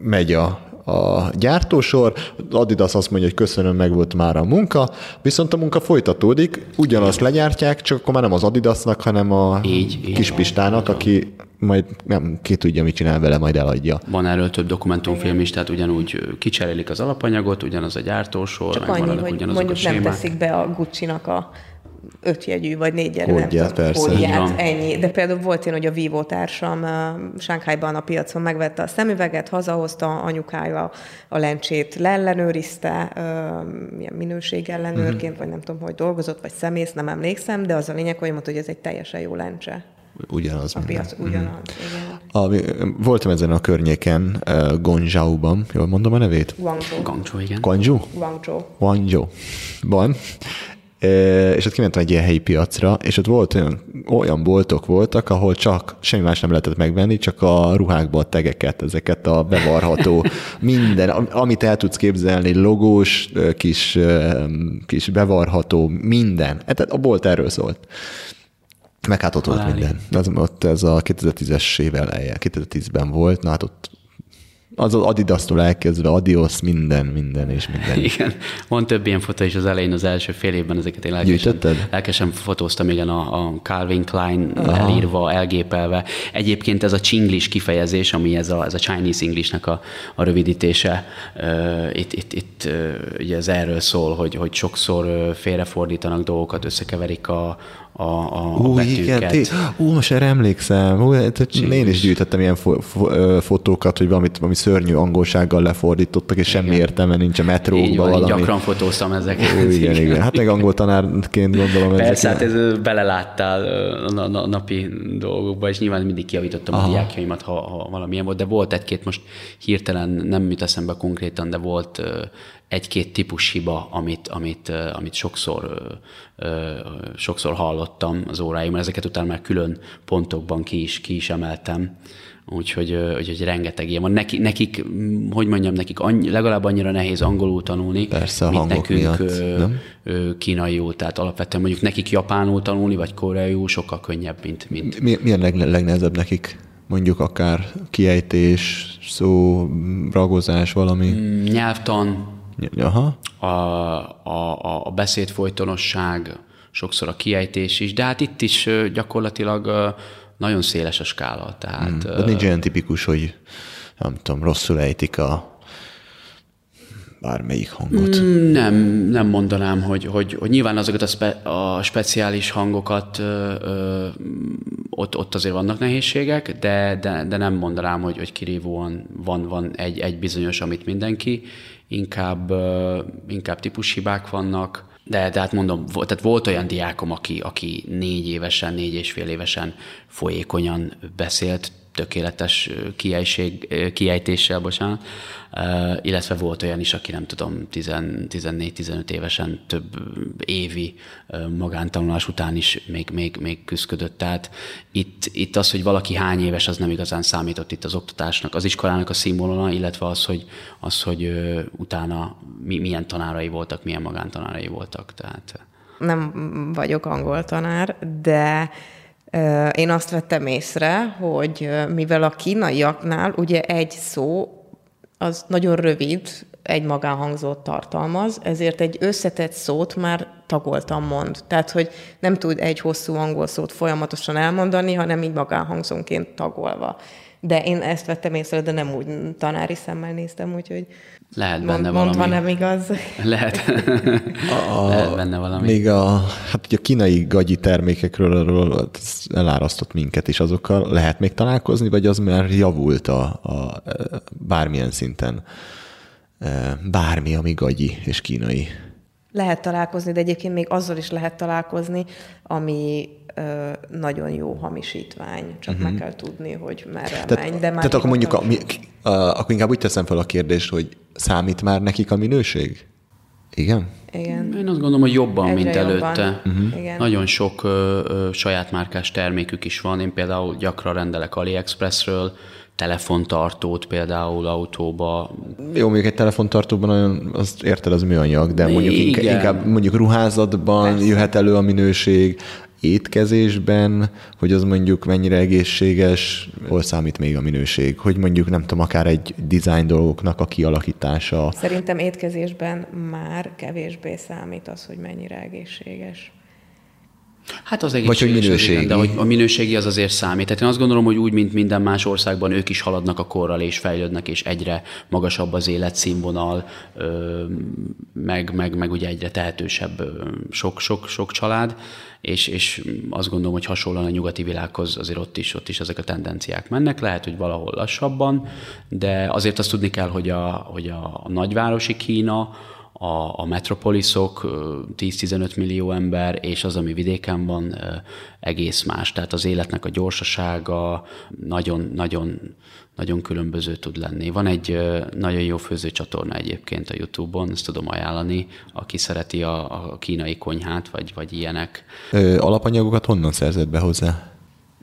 megy a, a gyártósor, Adidas azt mondja, hogy köszönöm, meg volt már a munka, viszont a munka folytatódik, ugyanazt legyártják, csak akkor már nem az Adidasnak, hanem a így, Kispistának, így. aki... majd nem, ki tudja, mit csinál vele, majd eladja. Van erről több dokumentumfilm is, tehát ugyanúgy kicserélik az alapanyagot, ugyanaz a gyártósor, csak annyi, hogy mondjuk nem teszik be a Gucci-nak a ötjegyű vagy négyjegyű, nem tudom, kódját, ennyi. De például volt én, hogy a Vivo társam Shanghaiban a piacon megvette a szemüveget, hazahozta, anyukája a lencsét leellenőrizte, ilyen minőségellenőrként, mm-hmm. vagy nem tudom, hogy dolgozott, vagy szemész, nem emlékszem, de az a lényeg, hogy mondta, hogy ez egy teljesen jó lencse. Ugyanaz. A piac ugyanaz, mm. igen. Voltam ezen a környéken, uh, Guangzhou-ban, jól mondom a nevét? Guangzhou. Guangzhou, igen. Guangzhou? Guangzhou. Guangzhou-ban. E, és ott kimentem egy ilyen helyi piacra, és ott volt olyan, olyan boltok voltak, ahol csak semmi más nem lehetett megvenni, csak a ruhákba a tegeket, ezeket a bevarható minden, amit el tudsz képzelni, logós, kis, kis bevarható, minden. Hát a bolt erről szólt. Meg hát ott Haláli. volt minden. Az, ott ez a kétezer-tízes év eleje, kétezer-tízben volt, na hát ott az Adidastól elkezdve, Adios, minden, minden és minden. Igen, van több ilyen fotó is az elején, az első fél évben ezeket én lelkesen, lelkesen fotóztam, igen, a, a Calvin Klein Aha. elírva, elgépelve. Egyébként ez a Chinglish kifejezés, ami ez a, ez a Chinese Englishnek a, a rövidítése, uh, itt, itt, itt uh, ugye ez erről szól, hogy, hogy sokszor félrefordítanak dolgokat, összekeverik a a, a, Ú, a betűket. Igen, Ú, most erre emlékszem. Ú, én is gyűjtöttem ilyen fo- fo- fotókat, hogy valamit, valami szörnyű angolsággal lefordítottak, és igen. semmi értelme nincs a metrókban valami. Gyakran fotóztam ezeket. Ú, igen, igen. Hát meg angol tanárként gondolom. Persze, hát ez beleláttál a napi dolgokba, és nyilván mindig kijavítottam Aha. a diákjaimat, ha, ha valamilyen volt, de volt egy-két, most hirtelen nem jut eszembe konkrétan, de volt egy-két típus hiba, amit, amit, amit sokszor, sokszor hallottam az óráimban. Ezeket utána már külön pontokban ki is, ki is emeltem. Úgyhogy hogy, hogy rengeteg ilyen van. Nekik, nekik, hogy mondjam, nekik annyi, legalább annyira nehéz angolul tanulni, Persze, mint nekünk miatt, kínaiul. Tehát alapvetően mondjuk nekik japánul tanulni, vagy koreaiul sokkal könnyebb, mint... mint. Mi, mi a leg, legnehezebb nekik? Mondjuk akár kiejtés, szó, ragozás, valami? Nyelvtan, Aha. A, a, a beszédfolytonosság, sokszor a kiejtés is, de hát itt is gyakorlatilag nagyon széles a skála. Tehát, hmm. nincs olyan tipikus, hogy nem tudom, rosszul ejtik a bármelyik hangot. Nem, nem mondanám, hogy, hogy, hogy nyilván azokat a, spe, a speciális hangokat ö, ö, ott, ott azért vannak nehézségek, de, de, de nem mondanám, hogy, hogy kirívóan van, van egy, egy bizonyos, amit mindenki. Inkább, ö, inkább típushibák vannak, de, de hát mondom, volt, tehát volt olyan diákom, aki, aki négy évesen, négy és fél évesen folyékonyan beszélt, tökéletes kiejség, kiejtéssel, bocsánat, illetve volt olyan is, aki nem tudom, tizennégy-tizenöt évesen több évi magántanulás után is még, még, még küzdött. Tehát itt, itt az, hogy valaki hány éves, az nem igazán számított itt az oktatásnak, az iskolának a színvonala, illetve az, hogy, az, hogy utána milyen tanárai voltak, milyen magántanárai voltak. Tehát... Nem vagyok angoltanár, de... Én azt vettem észre, hogy mivel a kínaiaknál ugye egy szó az nagyon rövid, egy magánhangzót tartalmaz, ezért egy összetett szót már tagoltan mond. Tehát, hogy nem tud egy hosszú angol szót folyamatosan elmondani, hanem így magánhangzónként tagolva. De én ezt vettem észre, de nem úgy tanári szemmel néztem, úgyhogy lehet benne mond, valami. Mondva nem igaz. Lehet. a, lehet benne valami. Még a, hát ugye a kínai gagyi termékekről arról elárasztott minket is, azokkal lehet még találkozni, vagy az már javult a, a bármilyen szinten bármi, ami gagyi és kínai? Lehet találkozni, de egyébként még azzal is lehet találkozni, ami ö, nagyon jó hamisítvány. Csak uh-huh. meg kell tudni, hogy merre tehát, menj. De már tehát akkor mondjuk, a, mi, a, akkor inkább úgy teszem fel a kérdést, hogy számít már nekik a minőség? Igen? Igen. Én azt gondolom, hogy jobban, egyre mint előtte. Uh-huh. Igen. Nagyon sok ö, ö, saját márkás termékük is van. Én például gyakran rendelek AliExpressről, telefontartót például autóba. Jó, mondjuk egy telefontartóban olyan, azt érted, az műanyag, de mondjuk Igen. inkább mondjuk ruházatban Persze. jöhet elő a minőség, étkezésben, hogy az mondjuk mennyire egészséges, hol számít még a minőség, hogy mondjuk nem tudom, akár egy design dolgoknak a kialakítása. Szerintem étkezésben már kevésbé számít az, hogy mennyire egészséges. Hát az egészséges. Vagy hogy minőségi. De a minőségi az azért számít. Tehát én azt gondolom, hogy úgy, mint minden más országban, ők is haladnak a korral, és fejlődnek, és egyre magasabb az életszínvonal, meg, meg, meg ugye egyre tehetősebb sok-sok-sok család, és, és azt gondolom, hogy hasonlóan a nyugati világhoz azért ott is, ott is ezek a tendenciák mennek, lehet, hogy valahol lassabban, de azért azt tudni kell, hogy a, hogy a nagyvárosi Kína, A, a metropoliszok, tíz-tizenöt millió ember, és az, ami vidéken van, egész más. Tehát az életnek a gyorsasága nagyon-nagyon nagyon különböző tud lenni. Van egy nagyon jó főzőcsatorna egyébként a YouTube-on, ezt tudom ajánlani, aki szereti a, a kínai konyhát, vagy, vagy ilyenek. Ö, alapanyagokat honnan szerzett be hozzá?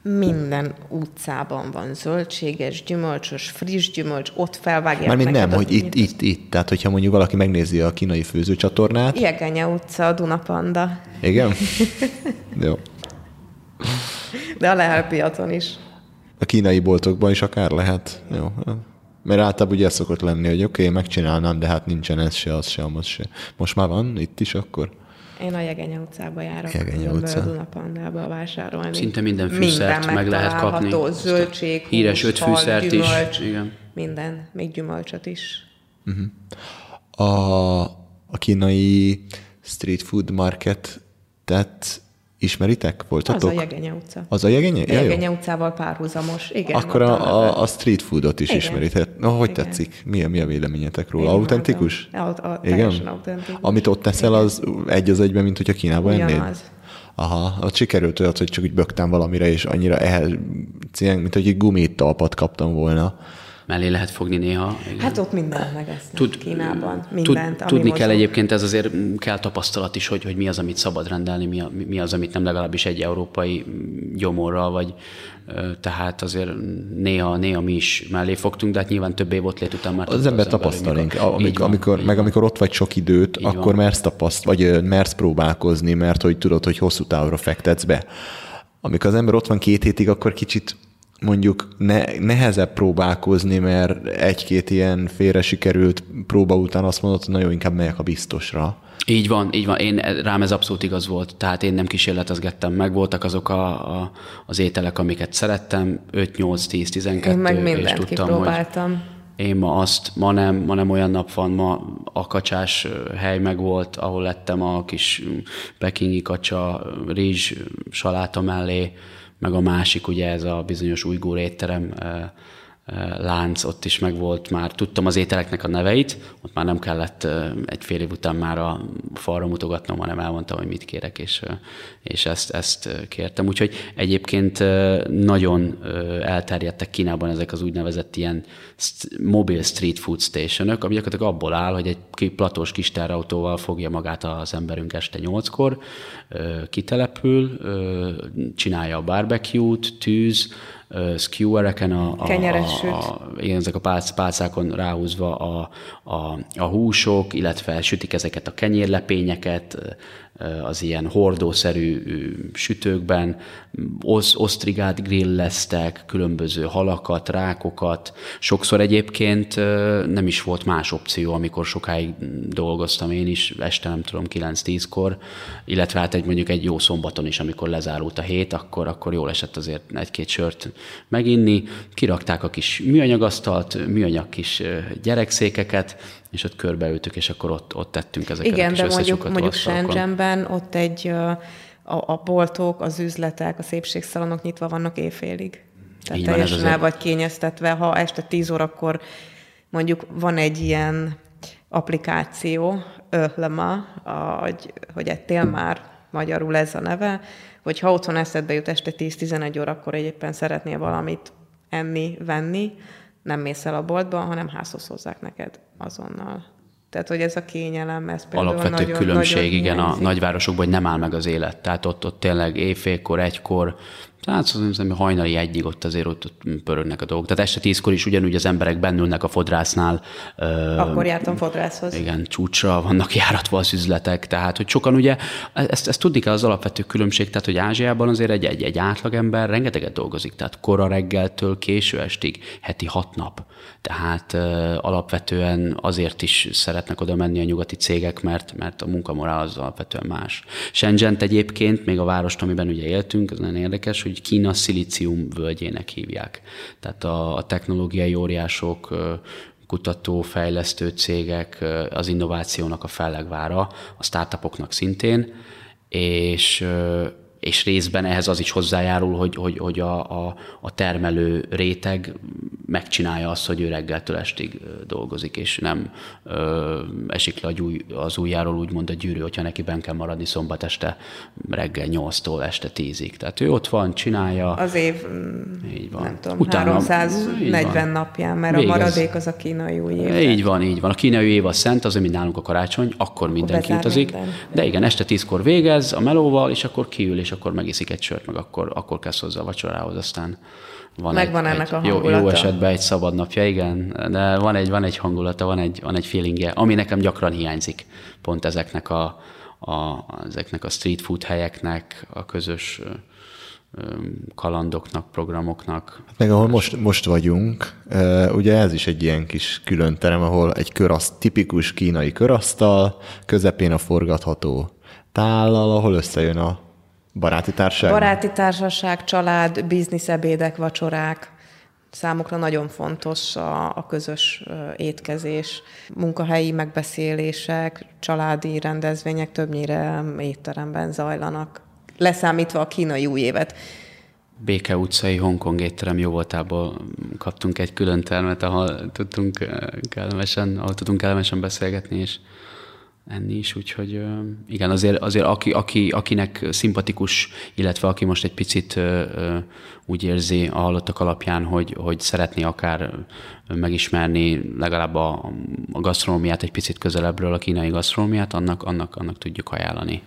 Minden utcában van zöldséges, gyümölcsös, friss gyümölcs, ott felvágják. Mármint nem, hogy itt, itt, itt. Tehát, hogyha mondjuk valaki megnézi a kínai főzőcsatornát. Jegenye utca, Dunapanda. Igen? Jó. De a lehel piacon is. A kínai boltokban is akár lehet. Jó. Mert általában ugye ez szokott lenni, hogy oké, okay, megcsinálnám, de hát nincsen ez se, az se, az se. Most már van itt is akkor? Én a Jegenye utcába járok, Jegenye utca. A Dunapandába vásárolni. Szinte minden fűszert minden meg lehet kapni. Zöldség, híres öt fűszert is. Igen. Minden, még gyümölcsöt is. Uh-huh. A, a kínai street food marketet ismeritek? Voltatok? Az a Jegenye utca. Az a Jegenye? A Jegenye ja, utcával párhuzamos. Igen. Akkor a, a, a street foodot is igen. ismeritek. Na, hogy igen. tetszik? Mi a, mi a véleményetek róla? Autentikus? A, a, igen? Autentikus. Amit ott teszel, az igen. egy az egyben, mint hogyha Kínában ennéd? Az. Aha, ott sikerült olyat, hogy csak úgy böktem valamire, és annyira ehhez, mint hogy egy gumitalpat kaptam volna. Mellé lehet fogni néha. Igen. Hát ott mindent megesznek Tud, Kínában. Mindent, tud, tudni mozog. Kell egyébként, ez azért kell tapasztalat is, hogy, hogy mi az, amit szabad rendelni, mi, a, mi az, amit nem, legalábbis egy európai gyomorral, vagy tehát azért néha, néha mi is mellé fogtunk, de hát nyilván több év ott lét után már... Az ember tapasztalink, amikor, amikor, meg amikor ott vagy sok időt, így akkor van. mersz tapaszt, vagy mersz próbálkozni, mert hogy tudod, hogy hosszú távra fektetsz be. Amikor az ember ott van két hétig, akkor kicsit mondjuk ne, nehezebb próbálkozni, mert egy-két ilyen félre sikerült próba után azt mondod, hogy nagyon inkább megyek a biztosra. Így van, így van. Én, rám ez abszolút igaz volt. Tehát én nem kísérletezgettem meg. Voltak azok a, a, az ételek, amiket szerettem. öt, nyolc, tíz, tizenkettő. Én meg mindent kipróbáltam. Hogy... Én ma azt, ma nem, ma nem olyan nap van, ma a kacsás hely meg volt, ahol lettem a kis pekingi kacsa rizs saláta mellé, meg a másik, ugye ez a bizonyos ujgur étterem e, e, lánc, ott is meg volt már, tudtam az ételeknek a neveit, ott már nem kellett e, egy fél év után már a falra mutogatnom, hanem elmondtam, hogy mit kérek, és, és ezt, ezt kértem. Úgyhogy egyébként nagyon elterjedtek Kínában ezek az úgynevezett ilyen mobil street food stationök, ami gyakorlatilag abból áll, hogy egy platós kis teherautóval fogja magát az emberünk este nyolckor, kitelepül, csinálja a barbecue-t, tűz, skewereken, a, a, a, a, igen, ezek a pálc, pálcákon ráhúzva a, a, a húsok, illetve sütik ezeket a kenyérlepényeket az ilyen hordószerű sütőkben, Osz, osztrigát grilleztek, különböző halakat, rákokat. Sokszor egyébként nem is volt más opció, amikor sokáig dolgoztam én is, este nem tudom, kilenc-tízkor, illetve hát egy, mondjuk egy jó szombaton is, amikor lezárult a hét, akkor, akkor jól esett azért egy-két sört meginni. Kirakták a kis műanyagasztalt, műanyag kis gyerekszékeket, és ott körbeültük, és akkor ott, ott tettünk ezeket. Igen, a kis összesúgató asztalokon. Igen, de mondjuk, mondjuk Shenzhenben ott egy, a, a boltok, az üzletek, a szépségszalonok nyitva vannak éjfélig. Tehát van, teljesen el vagy kényeztetve. Ha este tíz órakor mondjuk van egy ilyen applikáció, öhlema, hogy, hogy ettél már, magyarul ez a neve, hogy ha otthon eszedbe jut este tíz-tizenegy órakor egyébként szeretnél valamit enni, venni, nem mész el a boltba, hanem házhoz hozzák neked azonnal. Tehát, hogy ez a kényelem, ez például alapvető nagyon, különbség, nagyon igen, hiányzik. A nagyvárosokban, hogy nem áll meg az élet. Tehát ott, ott tényleg éjfélkor, egykor, tehát hajnali egyig ott azért ott, ott pörögnek a dolgok. Tehát este tízkor is ugyanúgy az emberek bennülnek a fodrásznál. Akkor jártam fodrászhoz. Igen, csúcsra vannak járatva az üzletek. Tehát, hogy sokan ugye, ezt, ezt tudni kell, az alapvető különbség, tehát, hogy Ázsiában azért egy, egy, egy átlagember rengeteget dolgozik. Tehát kora reggeltől késő estig, heti hat nap. Tehát alapvetően azért is szeretnek oda menni a nyugati cégek, mert, mert a munkamorál az alapvetően más. Shenzhent egyébként, még a várost, amiben ugye éltünk, ez nagyon érdekes, hogy Kína szilícium völgyének hívják. Tehát a, a technológiai óriások, kutató, fejlesztő cégek, az innovációnak a fellegvára, a startupoknak szintén, és, és részben ehhez az is hozzájárul, hogy, hogy, hogy a, a, a termelő réteg megcsinálja azt, hogy ő reggeltől estig dolgozik, és nem ö, esik le az, új, az ujjáról úgymond a gyűrű, hogyha neki benn kell maradni szombat este reggel nyolctól este tízig. Tehát ő ott van, csinálja. Az év, így van. Nem tudom, utána, háromszáznegyven napján, mert végez. A maradék az a kínai új év. Így van, így van. A kínai év a szent, az, mint nálunk a karácsony, akkor mindenki utazik. Minden. De igen, este tízkor végez a melóval, és akkor kiül, és akkor megiszik egy sört, meg akkor, akkor kezd hozzá a vacsorához, aztán van megvan egy, ennek egy a hangulata. Jó, jó esetben egy szabad napja, igen, de van egy, van egy hangulata, van egy, van egy feelingje, ami nekem gyakran hiányzik pont ezeknek a, a, ezeknek a street food helyeknek, a közös kalandoknak, programoknak. Meg ahol most, most vagyunk, ugye ez is egy ilyen kis külön terem, ahol egy körasz, tipikus kínai körasztal, közepén a forgatható tállal, ahol összejön a baráti társaság? Baráti társaság, család, bizniszebédek, vacsorák. Számukra nagyon fontos a, a közös étkezés. Munkahelyi megbeszélések, családi rendezvények többnyire étteremben zajlanak. Leszámítva a kínai újévet. Béke utcai Hongkong étterem jó voltából kaptunk egy külön termet, ahol tudtunk kellemesen, ahol tudtunk kellemesen beszélgetni, és enni is, úgyhogy igen, azért, azért aki, aki, akinek szimpatikus, illetve aki most egy picit úgy érzi a hallottak alapján, hogy, hogy szeretné akár megismerni legalább a, a gasztronómiát egy picit közelebbről, a kínai gasztronómiát, annak, annak, annak tudjuk ajánlani.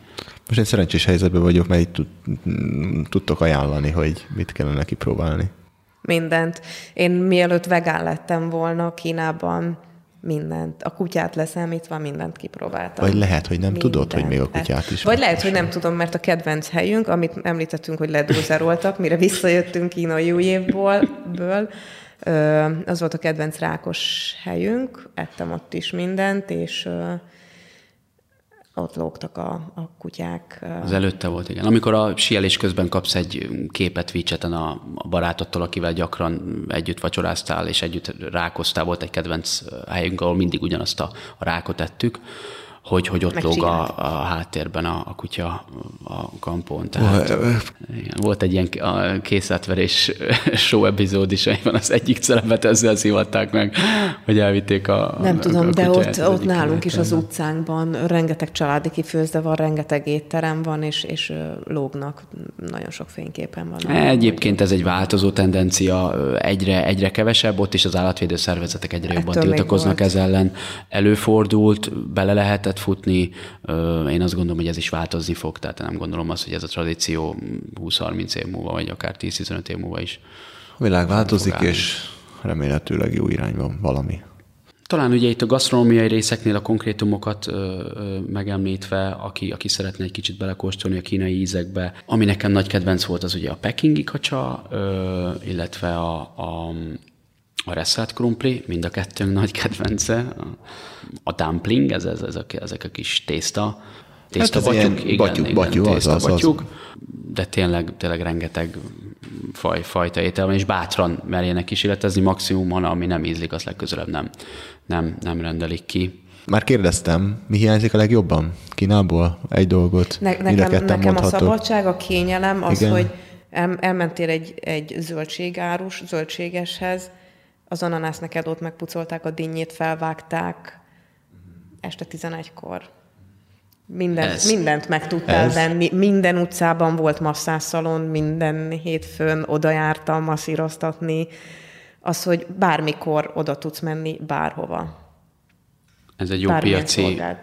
Most én szerencsés helyzetben vagyok, mert itt tudtok ajánlani, hogy mit kellene kipróbálni. Mindent. Én mielőtt vegán lettem volna Kínában, mindent. A kutyát leszámítva mindent kipróbáltam. Vagy lehet, hogy nem mindent. Tudod, hogy még a kutyát is. Vagy lehet, hogy nem tudom, mert a kedvenc helyünk, amit említettünk, hogy ledózeroltak, mire visszajöttünk kínai újévből, az volt a kedvenc rákos helyünk, ettem ott is mindent, és ott lógtak a, a kutyák. Az előtte volt, igen. Amikor a síelés közben kapsz egy képet WeChaten a, a barátodtól, akivel gyakran együtt vacsoráztál, és együtt rákoztál, volt egy kedvenc helyünk, ahol mindig ugyanazt a, a rákot ettük, hogy, hogy ott lóg a, a háttérben a, a kutya a kampón. Tehát, igen, volt egy ilyen készátverés show epizód is, amiben az egyik szerepet ezzel szivatták meg, hogy elvitték a Nem a, tudom, a de ott, ott nálunk is az utcánkban rengeteg családi kifőzde van, rengeteg étterem van, és, és lógnak. Nagyon sok fényképen van. Egyébként ez egy változó tendencia, egyre, egyre kevesebb, ott is az állatvédő szervezetek egyre jobban tiltakoznak ez ellen. Előfordult, bele lehetett futni. Én azt gondolom, hogy ez is változni fog, tehát nem gondolom azt, hogy ez a tradíció húsz-harminc év múlva, vagy akár tíz-tizenöt év múlva is A világ változik, és remélhetőleg jó irányban valami. Talán ugye itt a gasztronómiai részeknél a konkrétumokat ö, ö, megemlítve, aki, aki szeretne egy kicsit belekóstolni a kínai ízekbe, ami nekem nagy kedvenc volt, az ugye a pekingi kacsa, ö, illetve a, a, a reszelt krumpli, mind a kettőnk nagy kedvence. A dumpling, ez, ez, ez a, ezek a kis tészta. Tészta hát batyuk, igen, batyuk, igen, batyuk, igen, tészta az, az, batyuk, az. De tényleg, tényleg rengeteg faj, fajta étel van, és bátran merjenek kísérletezni, maximum, hanem ami nem ízlik, azt legközelebb nem, nem, nem rendelik ki. Már kérdeztem, mi hiányzik a legjobban Kínából? Egy dolgot, ne, nekem, nekem a szabadság, a kényelem, az, igen, hogy el, elmentél egy, egy zöldségárus, zöldségeshez, az ananász neked ott megpucolták, a dinnyét felvágták este tizenegykor. Minden, ez, mindent meg tudtál venni, minden utcában volt masszászalon, minden hétfőn oda jártam masszíroztatni, az, hogy bármikor oda tudsz menni bárhova. Ez egy jó bármilyen piaci szolgált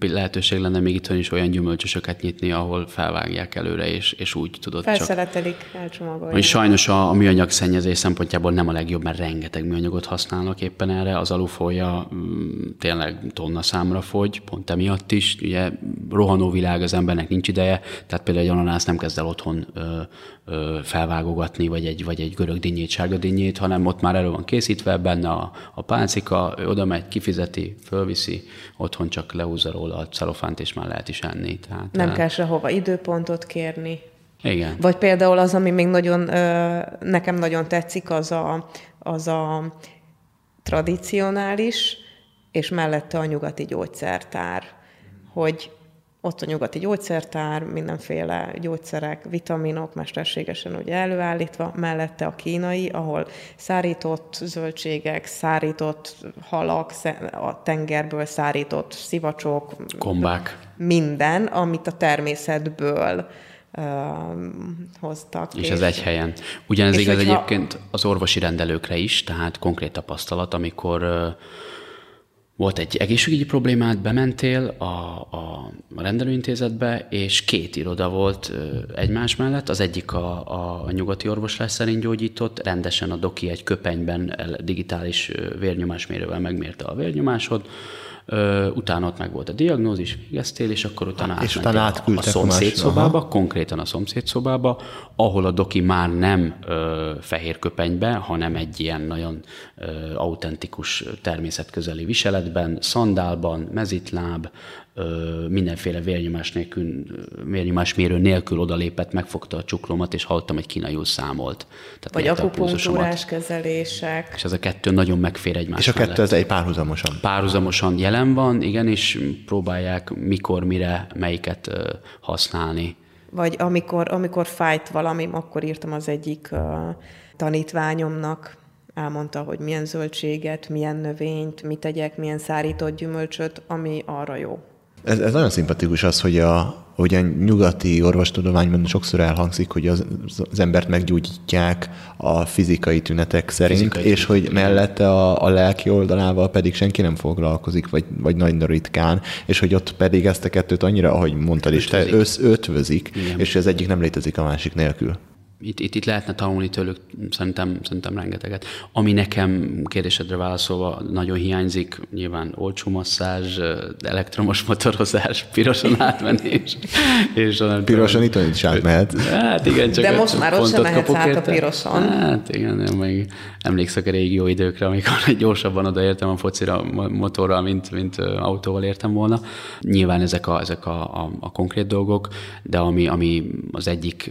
lehetőség lenne még itthon is olyan gyümölcsösöket nyitni, ahol felvágják előre, és, és úgy tudod csak... Felszeletelik, elcsomagolják. Sajnos a, a műanyag szennyezés szempontjából nem a legjobb, mert rengeteg műanyagot használnak éppen erre. Az alufója tényleg tonna számra fogy, pont emiatt is. Ugye rohanó világ, az embernek nincs ideje, tehát például egy ananász nem kezd el otthon ö, ö, felvágogatni, vagy egy, vagy egy görög dinnyét, sárga dinnyét, hanem ott már elő van készítve, benne a, a pálcika, oda megy, kifizeti, fölviszi, otthon csak lehúzza róla a celofánt, és már lehet is enni. Tehát nem el... kell sehova időpontot kérni. Igen. Vagy például az, ami még nagyon, nekem nagyon tetszik, az a, az a tradicionális, és mellette a nyugati gyógyszertár. Hogy ott a nyugati gyógyszertár, mindenféle gyógyszerek, vitaminok mesterségesen ugye előállítva, mellette a kínai, ahol szárított zöldségek, szárított halak, a tengerből szárított szivacsok, gombák, minden, amit a természetből uh, hoztak. És, és ez egy helyen. Ugyanez igaz egyébként az orvosi rendelőkre is, tehát konkrét tapasztalat, amikor... Uh, volt egy egészségügyi problémád, bementél a, a rendelőintézetbe, és két iroda volt egymás mellett. Az egyik a, a nyugati orvoslás szerint gyógyított, rendesen a doki egy köpenyben digitális vérnyomásmérővel megmérte a vérnyomásod, utána ott meg volt a diagnózis, végeztél, és akkor utána átmentél a szomszédszobába, aha, konkrétan a szomszédszobába, ahol a doki már nem ö, fehér köpenybe, hanem egy ilyen nagyon ö, autentikus természetközeli viseletben, szandálban, mezitláb, ö, mindenféle vérnyomás nélkül, vérnyomásmérő nélkül odalépett, megfogta a csuklómat, és hallottam, hogy kínaiul számolt. Tehát vagy akupunktúrás kezelések. És ez a kettő nagyon megfér egymás mellett. És a kettő ez egy párhuzamosan. Párhuzamosan jelen van, igen, és próbálják mikor, mire, melyiket ö, használni. Vagy amikor, amikor fájt valamim, akkor írtam az egyik uh, tanítványomnak, elmondta, hogy milyen zöldséget, milyen növényt, mit tegyek, milyen szárított gyümölcsöt, ami arra jó. Ez, ez nagyon szimpatikus az, hogy a, hogy a nyugati orvostudományban sokszor elhangzik, hogy az, az embert meggyógyítják a fizikai tünetek szerint, fizikai és tünetek, hogy mellette a, a lelki oldalával pedig senki nem foglalkozik, vagy, vagy nagyon ritkán, és hogy ott pedig ezt a kettőt annyira, ahogy mondtad is, te összötvözik, és az egyik nem létezik a másik nélkül. Itt, itt, itt lehetne tanulni tőlük, szerintem, szerintem rengeteget. Ami nekem, kérdésedre válaszolva, nagyon hiányzik, nyilván olcsó masszázs, elektromos motorozás, piroson átmenés. És piroson itt is átmehet. Hát igen, csak de most már ott sem mehetsz át a piroson. Hát igen, én még emlékszek a régi jó időkre, amikor gyorsabban odaértem a focira motorral, mint, mint autóval értem volna. Nyilván ezek a, ezek a, a, a konkrét dolgok, de ami, ami az egyik,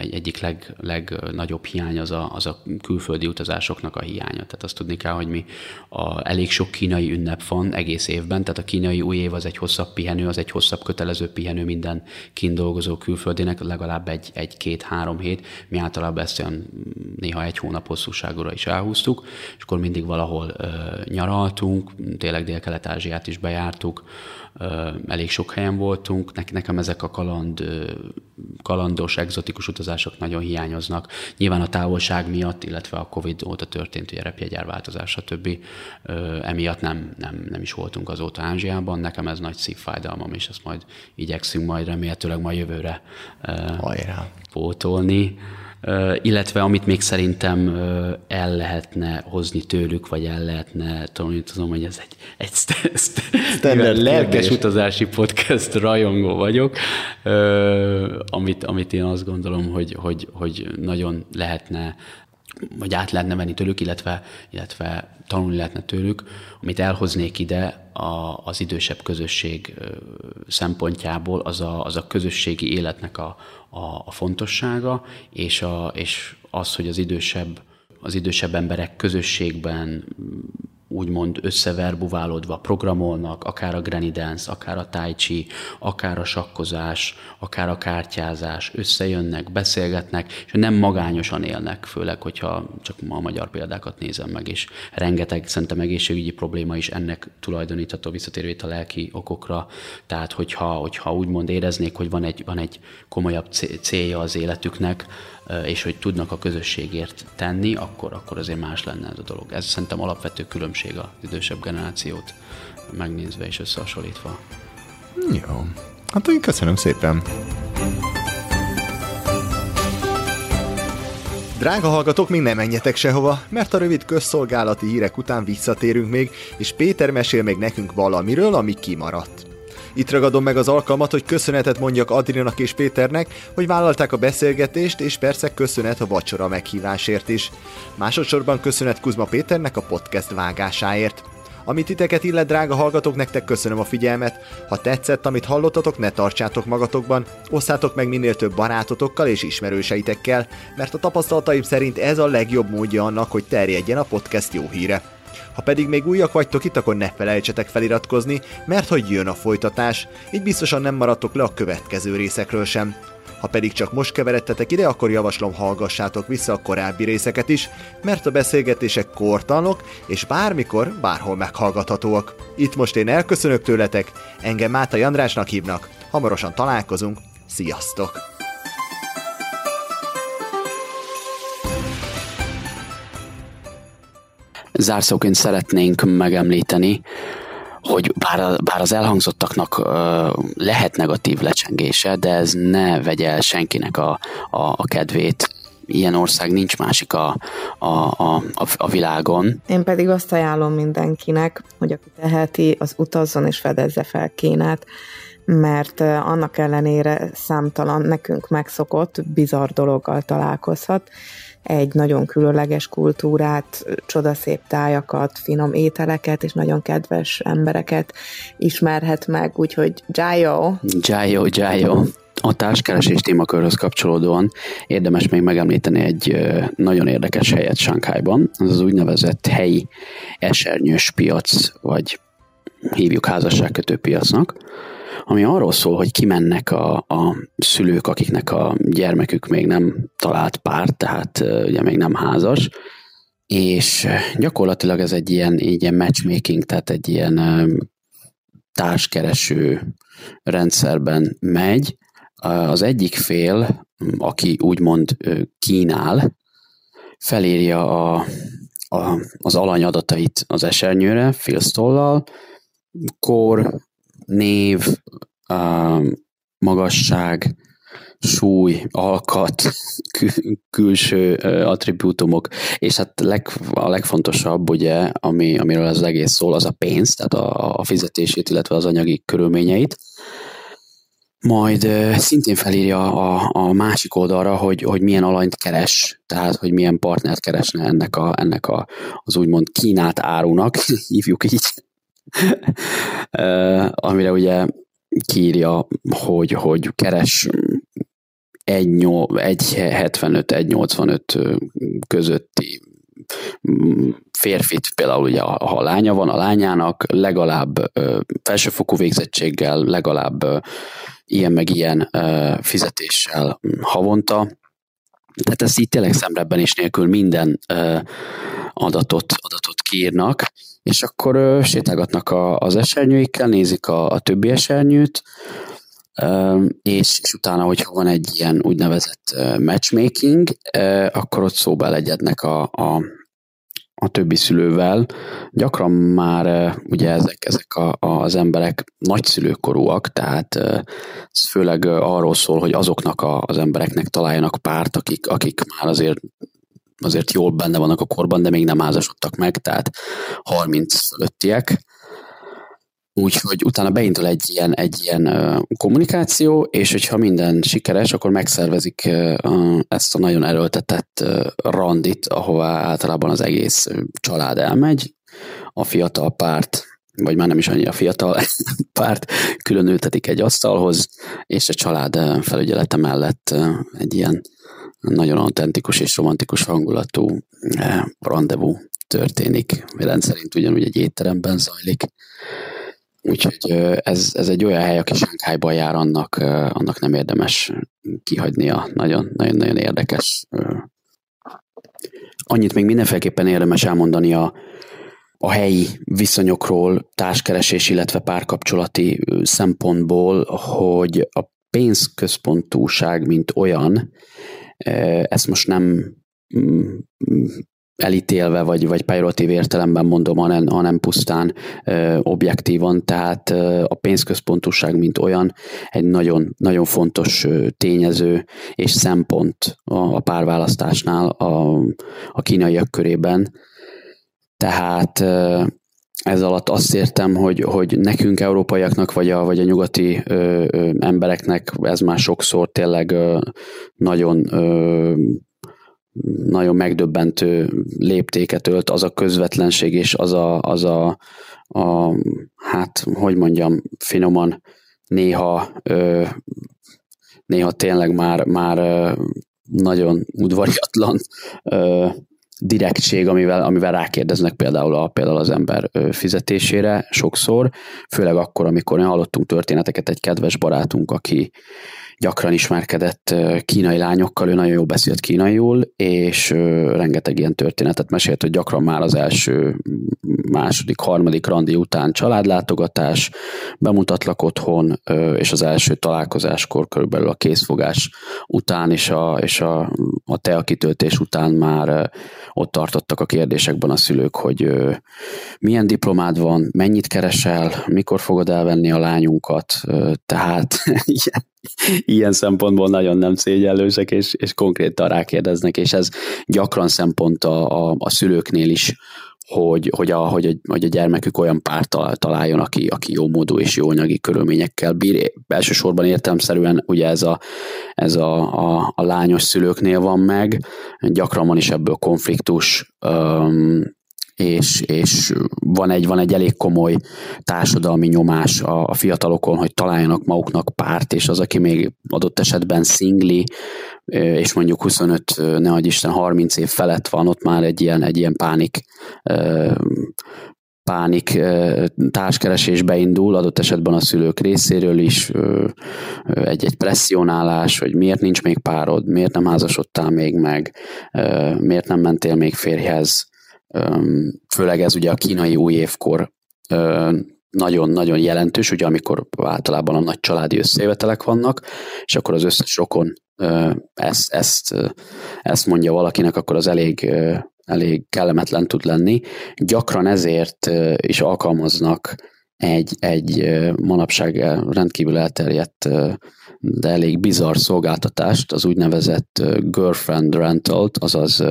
egy, egyik Leg, legnagyobb hiány az a, az a külföldi utazásoknak a hiánya. Tehát azt tudni kell, hogy mi a, elég sok kínai ünnep van egész évben, tehát a kínai új év az egy hosszabb pihenő, az egy hosszabb kötelező pihenő minden kint dolgozó külföldinek, legalább egy, egy, két, három hét. Mi általában ezt olyan néha egy hónap hosszúságúra is elhúztuk, és akkor mindig valahol ö, nyaraltunk, tényleg Dél-Kelet-Ázsiát is bejártuk, ö, elég sok helyen voltunk. Ne, nekem ezek a kaland, ö, kalandos, egzotikus utazások nagyon hiányoznak. Nyilván a távolság miatt, illetve a Covid óta történt, ugye repjegyárváltozás, stb. Emiatt nem, nem, nem is voltunk azóta Ázsiában. Nekem ez nagy szívfájdalmam, és ezt majd igyekszünk majd remélhetőleg ma jövőre ö, pótolni. illetve amit még szerintem el lehetne hozni tőlük, vagy el lehetne tanulni, tudom, hogy ez egy, egy st- st- standard lelkes utazási podcast rajongó vagyok, amit, amit én azt gondolom, hogy, hogy, hogy nagyon lehetne, vagy át lehetne venni tőlük, illetve, illetve tanulni lehetne tőlük, amit elhoznék ide a, az idősebb közösség szempontjából, az a, az a közösségi életnek a, a, a fontossága, és, a, és az, hogy az idősebb, az idősebb emberek közösségben úgymond összeverbuválódva programolnak, akár a granny dance, akár a tai chi, akár a sakkozás, akár a kártyázás, összejönnek, beszélgetnek, és nem magányosan élnek, főleg, hogyha csak a magyar példákat nézem meg, és rengeteg szerintem egészségügyi probléma is ennek tulajdonítható, visszatérvét a lelki okokra, tehát hogyha, hogyha úgymond éreznék, hogy van egy, van egy komolyabb célja az életüknek, és hogy tudnak a közösségért tenni, akkor, akkor azért más lenne ez a dolog. Ez szerintem alapvető különbség az idősebb generációt megnézve és összehasonlítva. Jó. Hát én köszönöm szépen. Drága hallgatók, még nem menjetek sehova, mert a rövid közszolgálati hírek után visszatérünk még, és Péter mesél még nekünk valamiről, ami kimaradt. Itt ragadom meg az alkalmat, hogy köszönetet mondjak Adriennak és Péternek, hogy vállalták a beszélgetést, és persze köszönet a vacsora meghívásért is. Másodszorban köszönet Kuzma Péternek a podcast vágásáért. Amit titeket illet, drága hallgatók, nektek köszönöm a figyelmet. Ha tetszett, amit hallottatok, ne tartsátok magatokban, osszátok meg minél több barátotokkal és ismerőseitekkel, mert a tapasztalataim szerint ez a legjobb módja annak, hogy terjedjen a podcast jó híre. Ha pedig még újak vagytok itt, akkor ne felejtsetek feliratkozni, mert hogy jön a folytatás, így biztosan nem maradtok le a következő részekről sem. Ha pedig csak most keveredtetek ide, akkor javaslom, hallgassátok vissza a korábbi részeket is, mert a beszélgetések kortalanok, és bármikor, bárhol meghallgathatóak. Itt most én elköszönök tőletek, engem Mátai Andrásnak hívnak, hamarosan találkozunk, sziasztok! Zárszóként szeretnénk megemlíteni, hogy bár, bár az elhangzottaknak ö, lehet negatív lecsengése, de ez ne vegye el senkinek a, a, a kedvét. Ilyen ország nincs másik a, a, a, a világon. Én pedig azt ajánlom mindenkinek, hogy aki teheti, az utazzon és fedezze fel Kínát, mert annak ellenére számtalan nekünk megszokott, bizarr dologgal találkozhat, egy nagyon különleges kultúrát, csodaszép tájakat, finom ételeket és nagyon kedves embereket ismerhet meg, úgyhogy Jaiyo! Jaiyo, Jaiyo! A társkeresés témakörhöz kapcsolódóan érdemes még megemlíteni egy nagyon érdekes helyet Shanghaiban, az az úgynevezett helyi esernyős piac, vagy hívjuk házasságkötő piacnak, ami arról szól, hogy kimennek a, a szülők, akiknek a gyermekük még nem talált párt, tehát ugye még nem házas, és gyakorlatilag ez egy ilyen, ilyen matchmaking, tehát egy ilyen társkereső rendszerben megy. Az egyik fél, aki úgymond kínál, felírja a, a, az alanyadatait az esernyőre, félsztollal, kor, név, magasság, súly, alkat, kül- külső attribútumok, és hát leg, a legfontosabb, ugye, ami, amiről az egész szól, az a pénz, tehát a, a fizetését, illetve az anyagi körülményeit. Majd szintén felírja a, a másik oldalra, hogy, hogy milyen alanyt keres, tehát hogy milyen partnert keresne ennek, a, ennek a, az úgymond kínált árunak, hívjuk így, amire ugye kiírja, hogy, hogy keres egy hetvenöt-egy nyolcvanöt közötti férfit, például ugye, ha lánya van, a lányának legalább felsőfokú végzettséggel, legalább ilyen meg ilyen fizetéssel havonta. Tehát ezt így tényleg szemrebben is nélkül minden adatot, adatot kiírnak, és akkor sétálgatnak az esernyőikkel, nézik a, a többi esernyőt, és, és utána, hogyha van egy ilyen úgynevezett matchmaking, akkor ott szóba elegyednek a, a, a többi szülővel, gyakran már ugye ezek, ezek a, az emberek nagyszülőkorúak, tehát ez főleg arról szól, hogy azoknak a, az embereknek találjanak párt, akik, akik már azért azért jól benne vannak a korban, de még nem házasodtak meg, tehát harminc fölöttiek. Úgyhogy utána beindul egy ilyen, egy ilyen kommunikáció, és hogyha minden sikeres, akkor megszervezik ezt a nagyon erőltetett randit, ahová általában az egész család elmegy. A fiatal párt, vagy már nem is annyira fiatal párt, külön ültetik egy asztalhoz, és a család felügyelete mellett egy ilyen nagyon autentikus és romantikus hangulatú rendezvú történik. Rendszerint ugyanúgy egy étteremben zajlik. Úgyhogy ez, ez egy olyan hely, aki Shanghaiban jár, annak, annak nem érdemes kihagyni a nagyon-nagyon érdekes. Annyit még mindenféleképpen érdemes elmondani a, a helyi viszonyokról, társkeresés, illetve párkapcsolati szempontból, hogy a pénzközpontúság, mint olyan, ezt most nem elítélve, vagy, vagy pejoratív értelemben mondom, hanem, hanem pusztán ö, objektívan, tehát ö, a pénzközpontúság, mint olyan, egy nagyon, nagyon fontos ö, tényező és szempont a, a párválasztásnál a, a kínaiak körében. Tehát ö, ez alatt azt értem, hogy, hogy nekünk, európaiaknak, vagy a, vagy a nyugati ö, ö, embereknek ez már sokszor tényleg ö, nagyon... Ö, nagyon megdöbbentő léptéket ölt az a közvetlenség, és az a, az a, a hát, hogy mondjam, finoman néha, ö, néha tényleg már, már ö, nagyon udvariatlan ö, direktség, amivel, amivel rákérdeznek például, a, például az ember fizetésére sokszor, főleg akkor, amikor hallottunk történeteket egy kedves barátunk, aki gyakran ismerkedett kínai lányokkal, ő nagyon jól beszélt kínaiul, és rengeteg ilyen történetet mesélt, hogy gyakran már az első, második, harmadik randi után családlátogatás, bemutatlak otthon, és az első találkozáskor körülbelül a készfogás után, és a, és a, a tea kitöltés után már ott tartottak a kérdésekben a szülők, hogy milyen diplomád van, mennyit keresel, mikor fogod elvenni a lányunkat, tehát ilyen Ilyen szempontból nagyon nem szégyenlősek, és, és konkrétan rákérdeznek, és ez gyakran szempont a, a, a szülőknél is, hogy, hogy, a, hogy, a, hogy a gyermekük olyan párt találjon, aki, aki jó módú és jó anyagi körülményekkel bír. Elsősorban értelemszerűen ugye ez, a, ez a, a, a lányos szülőknél van meg, gyakran van is ebből konfliktus, öm, És, és van egy, van egy elég komoly társadalmi nyomás a, a fiatalokon, hogy találjanak maguknak párt, és az, aki még adott esetben szingli, és mondjuk huszonöt, ne adj Isten, harminc év felett van, ott már egy ilyen, egy ilyen pánik, pánik társkeresés beindul, adott esetben a szülők részéről is, egy-egy presszionálás, hogy miért nincs még párod, miért nem házasodtál még meg, miért nem mentél még férjhez. Főleg ez ugye a kínai új évkor nagyon-nagyon jelentős, ugye amikor általában a nagy családi összejövetelek vannak, és akkor az összes rokon ezt, ezt, ezt mondja valakinek, akkor az elég, elég kellemetlen tud lenni. Gyakran ezért is alkalmaznak egy, egy manapság rendkívül elterjedt, de elég bizarr szolgáltatást, az úgynevezett girlfriend rentalt, azaz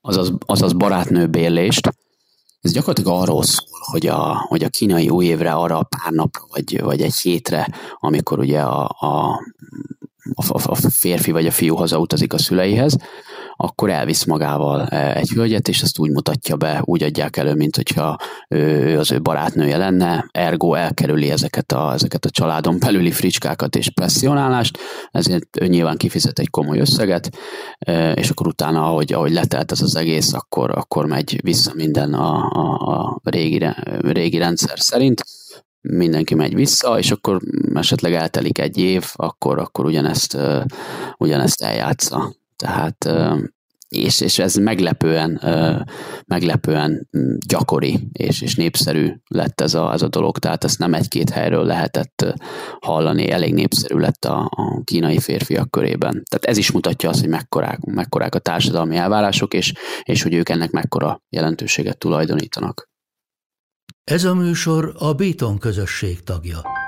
Azaz, azaz barátnőbérlést. Ez gyakorlatilag arról szól, hogy a, hogy a kínai új évre, arra a pár napra, vagy, vagy egy hétre, amikor ugye a, a, a, a férfi vagy a fiú hazautazik a szüleihez, akkor elvisz magával egy hölgyet, és ezt úgy mutatja be, úgy adják elő, mint hogyha ő az ő barátnője lenne, ergo elkerüli ezeket a, ezeket a családon belüli fricskákat és presszionálást, ezért ő nyilván kifizet egy komoly összeget, és akkor utána, ahogy, ahogy letelt ez az egész, akkor, akkor megy vissza minden a, a, a régi, régi rendszer szerint, mindenki megy vissza, és akkor esetleg eltelik egy év, akkor, akkor ugyanezt, ugyanezt eljátsza. Tehát És, és ez meglepően, meglepően gyakori és, és népszerű lett ez a, ez a dolog, tehát ezt nem egy-két helyről lehetett hallani, elég népszerű lett a, a kínai férfiak körében. Tehát ez is mutatja azt, hogy mekkorák, mekkorák a társadalmi elvárások, és, és hogy ők ennek mekkora jelentőséget tulajdonítanak. Ez a műsor a Béton közösség tagja.